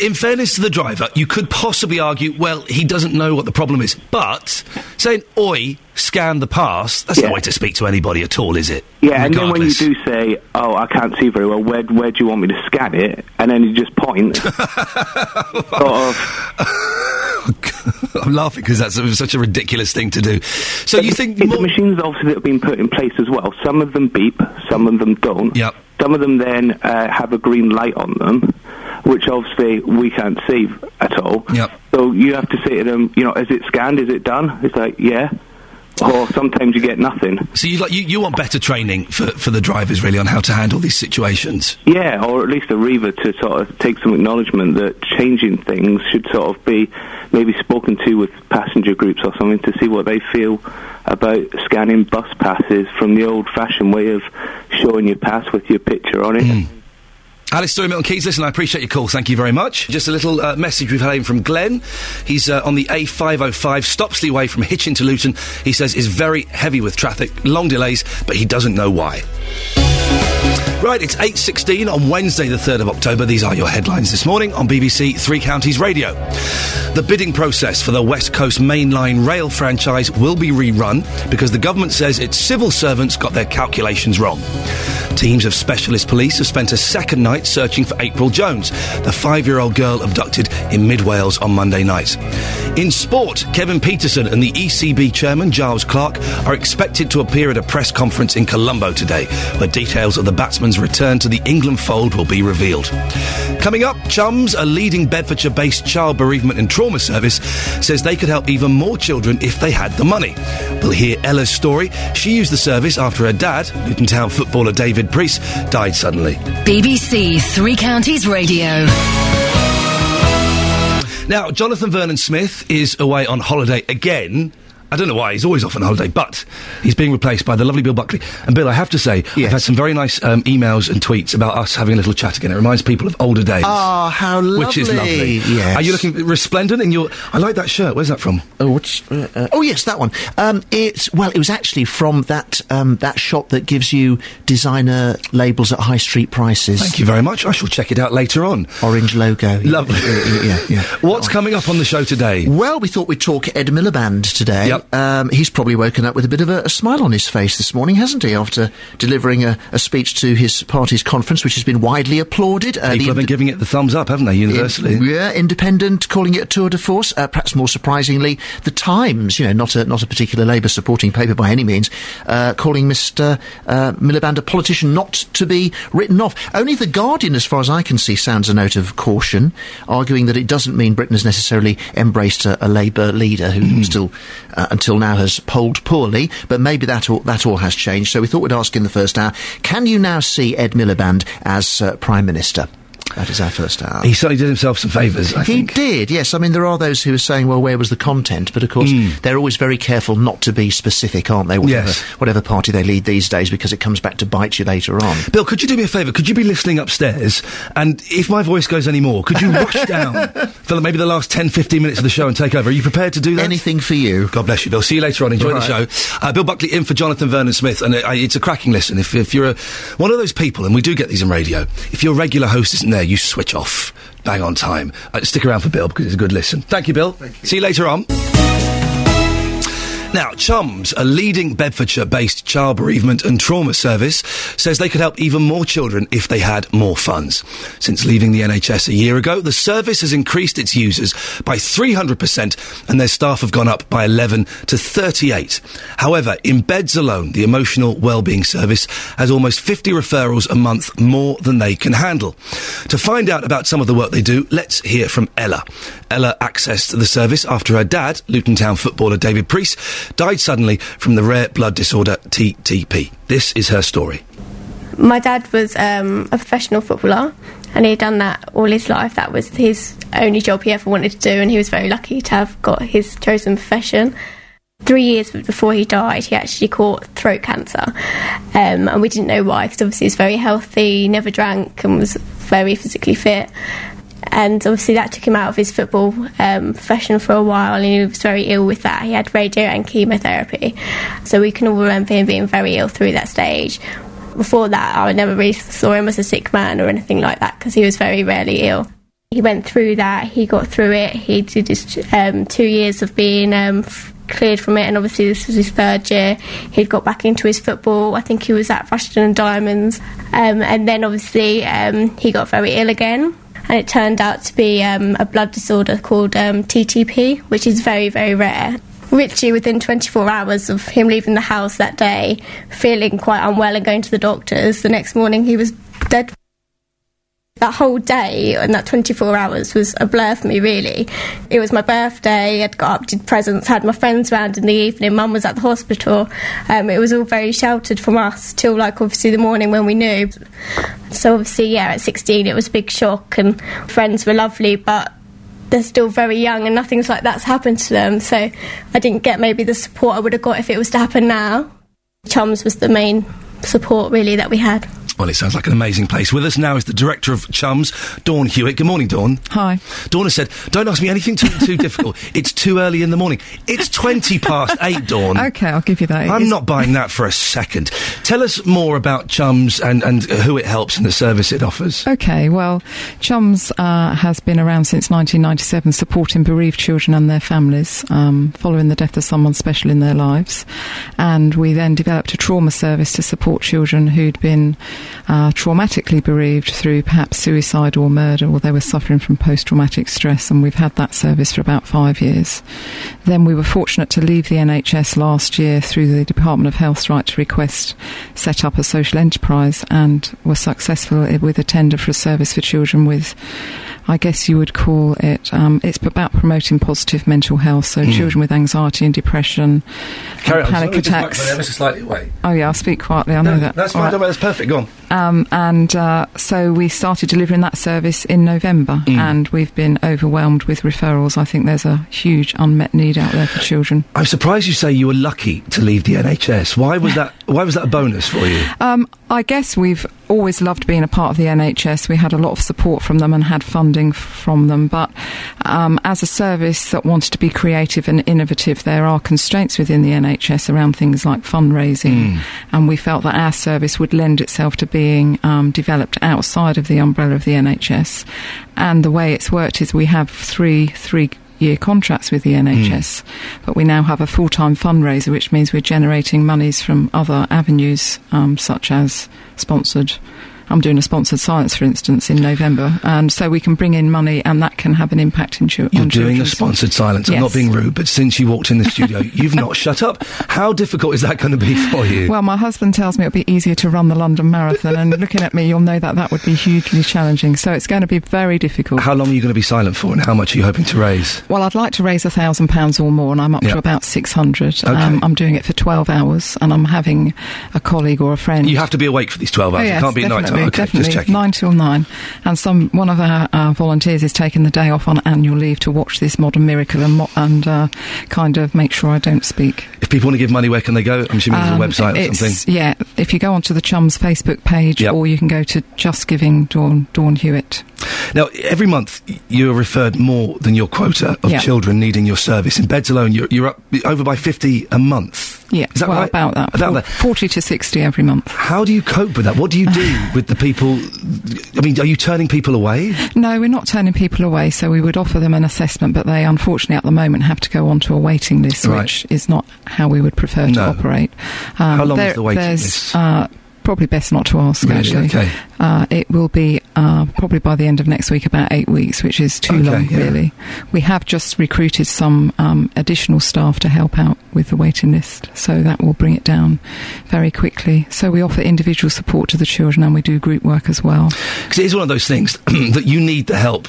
in fairness to the driver, you could possibly argue, well, he doesn't know what the problem is, but saying, oi, scan the pass, that's no way to speak to anybody at all, is it? Yeah, regardless. And then when you do say, oh, I can't see very well, where do you want me to scan it? And then you just point. I'm laughing because that's such a ridiculous thing to do. So you think... The machines, obviously, that have been put in place as well. Some of them beep, some of them don't. Yep. Some of them then have a green light on them, which obviously we can't see at all. Yep. So you have to say to them, is it scanned? Is it done? It's like, yeah. Or sometimes you get nothing. So you want better training for the drivers, really, on how to handle these situations? Yeah, or at least Arriva to sort of take some acknowledgement that changing things should sort of be maybe spoken to with passenger groups or something to see what they feel about scanning bus passes from the old-fashioned way of showing your pass with your picture on it. Mm. Alice Story, Milton Keynes, listen, I appreciate your call. Thank you very much. Just a little message we've had in from Glenn. He's on the A505, Stopsley Way from Hitchin to Luton. He says is very heavy with traffic, long delays, but he doesn't know why. Right, it's 8:16 on Wednesday the 3rd of October. These are your headlines this morning on BBC Three Counties Radio. The bidding process for the West Coast mainline rail franchise will be rerun because the government says its civil servants got their calculations wrong. Teams of specialist police have spent a second night searching for April Jones, the 5-year-old girl abducted in Mid Wales on Monday night. In sport, Kevin Peterson and the ECB chairman, Giles Clark, are expected to appear at a press conference in Colombo today, where details of the batsman's return to the England fold will be revealed. Coming up, Chums, a leading Bedfordshire-based child bereavement and trauma service, says they could help even more children if they had the money. We'll hear Ella's story. She used the service after her dad, Luton Town footballer David Preece, died suddenly. BBC Three Counties Radio. Now, Jonathan Vernon-Smith is away on holiday again. I don't know why, he's always off on holiday, but he's being replaced by the lovely Bill Buckley. And Bill, I have to say, yes. I've had some very nice emails and tweets about us having a little chat again. It reminds people of older days. Oh, how lovely. Which is lovely. Yes. Are you looking resplendent in your... I like that shirt. Where's that from? Oh, yes, that one. It was actually from that shop that gives you designer labels at high street prices. Thank you very much. I shall check it out later on. Orange logo. Lovely. Yeah. What's coming up on the show today? Well, we thought we'd talk Ed Miliband today. Yep. He's probably woken up with a bit of a smile on his face this morning, hasn't he, after delivering a speech to his party's conference, which has been widely applauded. People have been giving it the thumbs up, haven't they, universally? Independent, calling it a tour de force. Perhaps more surprisingly, The Times, not a particular Labour-supporting paper by any means, calling Mr Miliband a politician not to be written off. Only The Guardian, as far as I can see, sounds a note of caution, arguing that it doesn't mean Britain has necessarily embraced a Labour leader who still... until now has polled poorly, but maybe that all has changed. So we thought we'd ask in the first hour, can you now see Ed Miliband as Prime Minister? That is our first hour. He certainly did himself some favours, I think. He did, yes. I mean, there are those who are saying, well, where was the content? But, of course, they're always very careful not to be specific, aren't they? Whatever party they lead these days, because it comes back to bite you later on. Bill, could you do me a favour? Could you be listening upstairs? And if my voice goes any more, could you rush down for maybe the last 10, 15 minutes of the show and take over? Are you prepared to do that? Anything for you. God bless you, Bill. See you later on. Enjoy the show. Bill Buckley in for Jonathan Vernon-Smith. And it's a cracking listen. If you're one of those people, and we do get these in radio, if your regular host isn't there, you switch off. Bang on time. Stick around for Bill, because it's a good listen. Thank you, Bill. Thank you. See you later on. Now, Chums, a leading Bedfordshire-based child bereavement and trauma service, says they could help even more children if they had more funds. Since leaving the NHS a year ago, the service has increased its users by 300% and their staff have gone up by 11 to 38. However, in beds alone, the emotional wellbeing service has almost 50 referrals a month more than they can handle. To find out about some of the work they do, let's hear from Ella. Ella accessed the service after her dad, Luton Town footballer David Preece, died suddenly from the rare blood disorder TTP. This is her story. My dad was a professional footballer, and he had done that all his life. That was his only job he ever wanted to do, and he was very lucky to have got his chosen profession. 3 years before he died, he actually caught throat cancer, and we didn't know why, because obviously he was very healthy, never drank, and was very physically fit. And obviously that took him out of his football profession for a while, and he was very ill with that. He had radio and chemotherapy. So we can all remember him being very ill through that stage. Before that, I never really saw him as a sick man or anything like that, because he was very rarely ill. He went through that, he got through it, he did his 2 years of being cleared from it, and obviously this was his third year. He'd got back into his football, I think he was at Rushden and Diamonds, and then obviously he got very ill again. And it turned out to be a blood disorder called TTP, which is very, very rare. Richie, within 24 hours of him leaving the house that day, feeling quite unwell and going to the doctors, the next morning he was dead. That whole day and that 24 hours was a blur for me, really. It was my birthday, I'd got up, did presents, had my friends round in the evening, Mum was at the hospital. It was all very sheltered from us till, obviously the morning when we knew. So, obviously, at 16, it was a big shock, and friends were lovely, but they're still very young and nothing's like that's happened to them. So I didn't get maybe the support I would have got if it was to happen now. Chums was the main support, really, that we had. Well, it sounds like an amazing place. With us now is the director of Chums, Dawn Hewitt. Good morning, Dawn. Hi. Dawn has said, don't ask me anything too difficult. It's too early in the morning. It's 8:20, Dawn. OK, I'll give you that. I'm not buying that for a second. Tell us more about Chums and who it helps and the service it offers. OK, well, Chums has been around since 1997, supporting bereaved children and their families, following the death of someone special in their lives. And we then developed a trauma service to support children who'd been traumatically bereaved through perhaps suicide or murder, or they were suffering from post-traumatic stress, and we've had that service for about 5 years. Then we were fortunate to leave the NHS last year through the Department of Health's right to request, set up a social enterprise, and were successful with a tender for a service for children with, I guess you would call it, it's about promoting positive mental health, so children with anxiety and depression, panic attacks. Ever so slightly away. Oh yeah, I'll speak quietly, I know that. That's fine, that's perfect, go on. So we started delivering that service in November, and we've been overwhelmed with referrals. I think there's a huge unmet need out there for children. I'm surprised you say you were lucky to leave the NHS. Why was that a bonus for you? I guess we've always loved being a part of the NHS. We had a lot of support from them and had funding from them, but as a service that wanted to be creative and innovative, there are constraints within the NHS around things like fundraising, and we felt that our service would lend itself to being developed outside of the umbrella of the NHS. And the way it's worked is we have three-year contracts with the NHS, but we now have a full-time fundraiser, which means we're generating monies from other avenues, such as sponsored I'm doing a sponsored science, for instance, in November, and so we can bring in money, and that can have an impact in children. You're doing a sponsored silence. Yes. I'm not being rude, but since you walked in the studio, you've not shut up. How difficult is that going to be for you? Well, my husband tells me it'll be easier to run the London Marathon, and looking at me, you'll know that that would be hugely challenging. So it's going to be very difficult. How long are you going to be silent for, and how much are you hoping to raise? Well, I'd like to raise £1,000 or more, and I'm up to about 600. Okay. I'm doing it for 12 hours, and I'm having a colleague or a friend. You have to be awake for these 12 hours. Oh, yes, it can't be night time. Okay, definitely, just 9 till 9, and one of our volunteers is taking the day off on annual leave to watch this modern miracle and kind of make sure I don't speak. If people want to give money, where can they go? I'm assuming there's a website or something. Yeah, if you go onto the Chums Facebook page, or you can go to Just Giving, Dawn Hewitt. Now, every month you are referred more than your quota of children needing your service. In beds alone, you're up over by 50 a month. Yeah, is that right? About that. About 40 to 60 every month. How do you cope with that? What do you do with the people? I mean, are you turning people away? No, we're not turning people away, so we would offer them an assessment, but they, unfortunately, at the moment, have to go onto a waiting list, which is not how we would prefer to operate. How long is the waiting list? Probably best not to ask, actually. Okay. It will be probably by the end of next week, about 8 weeks, which is too long, really. We have just recruited some additional staff to help out with the waiting list, so that will bring it down very quickly. So we offer individual support to the children, and we do group work as well. Because it is one of those things that you need the help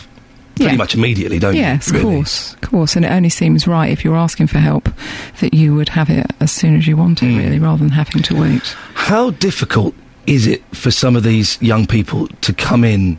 pretty much immediately, don't you? Yes, really? of course. And it only seems right, if you're asking for help, that you would have it as soon as you want it, really, rather than having to wait. How difficult is it for some of these young people to come in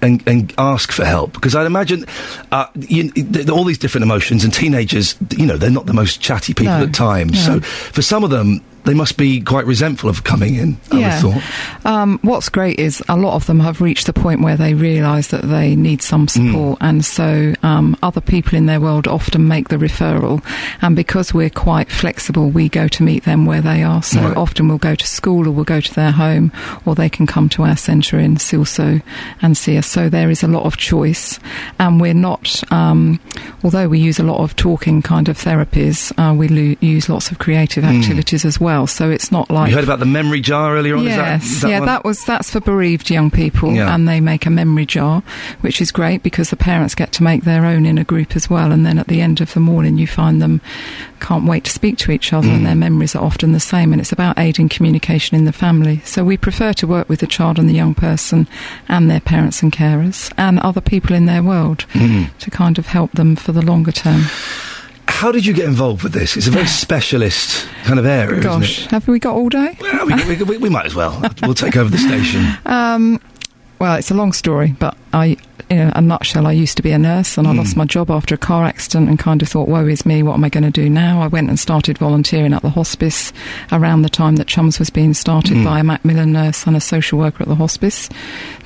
and ask for help? Because I'd imagine all these different emotions, and teenagers, you know, they're not the most chatty people at times. No. So for some of them, they must be quite resentful of coming in, I would thought. What's great is a lot of them have reached the point where they realise that they need some support, and so other people in their world often make the referral, and because we're quite flexible, we go to meet them where they are, so often we'll go to school, or we'll go to their home, or they can come to our centre in Silso and see us. So there is a lot of choice, and we're not, although we use a lot of talking kind of therapies, we use lots of creative activities as well. So it's not like... You heard about the memory jar earlier on? Yes, that's for bereaved young people, and they make a memory jar, which is great because the parents get to make their own in a group as well, and then at the end of the morning you find them can't wait to speak to each other, and their memories are often the same, and it's about aiding communication in the family. So we prefer to work with the child and the young person and their parents and carers and other people in their world to kind of help them for the longer term. How did you get involved with this? It's a very specialist kind of area, isn't it? Have we got all day? Well, we might as well. We'll take over the station. Well, it's a long story, but in a nutshell, I used to be a nurse, and I lost my job after a car accident and kind of thought, woe is me, what am I going to do now? I went and started volunteering at the hospice around the time that Chums was being started by a Macmillan nurse and a social worker at the hospice.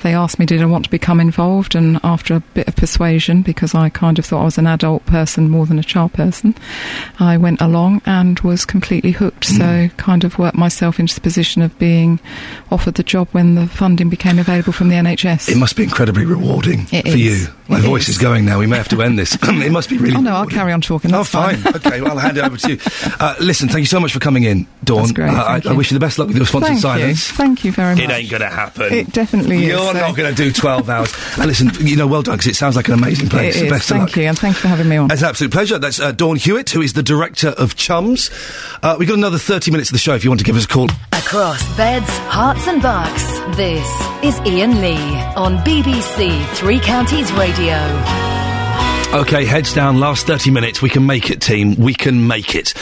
They asked me, did I want to become involved? And after a bit of persuasion, because I kind of thought I was an adult person more than a child person, I went along and was completely hooked. So kind of worked myself into the position of being offered the job when the funding became available from the NHS. It must be incredibly rewarding. It is for you. My voice is going now. We may have to end this. It must be really... Oh, no, I'll carry on talking. That's fine. OK, well, I'll hand it over to you. Listen, thank you so much for coming in, Dawn. That's great. I wish you the best luck with your sponsored silence. Thank you very much. It ain't going to happen. It definitely is. You're not going to do 12 hours. And listen, well done, because it sounds like an amazing place. It is. Best thank you, and thanks for having me on. It's an absolute pleasure. That's Dawn Hewitt, who is the director of Chums. We've got another 30 minutes of the show if you want to give us a call. Across beds, hearts and bucks, this is Ian Lee on BBC Three Counties Radio. OK, heads down, last 30 minutes. We can make it, team. We can make it.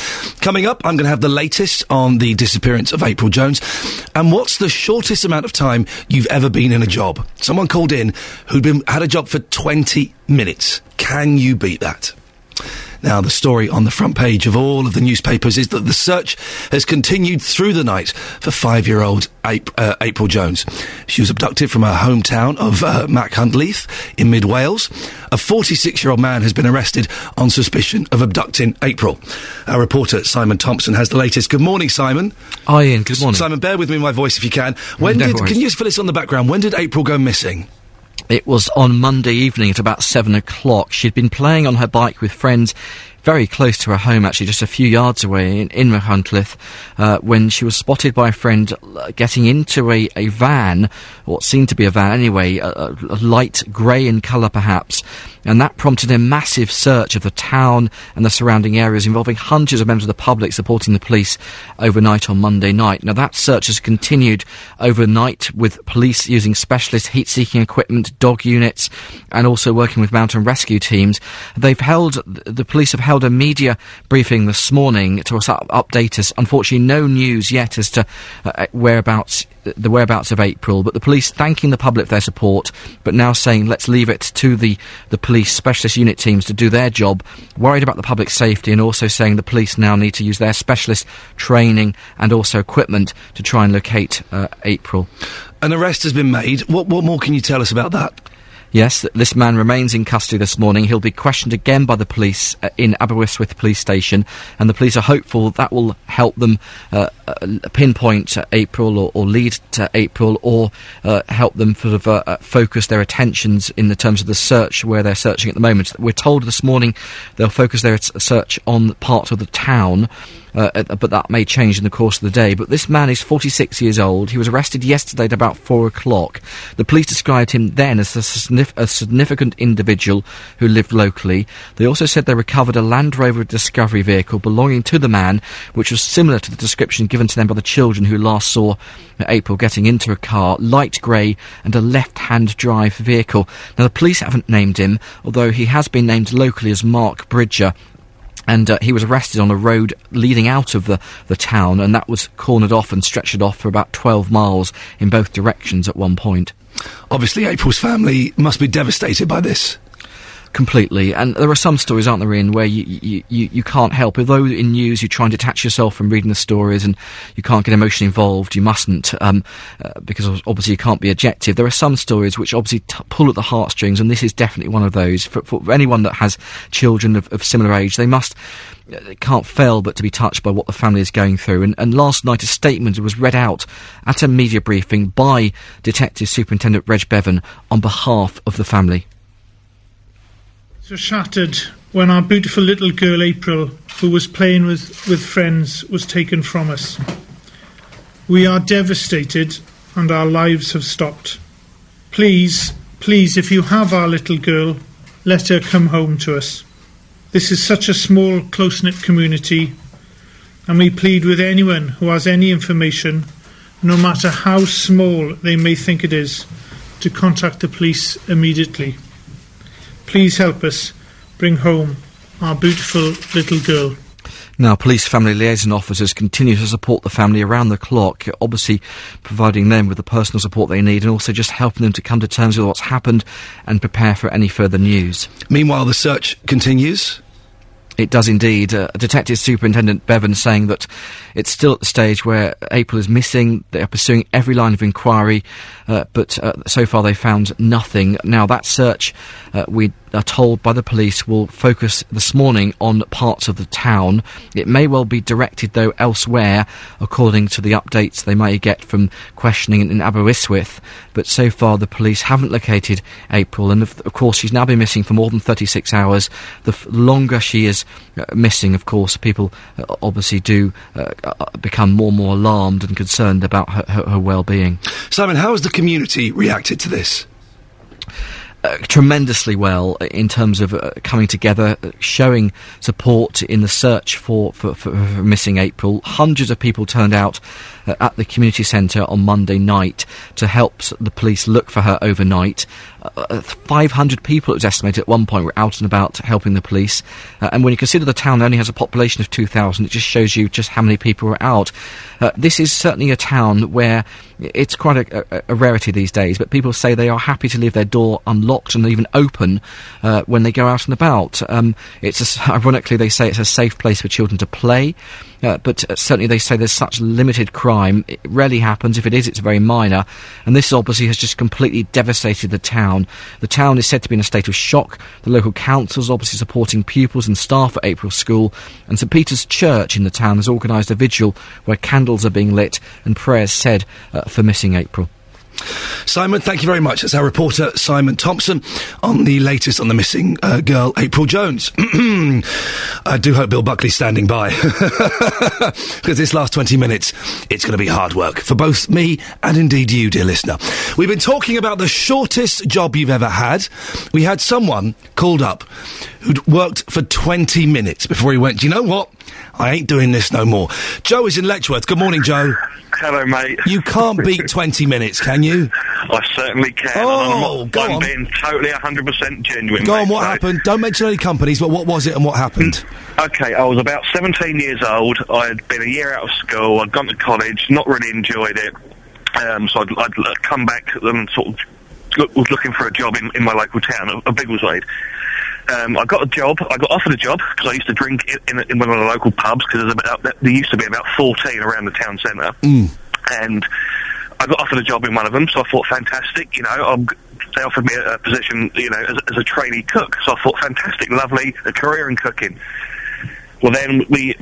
Coming up, I'm going to have the latest on the disappearance of April Jones. And what's the shortest amount of time you've ever been in a job? Someone called in who'd had a job for 20 minutes. Can you beat that? Now, the story on the front page of all of the newspapers is that the search has continued through the night for 5-year-old April Jones. She was abducted from her hometown of Machynlleth in Mid Wales. A 46-year-old man has been arrested on suspicion of abducting April. Our reporter, Simon Thompson, has the latest. Good morning, Simon. Hi, Ian. Good morning. Simon, bear with me in my voice if you can. Can you just fill us on the background? When did April go missing? It was on Monday evening at about 7 o'clock. She'd been playing on her bike with friends very close to her home, actually, just a few yards away in Machynlleth, when she was spotted by a friend getting into a van, or what seemed to be a van anyway, a light grey in colour perhaps, and that prompted a massive search of the town and the surrounding areas, involving hundreds of members of the public supporting the police overnight on Monday night. Now, that search has continued overnight, with police using specialist heat-seeking equipment, dog units, and also working with mountain rescue teams. The police have held a media briefing this morning to update us. Unfortunately, no news yet as to the whereabouts of April, but the police thanking the public for their support, but now saying let's leave it to the police specialist unit teams to do their job, worried about the public's safety, and also saying the police now need to use their specialist training and also equipment to try and locate April. An arrest has been made. What more can you tell us about that? Yes, this man remains in custody this morning. He'll be questioned again by the police in Aberystwyth Police Station, and the police are hopeful that will help them pinpoint April or lead to April, or help them sort of focus their attentions in the terms of the search, where they're searching at the moment. We're told this morning they'll focus their search on part of the town, but that may change in the course of the day. But this man is 46 years old. He was arrested yesterday at about 4 o'clock. The police described him then as a significant individual who lived locally. They also said they recovered a Land Rover Discovery vehicle belonging to the man, which was similar to the description given to them by the children who last saw April getting into a car, light grey and a left-hand drive vehicle. Now, the police haven't named him, although he has been named locally as Mark Bridger, and he was arrested on a road leading out of the town, and that was cornered off and stretched off for about 12 miles in both directions at one point. Obviously, April's family must be devastated by this. Completely. And there are some stories, aren't there, Ian, where you can't help. Although in news you try and detach yourself from reading the stories and you can't get emotionally involved, you mustn't, because obviously you can't be objective. There are some stories which obviously pull at the heartstrings, and this is definitely one of those. For anyone that has children of similar age, they can't fail but to be touched by what the family is going through. And last night a statement was read out at a media briefing by Detective Superintendent Reg Bevan on behalf of the family. So shattered when our beautiful little girl April, who was playing with friends, was taken from us. We are devastated and our lives have stopped. Please, if you have our little girl, let her come home to us. This is such a small, close-knit community, and we plead with anyone who has any information, no matter how small they may think it is, to contact the police immediately. Please help us bring home our beautiful little girl. Now, police family liaison officers continue to support the family around the clock, obviously providing them with the personal support they need, and also just helping them to come to terms with what's happened and prepare for any further news. Meanwhile, the search continues. It does indeed. Detective Superintendent Bevan saying that it's still at the stage where April is missing. They are pursuing every line of inquiry, but so far they found nothing. Now, that search, we are told by the police, will focus this morning on parts of the town. It may well be directed, though, elsewhere, according to the updates they may get from questioning in Aberystwyth. But so far the police haven't located April, and of course she's now been missing for more than 36 hours. The longer she is missing, of course, people obviously do become more and more alarmed and concerned about her well-being. Simon, how has the community reacted to this? Tremendously well, in terms of coming together, showing support in the search for missing April. Hundreds of people turned out at the community centre on Monday night to help the police look for her overnight. 500 people, it was estimated at one point, were out and about helping the police. And when you consider the town only has a population of 2,000, it just shows you just how many people were out. This is certainly a town where it's quite a rarity these days, but people say they are happy to leave their door unlocked and even open when they go out and about. Ironically, they say it's a safe place for children to play, but certainly they say there's such limited crime. It rarely happens. If it is, it's very minor. And this obviously has just completely devastated the town. The town is said to be in a state of shock. The local council's obviously supporting pupils and staff at April School, and St Peter's Church in the town has organised a vigil where candles are being lit and prayers said for missing April. Simon, thank you very much. That's our reporter, Simon Thompson, on the latest on the missing girl, April Jones. I do hope Bill Buckley's standing by, because this last 20 minutes, it's going to be hard work for both me and indeed you, dear listener. We've been talking about the shortest job you've ever had. We had someone called up who'd worked for 20 minutes before he went, you know what? I ain't doing this no more. Joe is in Letchworth. Good morning, Joe. Hello, mate. You can't beat 20 minutes, can you? I certainly can. Oh, go on. I'm being totally 100% genuine. Go on, what happened? Don't mention any companies, but what was it and what happened? OK, I was about 17 years old. I had been a year out of school. I'd gone to college, not really enjoyed it. So I'd come back and sort of was looking for a job in my local town, a Biggleswade. I got a job. I got offered a job because I used to drink in one of the local pubs because there used to be about 14 around the town centre. Mm. And I got offered a job in one of them, so I thought, fantastic, you know, they offered me a position, you know, as a trainee cook. So I thought, fantastic, lovely, a career in cooking. Well, then we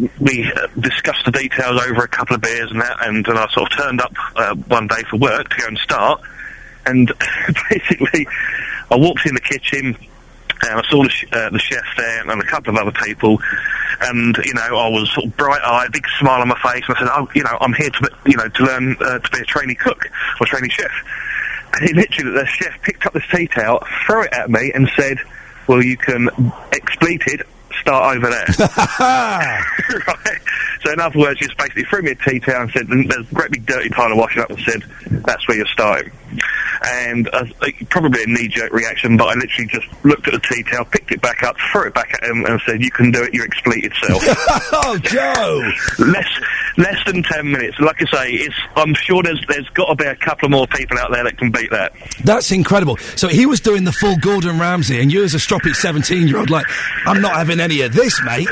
discussed the details over a couple of beers and that, and I sort of turned up one day for work to go and start. And basically, I walked in the kitchen. And I saw the chef there and a couple of other people, and, you know, I was sort of bright-eyed, big smile on my face, and I said, oh, you know, I'm here to learn to be a trainee cook or trainee chef. And he literally, the chef, picked up this tea towel, threw it at me and said, well, you can expletive, start over there. Right? So in other words, just basically threw me a tea towel and said, there's a great big dirty pile of washing up, and said, that's where you're starting. And probably a knee-jerk reaction, but I literally just looked at the tea towel, picked it back up, threw it back at him, and said, you can do it, you're expletive self. Oh, Joe! Less than 10 minutes. Like I say, I'm sure there's got to be a couple of more people out there that can beat that. That's incredible. So he was doing the full Gordon Ramsay, and you as a stroppy 17-year-old, like, I'm not having any of this, mate.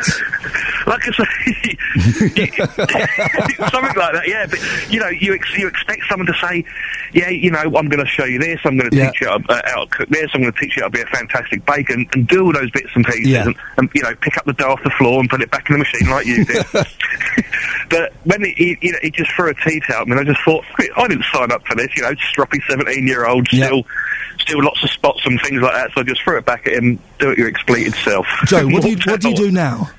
Like I say, something like that, yeah. But, you know, you expect someone to say, yeah, you know, I'm going to show you this, I'm going to teach you how to cook this, I'm going to teach you how to be a fantastic baker, and do all those bits and pieces, and, you know, pick up the dough off the floor and put it back in the machine like you did. But when he just threw a tea towel at me, I just thought, I didn't sign up for this, you know, stroppy 17-year-old, still lots of spots and things like that, so I just threw it back at him, do it your expleted self. Joe, what do you do now?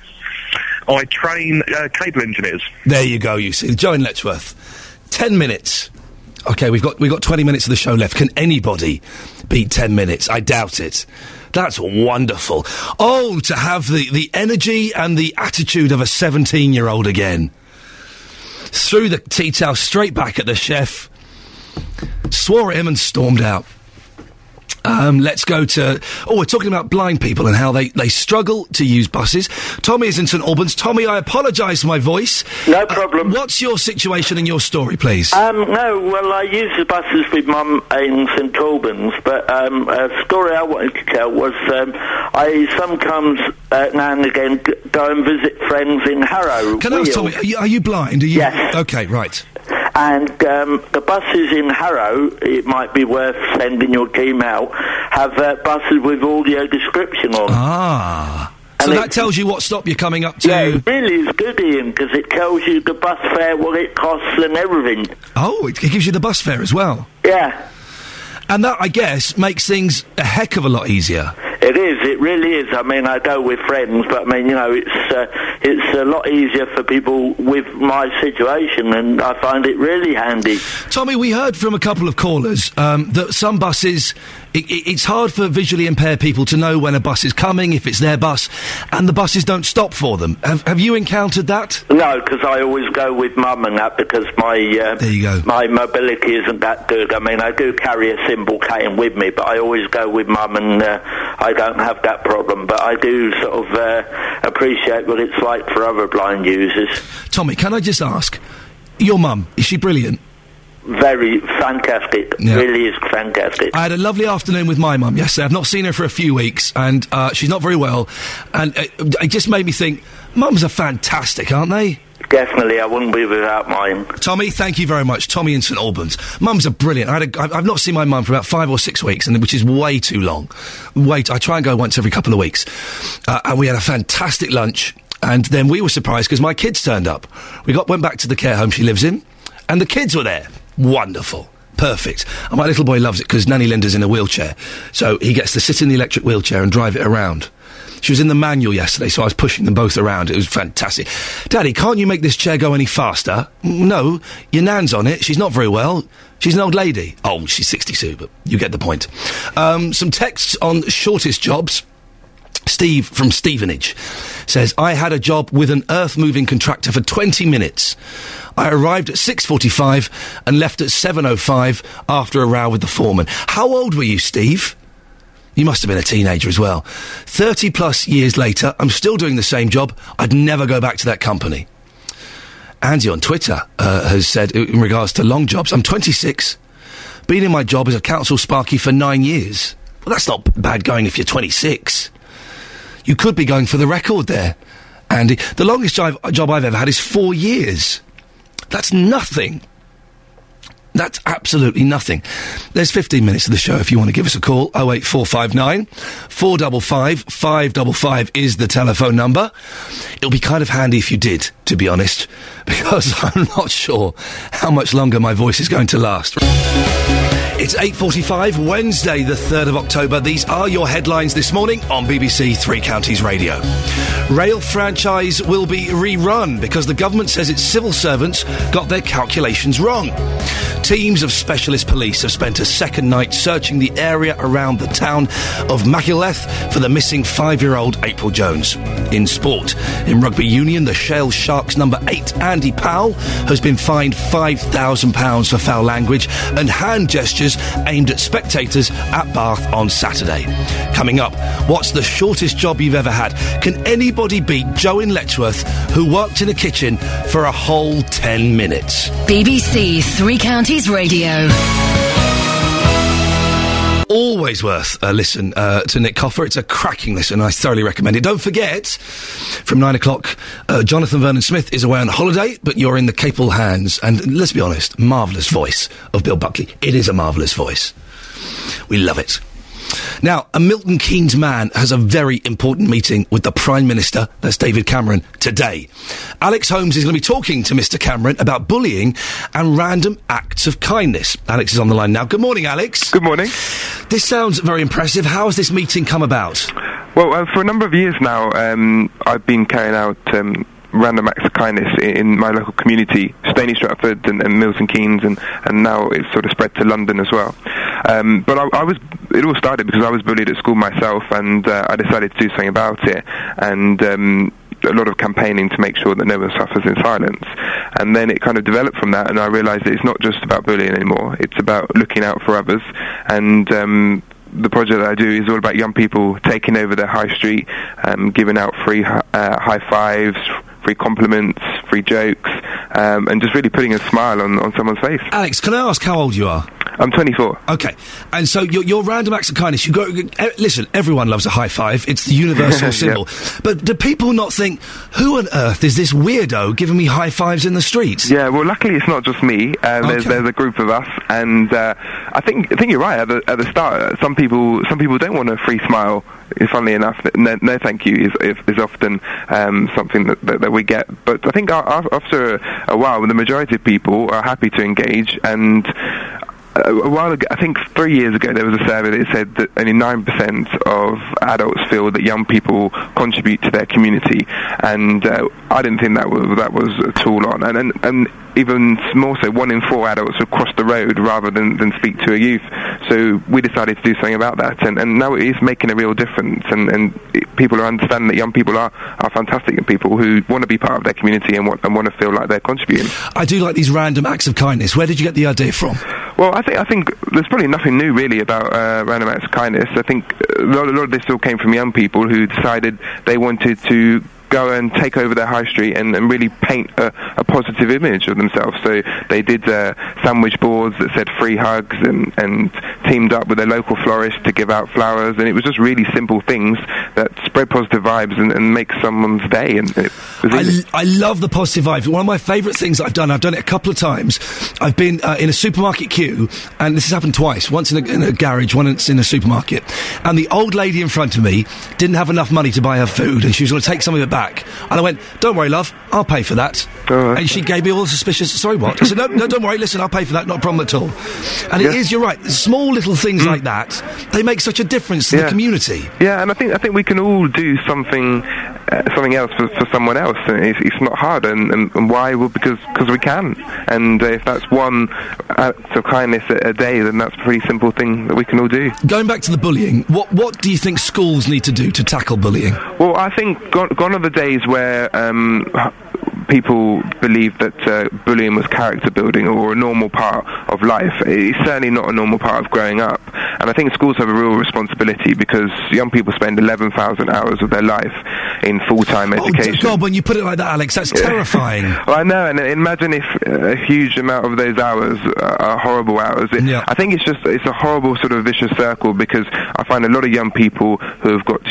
I train cable engineers. There you go, you see. Joe in Letchworth. 10 minutes. OK, we've got 20 minutes of the show left. Can anybody beat 10 minutes? I doubt it. That's wonderful. Oh, to have the energy and the attitude of a 17-year-old again. Threw the tea towel straight back at the chef, swore at him and stormed out. Let's go to... Oh, we're talking about blind people and how they struggle to use buses. Tommy is in St Albans. Tommy, I apologise for my voice. No problem. What's your situation and your story, please? Well, I use the buses with Mum in St Albans, but a story I wanted to tell was I sometimes, now and again, go and visit friends in Harrow. Can I ask, Tommy, are you blind? Are you... Yes. OK, right. And the buses in Harrow, it might be worth sending your team out, have buses with audio description on. Ah. So that tells you what stop you're coming up to. Yeah, it really is good, Ian, because it tells you the bus fare, what it costs and everything. Oh, it gives you the bus fare as well. Yeah. And that, I guess, makes things a heck of a lot easier. It is, it really is. I mean, I go with friends, but, I mean, you know, it's a lot easier for people with my situation, and I find it really handy. Tommy, we heard from a couple of callers that some buses, it's hard for visually impaired people to know when a bus is coming, if it's their bus, and the buses don't stop for them. Have you encountered that? No, because I always go with Mum and that, because my mobility isn't that good. I mean, I do carry a cymbal cane with me, but I always go with Mum, and I don't have that problem, but I do sort of appreciate what it's like for other blind users. Tommy, can I just ask, your Mum, is she brilliant? Very fantastic. Yeah. Really is fantastic. I had a lovely afternoon with my mum yesterday. I've not seen her for a few weeks, and she's not very well. And it just made me think, mums are fantastic, aren't they? Definitely, I wouldn't be without mine. Tommy, thank you very much. Tommy in St Albans. Mums are brilliant. I've not seen my mum for about 5 or 6 weeks, and which is way too long. I try and go once every couple of weeks. And we had a fantastic lunch, and then we were surprised because my kids turned up. We went back to the care home she lives in, and the kids were there. Wonderful. perfect. And my little boy loves it because Nanny Linda's in a wheelchair. So he gets to sit in the electric wheelchair and drive it around. She was in the manual yesterday, so I was pushing them both around. It was fantastic. Daddy, can't you make this chair go any faster? No, your nan's on it. She's not very well. She's an old lady. Oh, she's 62, but you get the point. Some texts on shortest jobs. Steve from Stevenage says, I had a job with an earth-moving contractor for 20 minutes. I arrived at 6:45 and left at 7:05 after a row with the foreman. How old were you, Steve? You must have been a teenager as well. 30-plus years later, I'm still doing the same job. I'd never go back to that company. Andy on Twitter has said, in regards to long jobs, I'm 26. Been in my job as a council sparky for 9 years. Well, that's not bad going if you're 26. You could be going for the record there, Andy. The longest job I've ever had is 4 years. That's nothing. That's absolutely nothing. There's 15 minutes of the show if you want to give us a call. 08459 455 555 is the telephone number. It'll be kind of handy if you did, to be honest, because I'm not sure how much longer my voice is going to last. It's 8:45, Wednesday, the 3rd of October. These are your headlines this morning on BBC Three Counties Radio. Rail franchise will be rerun because the government says its civil servants got their calculations wrong. Teams of specialist police have spent a second night searching the area around the town of Machynlleth for the missing 5-year-old April Jones. In sport, in rugby union, the Shale Sharks number 8, Andy Powell, has been fined £5,000 for foul language and hand gestures aimed at spectators at Bath on Saturday. Coming up, what's the shortest job you've ever had? Can anybody beat Joe in Letchworth, who worked in a kitchen for a whole 10 minutes? BBC Three Counties Radio. Always worth a listen to Nick Coffer. It's a cracking listen. I thoroughly recommend it. Don't forget, from 9 o'clock, Jonathan Vernon-Smith is away on holiday, but you're in the capable hands. And let's be honest, marvellous voice of Bill Buckley. It is a marvellous voice. We love it. Now, a Milton Keynes man has a very important meeting with the Prime Minister, that's David Cameron, today. Alex Holmes is going to be talking to Mr Cameron about bullying and random acts of kindness. Alex is on the line now. Good morning, Alex. Good morning. This sounds very impressive. How has this meeting come about? Well, for a number of years now, I've been carrying out random acts of kindness in my local community, Steny Stratford and Milton Keynes, and now it's sort of spread to London as well. But it all started because I was bullied at school myself, and I decided to do something about it, and a lot of campaigning to make sure that no one suffers in silence. And then it kind of developed from that, and I realised that it's not just about bullying anymore, it's about looking out for others, and the project that I do is all about young people taking over their high street, giving out free high fives, free compliments, free jokes, and just really putting a smile on someone's face. Alex, can I ask how old you are? I'm 24. Okay. And so your random acts of kindness, you go... listen, everyone loves a high five. It's the universal symbol. Yep. But do people not think, who on earth is this weirdo giving me high fives in the streets? Yeah, well, luckily it's not just me. There's a group of us, and I think you're right. At the start, some people don't want a free smile. Funnily enough, no thank you is often something that we get. But I think after a while, the majority of people are happy to engage, and... a while ago, I think 3 years ago, there was a survey that said that only 9% of adults feel that young people contribute to their community, and I didn't think that was at all on. And even more so, 1 in 4 adults would cross the road rather than speak to a youth. So we decided to do something about that, and now it is making a real difference. And people are understanding that young people are fantastic, and people who want to be part of their community and want to feel like they're contributing. I do like these random acts of kindness. Where did you get the idea from? Well, I think there's probably nothing new really about random acts of kindness. I think a lot of this all came from young people who decided they wanted to go and take over their high street and really paint a positive image of themselves. So they did sandwich boards that said free hugs, and teamed up with their local florist to give out flowers, and it was just really simple things that spread positive vibes and make someone's day. And it was I love the positive vibe. One of my favourite things I've done it a couple of times. I've been in a supermarket queue, and this has happened twice, once in a garage, once in a supermarket, and the old lady in front of me didn't have enough money to buy her food, and she was going to take some of it back. back. And I went, don't worry, love, I'll pay for that. Right. And she gave me all the suspicious, sorry, what? I said, no, don't worry, listen, I'll pay for that, not a problem at all. And it is, you're right, small little things like that, they make such a difference to the community. Yeah, and I think we can all do something else for someone else. It's not hard, and why? Well, because we can. And if that's one act of kindness a day, then that's a pretty simple thing that we can all do. Going back to the bullying, what do you think schools need to do to tackle bullying? Well, I think gone are the days where people believed that bullying was character building or a normal part of life. It's certainly not a normal part of growing up. And I think schools have a real responsibility because young people spend 11,000 hours of their life in full-time education. Oh, God, when you put it like that, Alex, that's terrifying. Well, I know, and imagine if a huge amount of those hours are horrible hours. I think it's a horrible sort of vicious circle because I find a lot of young people who have got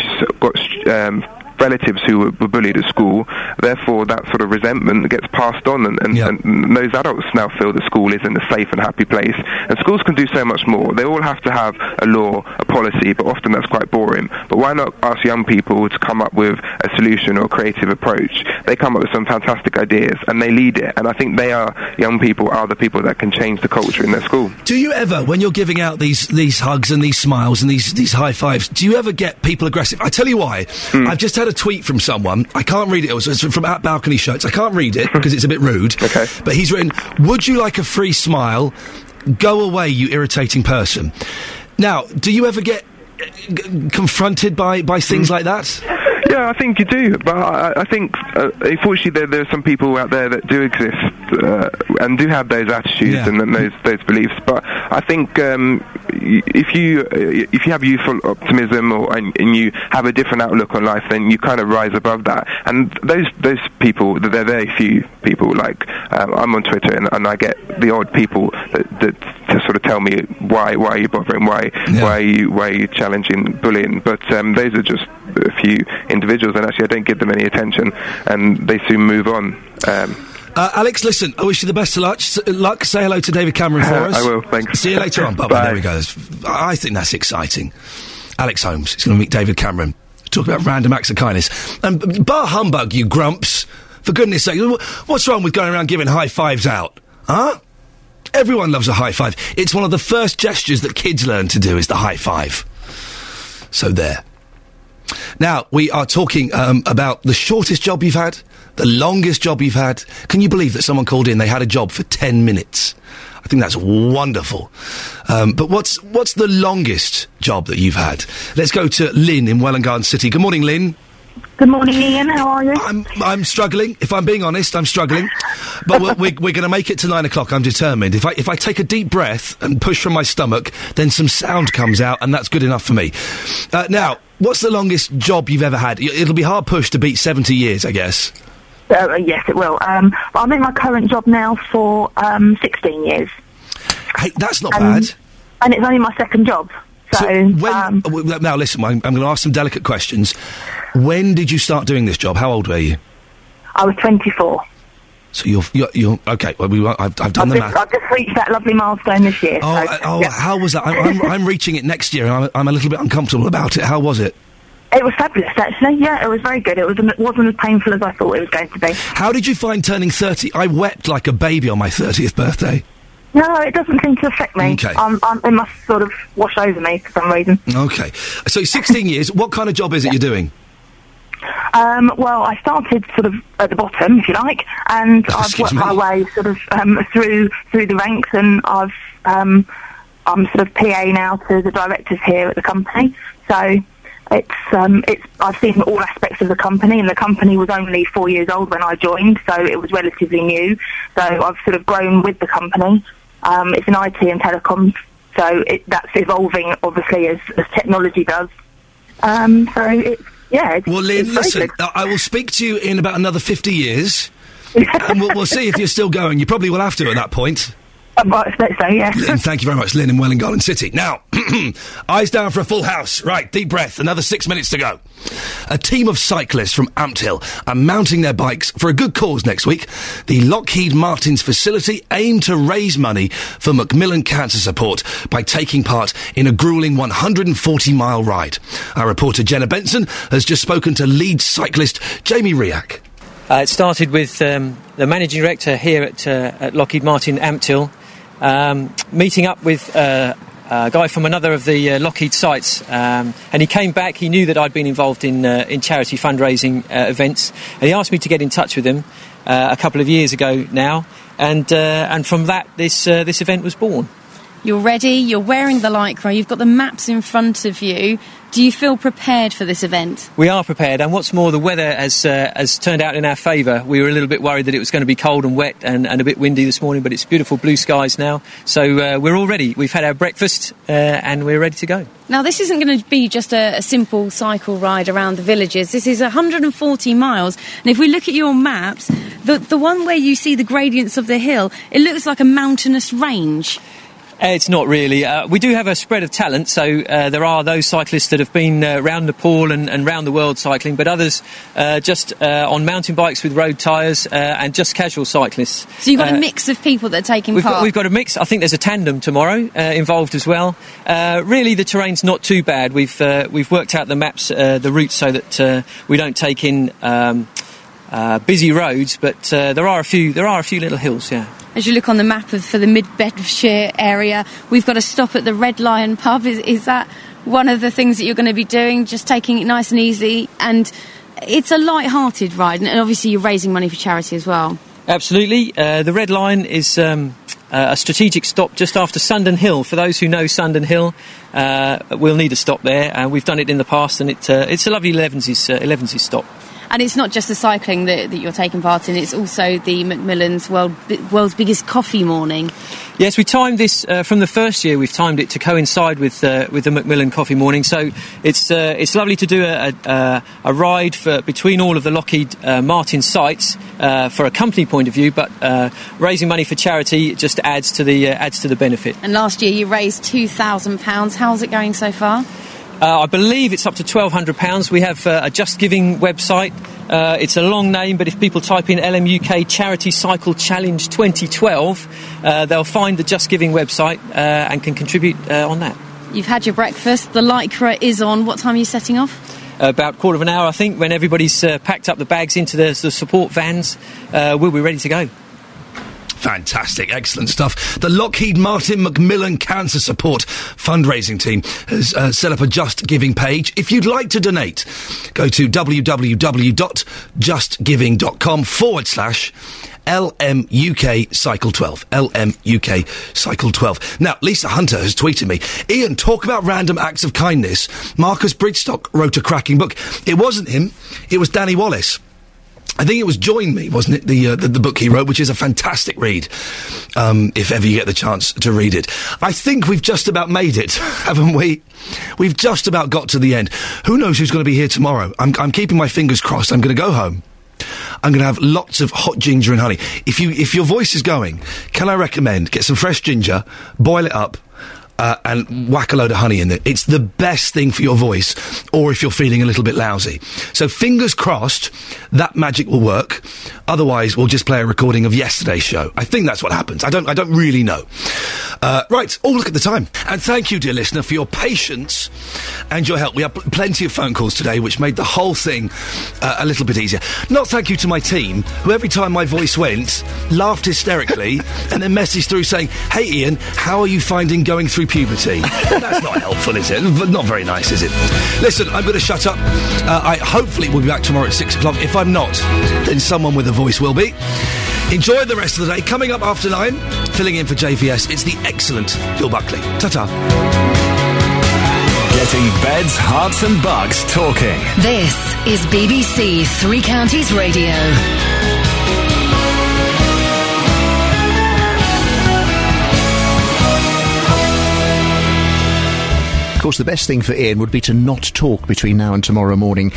relatives who were bullied at school, therefore that sort of resentment gets passed on and those adults now feel that school isn't a safe and happy place. And schools can do so much more. They all have to have a law, a policy, but often that's quite boring. But why not ask young people to come up with a solution or a creative approach? They come up with some fantastic ideas and they lead it. And I think young people are the people that can change the culture in their school. Do you ever, when you're giving out these hugs and these smiles and these high fives, do you ever get people aggressive? I tell you why. I've just had a tweet from someone. I can't read it. It was from @BalconyShirts. I can't read it because it's a bit rude. Okay. But he's written, "Would you like a free smile? Go away, you irritating person." Now, do you ever get confronted by things like that? Yeah, I think you do, but I think, unfortunately, there are some people out there that do exist and do have those attitudes and those beliefs. But I think if you have youthful optimism and you have a different outlook on life, then you kind of rise above that. And those people, there are very few people. Like I'm on Twitter and I get the odd people that sort of tell me why are you bothering, why are you challenging bullying. But those are just a few individuals, and actually I don't give them any attention and they soon move on. Alex, listen, I wish you the best of luck. Say hello to David Cameron for us. I will, thanks. See you later on. Bye. There we go. I think that's exciting. Alex Holmes is going to meet David Cameron. Talk about random acts of kindness. And bar humbug, you grumps. For goodness sake, what's wrong with going around giving high fives out? Huh? Everyone loves a high five. It's one of the first gestures that kids learn to do is the high five. So there. Now, we are talking about the shortest job you've had, the longest job you've had. Can you believe that someone called in, they had a job for 10 minutes? I think that's wonderful. But what's the longest job that you've had? Let's go to Lynn in Welwyn Garden City. Good morning, Lynn. Good morning, Ian. How are you? I'm struggling. If I'm being honest, I'm struggling. But we're going to make it to 9 o'clock. I'm determined. If I take a deep breath and push from my stomach, then some sound comes out, and that's good enough for me. Now, what's the longest job you've ever had? It'll be hard push to beat 70 years, I guess. Yes, it will. I'm in my current job now for 16 years. Hey, that's not bad. And it's only my second job. So now listen, I'm going to ask some delicate questions. When did you start doing this job? How old were you? I was 24. So you're okay. Well, I've done the math. I've just reached that lovely milestone this year. Oh, so, how was that? I'm reaching it next year, and I'm a little bit uncomfortable about it. How was it? It was fabulous, actually. Yeah, it was very good. It wasn't as painful as I thought it was going to be. How did you find turning 30? I wept like a baby on my 30th birthday. No, it doesn't seem to affect me. Okay. It must sort of wash over me for some reason. Okay. So 16 years, what kind of job is it you're doing? Well, I started sort of at the bottom, if you like, and I've worked my way sort of through the ranks, and I'm sort of PA now to the directors here at the company. So I've seen all aspects of the company, and the company was only 4 years old when I joined, so it was relatively new. So I've sort of grown with the company. It's in IT and telecoms, so that's evolving, obviously, as technology does. So it's, yeah. Well, Lynn, listen, I will speak to you in about another 50 years, and we'll see if you're still going. You probably will have to at that point. I expect so, yeah. Lynn, thank you very much. Lynn in Welwyn Garden City. Now, eyes down for a full house. Right, deep breath. Another 6 minutes to go. A team of cyclists from Ampthill are mounting their bikes for a good cause next week. The Lockheed Martin's facility aimed to raise money for Macmillan Cancer Support by taking part in a gruelling 140-mile ride. Our reporter Jenna Benson has just spoken to lead cyclist Jamie Riak. It started with the managing director here at Lockheed Martin Ampthill meeting up with a guy from another of the Lockheed sites, and he came back. He knew that I'd been involved in charity fundraising events, and he asked me to get in touch with him a couple of years ago now, and from that this event was born. You're ready, you're wearing the Lycra, you've got the maps in front of you. Do you feel prepared for this event? We are prepared, and what's more, the weather has turned out in our favour. We were a little bit worried that it was going to be cold and wet and a bit windy this morning, but it's beautiful blue skies now, so we're all ready. We've had our breakfast, and we're ready to go. Now, this isn't going to be just a simple cycle ride around the villages. This is 140 miles, and if we look at your maps, the one where you see the gradients of the hill, it looks like a mountainous range. It's not really. We do have a spread of talent, so there are those cyclists that have been round Nepal and round the world cycling, but others just on mountain bikes with road tyres and just casual cyclists. So you've got a mix of people that are taking part? We've got a mix. I think there's a tandem tomorrow involved as well. Really, the terrain's not too bad. We've worked out the maps, the routes, so that we don't take in busy roads, but there are a few little hills, yeah. As you look on the map for the Mid Bedfordshire area, we've got a stop at the Red Lion pub. Is that one of the things that you're going to be doing, just taking it nice and easy? And it's a light-hearted ride, and obviously you're raising money for charity as well. Absolutely. The Red Lion is a strategic stop just after Sundon Hill. For those who know Sundon Hill, we'll need a stop there, and we've done it in the past, and it's a lovely 11s stop. And it's not just the cycling that you're taking part in, it's also the Macmillan's World's Biggest Coffee Morning. Yes, we timed this from the first year. We've timed it to coincide with the Macmillan Coffee Morning. So it's lovely to do a ride between all of the Lockheed Martin sites for a company point of view, but raising money for charity just adds to the benefit. And last year you raised £2,000. How's it going so far? I believe it's up to £1,200. We have a Just Giving website. It's a long name, but if people type in LMUK Charity Cycle Challenge 2012, they'll find the Just Giving website and can contribute on that. You've had your breakfast. The Lycra is on. What time are you setting off? About 1/4 of an hour, I think, when everybody's packed up the bags into the support vans. We'll be ready to go. Fantastic, excellent stuff. The Lockheed Martin Macmillan Cancer Support fundraising team has set up a Just Giving page. If you'd like to donate, go to www.justgiving.com/LMUK Cycle 12. LMUK Cycle 12. Now, Lisa Hunter has tweeted me, Ian, talk about random acts of kindness. Marcus Bridgestock wrote a cracking book. It wasn't him, it was Danny Wallace. I think it was Join Me, wasn't it, the book he wrote, which is a fantastic read, if ever you get the chance to read it. I think we've just about made it, haven't we? We've just about got to the end. Who knows who's going to be here tomorrow? I'm keeping my fingers crossed. I'm going to go home. I'm going to have lots of hot ginger and honey. If your voice is going, can I recommend get some fresh ginger, boil it up, and whack a load of honey in it. It's the best thing for your voice, or if you're feeling a little bit lousy. So fingers crossed that magic will work. Otherwise, we'll just play a recording of yesterday's show. I think that's what happens. I don't really know. Right. Oh, look at the time. And thank you, dear listener, for your patience and your help. We had plenty of phone calls today, which made the whole thing a little bit easier. Not thank you to my team, who every time my voice went, laughed hysterically, and then messaged through saying, "Hey, Ian, how are you finding going through puberty?" That's not helpful, is it? Not very nice, is it? Listen, I'm going to shut up. I hopefully will be back tomorrow at 6 o'clock. If I'm not, then someone with a voice will be. Enjoy the rest of the day. Coming up after 9, filling in for JVS, it's the excellent Bill Buckley. Ta-ta. Getting beds, hearts and bugs talking. This is BBC Three Counties Radio. Of course, the best thing for Ian would be to not talk between now and tomorrow morning.